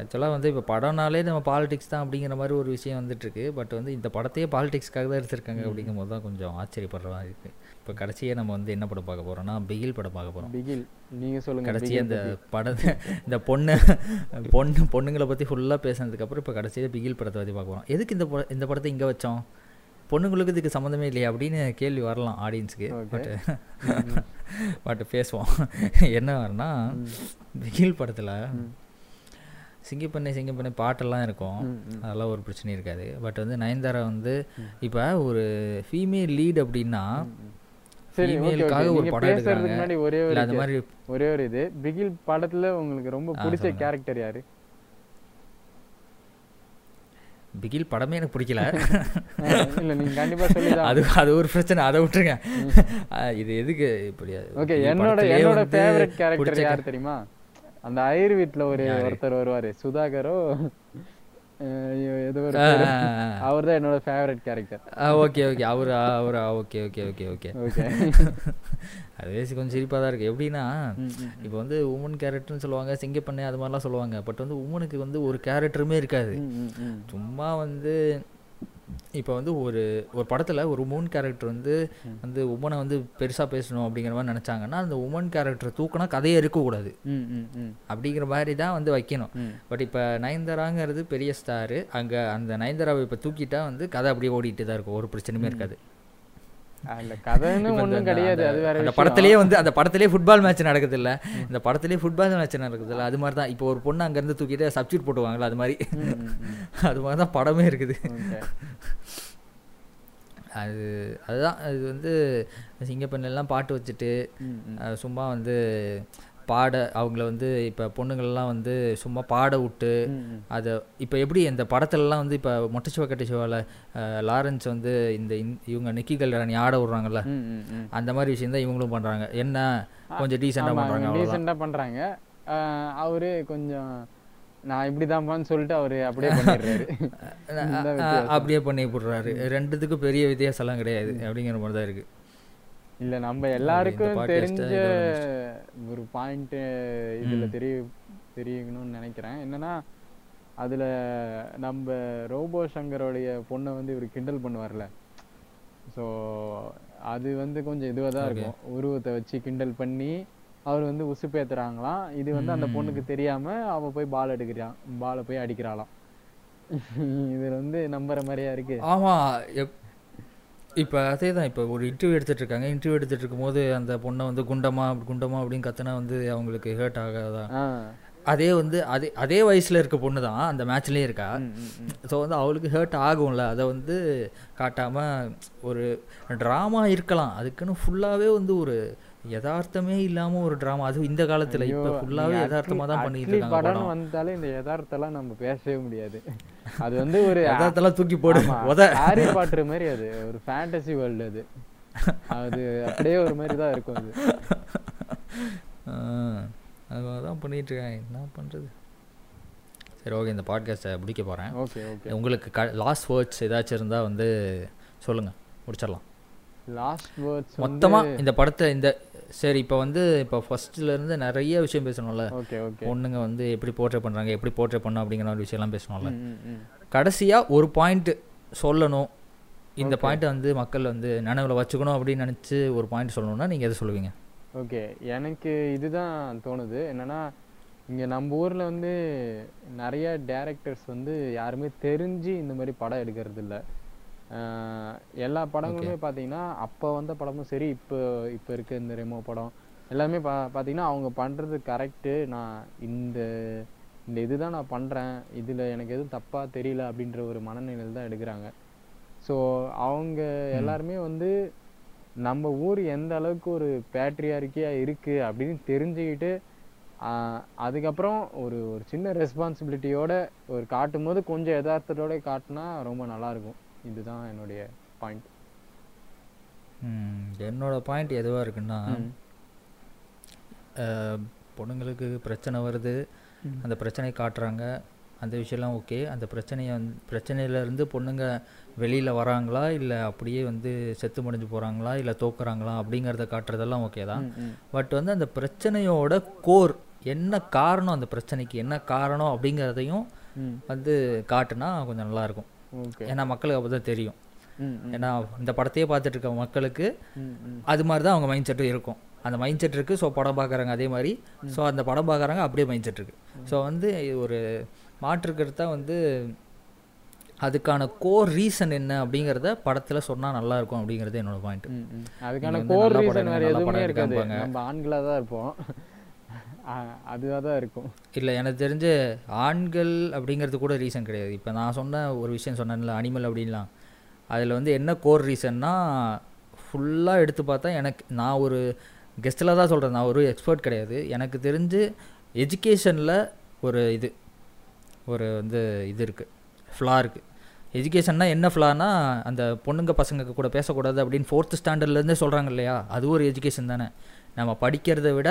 ஆக்சுவலாக வந்து இப்போ படம்னாலே நம்ம பாலிடிக்ஸ் தான் அப்படிங்கிற மாதிரி ஒரு விஷயம் வந்துட்டுருக்கு. பட் வந்து இந்த படத்தையே பாலிடிக்ஸ்க்காக தான் எடுத்திருக்காங்க அப்படிங்கும் போது தான் கொஞ்சம் ஆச்சரியப்படுற மாதிரி இருக்குது. இப்போ கடைசியாக நம்ம வந்து என்ன படம் பார்க்க போகிறோம்னா, பிகில் படம் பார்க்க போகிறோம். பிகில் நீங்கள் சொல்லுங்கள். கடைசியாக இந்த படத்தை, இந்த பொண்ணுங்களை பற்றி ஃபுல்லாக பேசினதுக்கப்புறம் இப்போ கடைசியாக பிகில் படத்தை பற்றி பார்க்க போகிறோம். எதுக்கு இந்த படத்தை இங்கே வச்சோம், பொண்ணுங்களுக்கு இதுக்கு சம்மந்தமே இல்லையா அப்படின்னு கேள்வி வரலாம் ஆடியன்ஸுக்கு. பட் பேசுவோம். என்ன வரனா, பிகில் படத்தில் சிங்கப்பெண்ணை பாட்டெல்லாம் இருக்கும், அதெல்லாம் ஒரு பிரச்சனையும் இருக்காது. பட் வந்து நயன்தாரா வந்து இப்போ ஒரு ஃபீமேல் லீட் அப்படின்னா ஃபீமேலுக்காக ஒரு படம் எடுக்கிறாங்க. முன்னாடி ஒரே ஒரு இது, பிகில் படத்தில் உங்களுக்கு ரொம்ப பிடிச்ச கேரக்டர் யாரு? பிகில் படமே எனக்கு பிடிக்கல. இல்லை நீங்கள் கண்டிப்பாக சொல்லி அது ஒரு பிரச்சனை, அதை விட்டுருங்க. இது எதுக்கு இப்படியாது. ஓகே, என்னோட ஃபேவரட் கேரக்டர் யார் தெரியுமா? அந்த ஐயர் வீட்டுல ஒருத்தர் வருவாரு, சுதாகரோ ஏதோ ஒரு, அவர் தான் என்னோட ஃபேவரட் கேரக்டர். ஓகே ஓகே, அவரா okay okay okay okay okay. அது கொஞ்சம் சிரிப்பாக தான் இருக்குது. எப்படின்னா இப்போ வந்து உமன் கேரக்டர்னு சொல்லுவாங்க, சிங்கப்பெண்ணை அது மாதிரிலாம் சொல்லுவாங்க. பட் வந்து உமனுக்கு வந்து ஒரு கேரக்டருமே இருக்காது, சும்மா வந்து இப்போ வந்து ஒரு ஒரு படத்தில் ஒரு உமன் கேரக்டர் வந்து வந்து உமனை வந்து பெருசாக பேசணும் அப்படிங்கிற மாதிரி நினச்சாங்கன்னா அந்த உமன் கேரக்டர் தூக்கினா கதையே இருக்கக்கூடாது அப்படிங்கிற மாதிரி தான் வந்து வைக்கணும். பட் இப்போ நயன்தாராங்கிறது பெரிய ஸ்டாரு, அங்கே அந்த நயன்தாராவை இப்போ தூக்கிட்டா வந்து கதை அப்படியே ஓடிட்டு தான் இருக்கும், ஒரு பிரச்சனையுமே இருக்காது. படத்திலேயே வந்து அந்த படத்திலேயே ஃபுட்பால் மேட்ச் நடக்குது இல்ல, இந்த படத்திலேயே ஃபுட்பால் மேட்ச் நடக்குது இல்ல, அது மாதிரி தான் இப்போ ஒரு பொண்ணு அங்க இருந்து தூக்கிட்டு சப்ஸ்டிட் போட்டுவாங்களா அது மாதிரி, அது மாதிரிதான் படமே இருக்குது. அது அதுதான் அது வந்து சிங்கப்பெண்ணெல்லாம் பாட்டு வச்சுட்டு சும்மா வந்து பாட அவங்கள வந்து இப்போ பொண்ணுங்கள்லாம் வந்து சும்மா பாட விட்டு அதை இப்போ எப்படி இந்த படத்துலலாம் வந்து இப்போ மொட்டை சிவா கெட்ட சிவாவில் லாரன்ஸ் வந்து இந்த இவங்க நிக்கி கல்யாணி ஆட விடுறாங்கல்ல, அந்த மாதிரி விஷயம் தான் இவங்களும் பண்ணுறாங்க. என்ன கொஞ்சம் டீசெண்டாக பண்ணுறாங்க, டீசெண்டாக பண்ணுறாங்க. அவர் கொஞ்சம் நான் இப்படி தான்பான்னு சொல்லிட்டு அவர் அப்படியே அப்படியே பண்ணி போடுறாரு. ரெண்டுத்துக்கும் பெரிய வித்தியாசம்லாம் கிடையாது அப்படிங்கிற மாதிரி தான் இருக்குது. இல்லை நம்ம எல்லாருக்கும் தெரிஞ்ச ஒரு பாயிண்ட்டு இதில் தெரியணும்னு நினைக்கிறேன். என்னன்னா அதில் நம்ம ரோபோ சங்கரோடைய பொண்ணை வந்து இவர் கிண்டல் பண்ணுவார்ல, ஸோ அது வந்து கொஞ்சம் இதுவாக தான் இருக்கும். உருவத்தை வச்சு கிண்டல் பண்ணி அவர் வந்து உசுப்பேத்துறாங்களாம். இது வந்து அந்த பொண்ணுக்கு தெரியாமல் அவள் போய் பால் எடுக்கிறான், பாலை போய் அடிக்கிறாளாம். இதில் வந்து நம்புற மாதிரியா இருக்கு. ஆமாம், இப்போ அதே தான். இப்போ ஒரு இன்டர்வியூ எடுத்துகிட்ருக்காங்க, இன்டர்வியூ எடுத்துகிட்டு இருக்கும்போது அந்த பொண்ணை வந்து குண்டமா குண்டமா அப்படின்னு கற்றுனா வந்து அவங்களுக்கு ஹேர்ட் ஆகாதா? அதே வந்து அதே அதே வயசில் இருக்க பொண்ணு தான் அந்த மேட்ச்லேயே இருக்கா. ஸோ வந்து அவளுக்கு ஹேர்ட் ஆகும்ல, அதை வந்து காட்டாமல் ஒரு ட்ராமா இருக்கலாம். அதுக்குன்னு ஃபுல்லாகவே வந்து ஒரு யதார்த்தமே இல்லாமல் ஒரு ட்ராமா, அதுவும் இந்த காலத்தில் இப்போ ஃபுல்லாகவே யதார்த்தமாக தான் பண்ணிட்டு இருக்காங்க. படம் வந்தாலே இந்த யதார்த்தெல்லாம் நம்ம பேசவே முடியாது. அது வந்து ஒரு யதார்த்தெல்லாம் தூக்கி போடுமா, ஹாரி பாட்டர் மாதிரி. அது ஒரு ஃபேண்டசி வேர்ல்டு, அது அது அப்படியே ஒரு மாதிரி தான் இருக்கும். அது அது தான் பண்ணிட்டு இருக்காங்க, என்ன பண்ணுறது. சரி, ஓகே, இந்த பாட்காஸ்ட்டை முடிக்க போகிறேன். ஓகே ஓகே, உங்களுக்கு லாஸ்ட் வேர்ட்ஸ் ஏதாச்சும் இருந்தால் வந்து சொல்லுங்கள், முடிச்சிடலாம். லாஸ்ட் வேர்ட்ஸ் மொத்தமாக இந்த படத்தை இந்த சரி இப்போ வந்து இப்போ ஃபர்ஸ்ட்லேருந்து நிறைய விஷயம் பேசணும்ல, பொண்ணுங்க வந்து எப்படி போர்ட்ரே பண்ணுறாங்க, எப்படி போர்ட்ரே பண்ணோம் அப்படிங்கிற ஒரு விஷயம்லாம் பேசணும்ல. கடைசியாக ஒரு பாயிண்ட் சொல்லணும், இந்த பாயிண்ட்டை வந்து மக்கள் வந்து நினைவில் வச்சுக்கணும் அப்படின்னு நினச்சி ஒரு பாயிண்ட் சொல்லணும்னா நீங்கள் எது சொல்லுவீங்க? ஓகே, எனக்கு இதுதான் தோணுது. என்னென்னா இங்கே நம்ம ஊரில் வந்து நிறையா டேரக்டர்ஸ் வந்து யாருமே தெரிஞ்சு இந்த மாதிரி படம் எடுக்கிறது இல்லை. எல்லா படங்களுமே பார்த்தீங்கன்னா அப்போ வந்த படமும் சரி இப்போ இப்போ இருக்க இந்த ரெமோ படம் எல்லாமே பார்த்தீங்கன்னா அவங்க பண்ணுறது கரெக்டு, நான் இந்த இந்த இது தான் நான் பண்ணுறேன், இதில் எனக்கு எதுவும் தப்பாக தெரியல அப்படின்ற ஒரு மனநிலையில் தான் எடுக்கிறாங்க. ஸோ அவங்க எல்லாருமே வந்து நம்ம ஊர் எந்த அளவுக்கு ஒரு பேட்ரியார்க்கியாக இருக்குது அப்படின்னு தெரிஞ்சுக்கிட்டு அதுக்கப்புறம் ஒரு ஒரு சின்ன ரெஸ்பான்சிபிலிட்டியோடு ஒரு காட்டும் போது கொஞ்சம் யதார்த்தத்தோட காட்டினா ரொம்ப நல்லாயிருக்கும். இதுதான் என்னுடைய பாயிண்ட். என்னோடய பாயிண்ட் எதுவாக இருக்குன்னா, பொண்ணுங்களுக்கு பிரச்சனை வருது, அந்த பிரச்சனை காட்டுறாங்க, அந்த விஷயம்லாம் ஓகே. அந்த பிரச்சனையை பிரச்சனையிலேருந்து பொண்ணுங்க வெளியில் வராங்களா இல்லை அப்படியே வந்து செத்து முடிஞ்சு போகிறாங்களா இல்லை தோக்குறாங்களா அப்படிங்கிறத காட்டுறதெல்லாம் ஓகே தான். பட் வந்து அந்த பிரச்சனையோட கோர் என்ன காரணம், அந்த பிரச்சனைக்கு என்ன காரணம் அப்படிங்கிறதையும் வந்து காட்டுனா கொஞ்சம் நல்லாயிருக்கும். ஏன்னா மக்களுக்கு அப்போதான் தெரியும். ஏன்னா இந்த படத்தையே பார்த்துட்டு இருக்க மக்களுக்கு அது மாதிரி தான் அவங்க மைண்ட் செட்டும் இருக்கும். அந்த மைண்ட் செட் இருக்குது, ஸோ படம் பார்க்குறாங்க அதே மாதிரி. ஸோ அந்த படம் பார்க்குறாங்க அப்படியே மைண்ட் செட் இருக்குது. ஸோ வந்து ஒரு மாற்றுக்கிறது தான் வந்து அதுக்கான கோர் ரீசன் என்ன அப்படிங்கிறத படத்தில் சொன்னால் நல்லாயிருக்கும் அப்படிங்கிறது என்னோட பாயிண்ட். அதுக்கான கோர் ரீசன் வேறு எதுவுமே இருக்காது, நம்ம ஆண்களாக தான் இருப்போம், அதுவாக தான் இருக்கும். இல்லை, எனக்கு தெரிஞ்சு ஆண்கள் அப்படிங்கிறது கூட ரீசன் கிடையாது. இப்போ நான் சொன்ன ஒரு விஷயம் சொன்னேன்ல அனிமல் அப்படின்லாம், அதில் வந்து என்ன கோர் ரீசன்னா ஃபுல்லாக எடுத்து பார்த்தா எனக்கு, நான் ஒரு கெஸ்டில் தான் சொல்கிறேன், நான் ஒரு எக்ஸ்பர்ட் கிடையாது, எனக்கு தெரிஞ்சு எஜுகேஷனில் ஒரு இது ஒரு வந்து இது இருக்குது, ஃப்ளா இருக்குது. எஜுகேஷன்னா என்ன ஃப்ளானா, அந்த பொண்ணுங்க பசங்க கூட பேசக்கூடாது அப்படின்னு 4th ஸ்டாண்டர்ட்லேருந்தே சொல்கிறாங்க இல்லையா, அது ஒரு எஜுகேஷன் தானே. நம்ம படிக்கிறத விட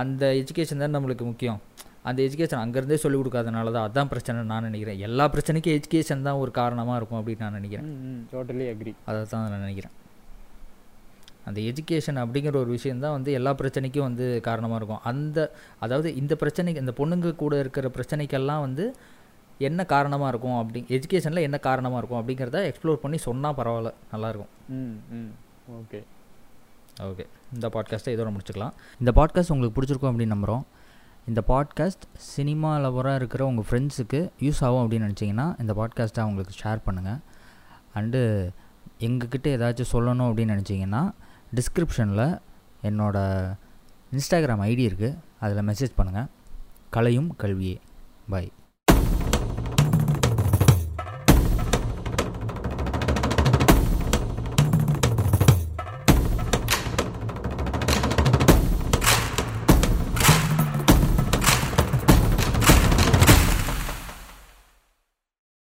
அந்த எஜுகேஷன் தான் நம்மளுக்கு முக்கியம். அந்த எஜுகேஷன் அங்கேருந்தே சொல்லிக் கொடுக்காதனால தான், அதுதான் பிரச்சனை நான் நினைக்கிறேன். எல்லா பிரச்சனைக்கும் எஜுகேஷன் தான் ஒரு காரணமாக இருக்கும் அப்படின்னு நான் நினைக்கிறேன். டோட்டலி அக்ரி, அதை தான் நான் நினைக்கிறேன். அந்த எஜுகேஷன் அப்படிங்கிற ஒரு விஷயந்தான் வந்து எல்லா பிரச்சனைக்கும் வந்து காரணமாக இருக்கும். அந்த அதாவது இந்த பிரச்சனைக்கு, இந்த பொண்ணுங்க கூட இருக்கிற பிரச்சனைக்கெல்லாம் வந்து என்ன காரணமாக இருக்கும் அப்படி எஜுகேஷனில் என்ன காரணமாக இருக்கும் அப்படிங்கிறத எக்ஸ்ப்ளோர் பண்ணி சொன்னால் பரவாயில்ல, நல்லாயிருக்கும். ம் ஓகே ஓகே இந்த பாட்காஸ்ட்டை இதோட முடிச்சுக்கலாம். இந்த பாட்காஸ்ட் உங்களுக்கு பிடிச்சிருக்கும் அப்படின்னு நம்புகிறோம். இந்த பாட்காஸ்ட் சினிமா லவராக இருக்கிற உங்கள் ஃப்ரெண்ட்ஸுக்கு யூஸ் ஆகும் அப்படின்னு நினச்சிங்கன்னா இந்த பாட்காஸ்ட்டை அவங்களுக்கு ஷேர் பண்ணுங்கள். அண்டு எங்ககிட்ட ஏதாச்சும் சொல்லணும் அப்படின்னு நினச்சிங்கன்னா டிஸ்கிரிப்ஷனில் என்னோடய இன்ஸ்டாகிராம் ஐடி இருக்குது, அதில் மெசேஜ் பண்ணுங்கள். கலையும் கல்வியே. பாய்.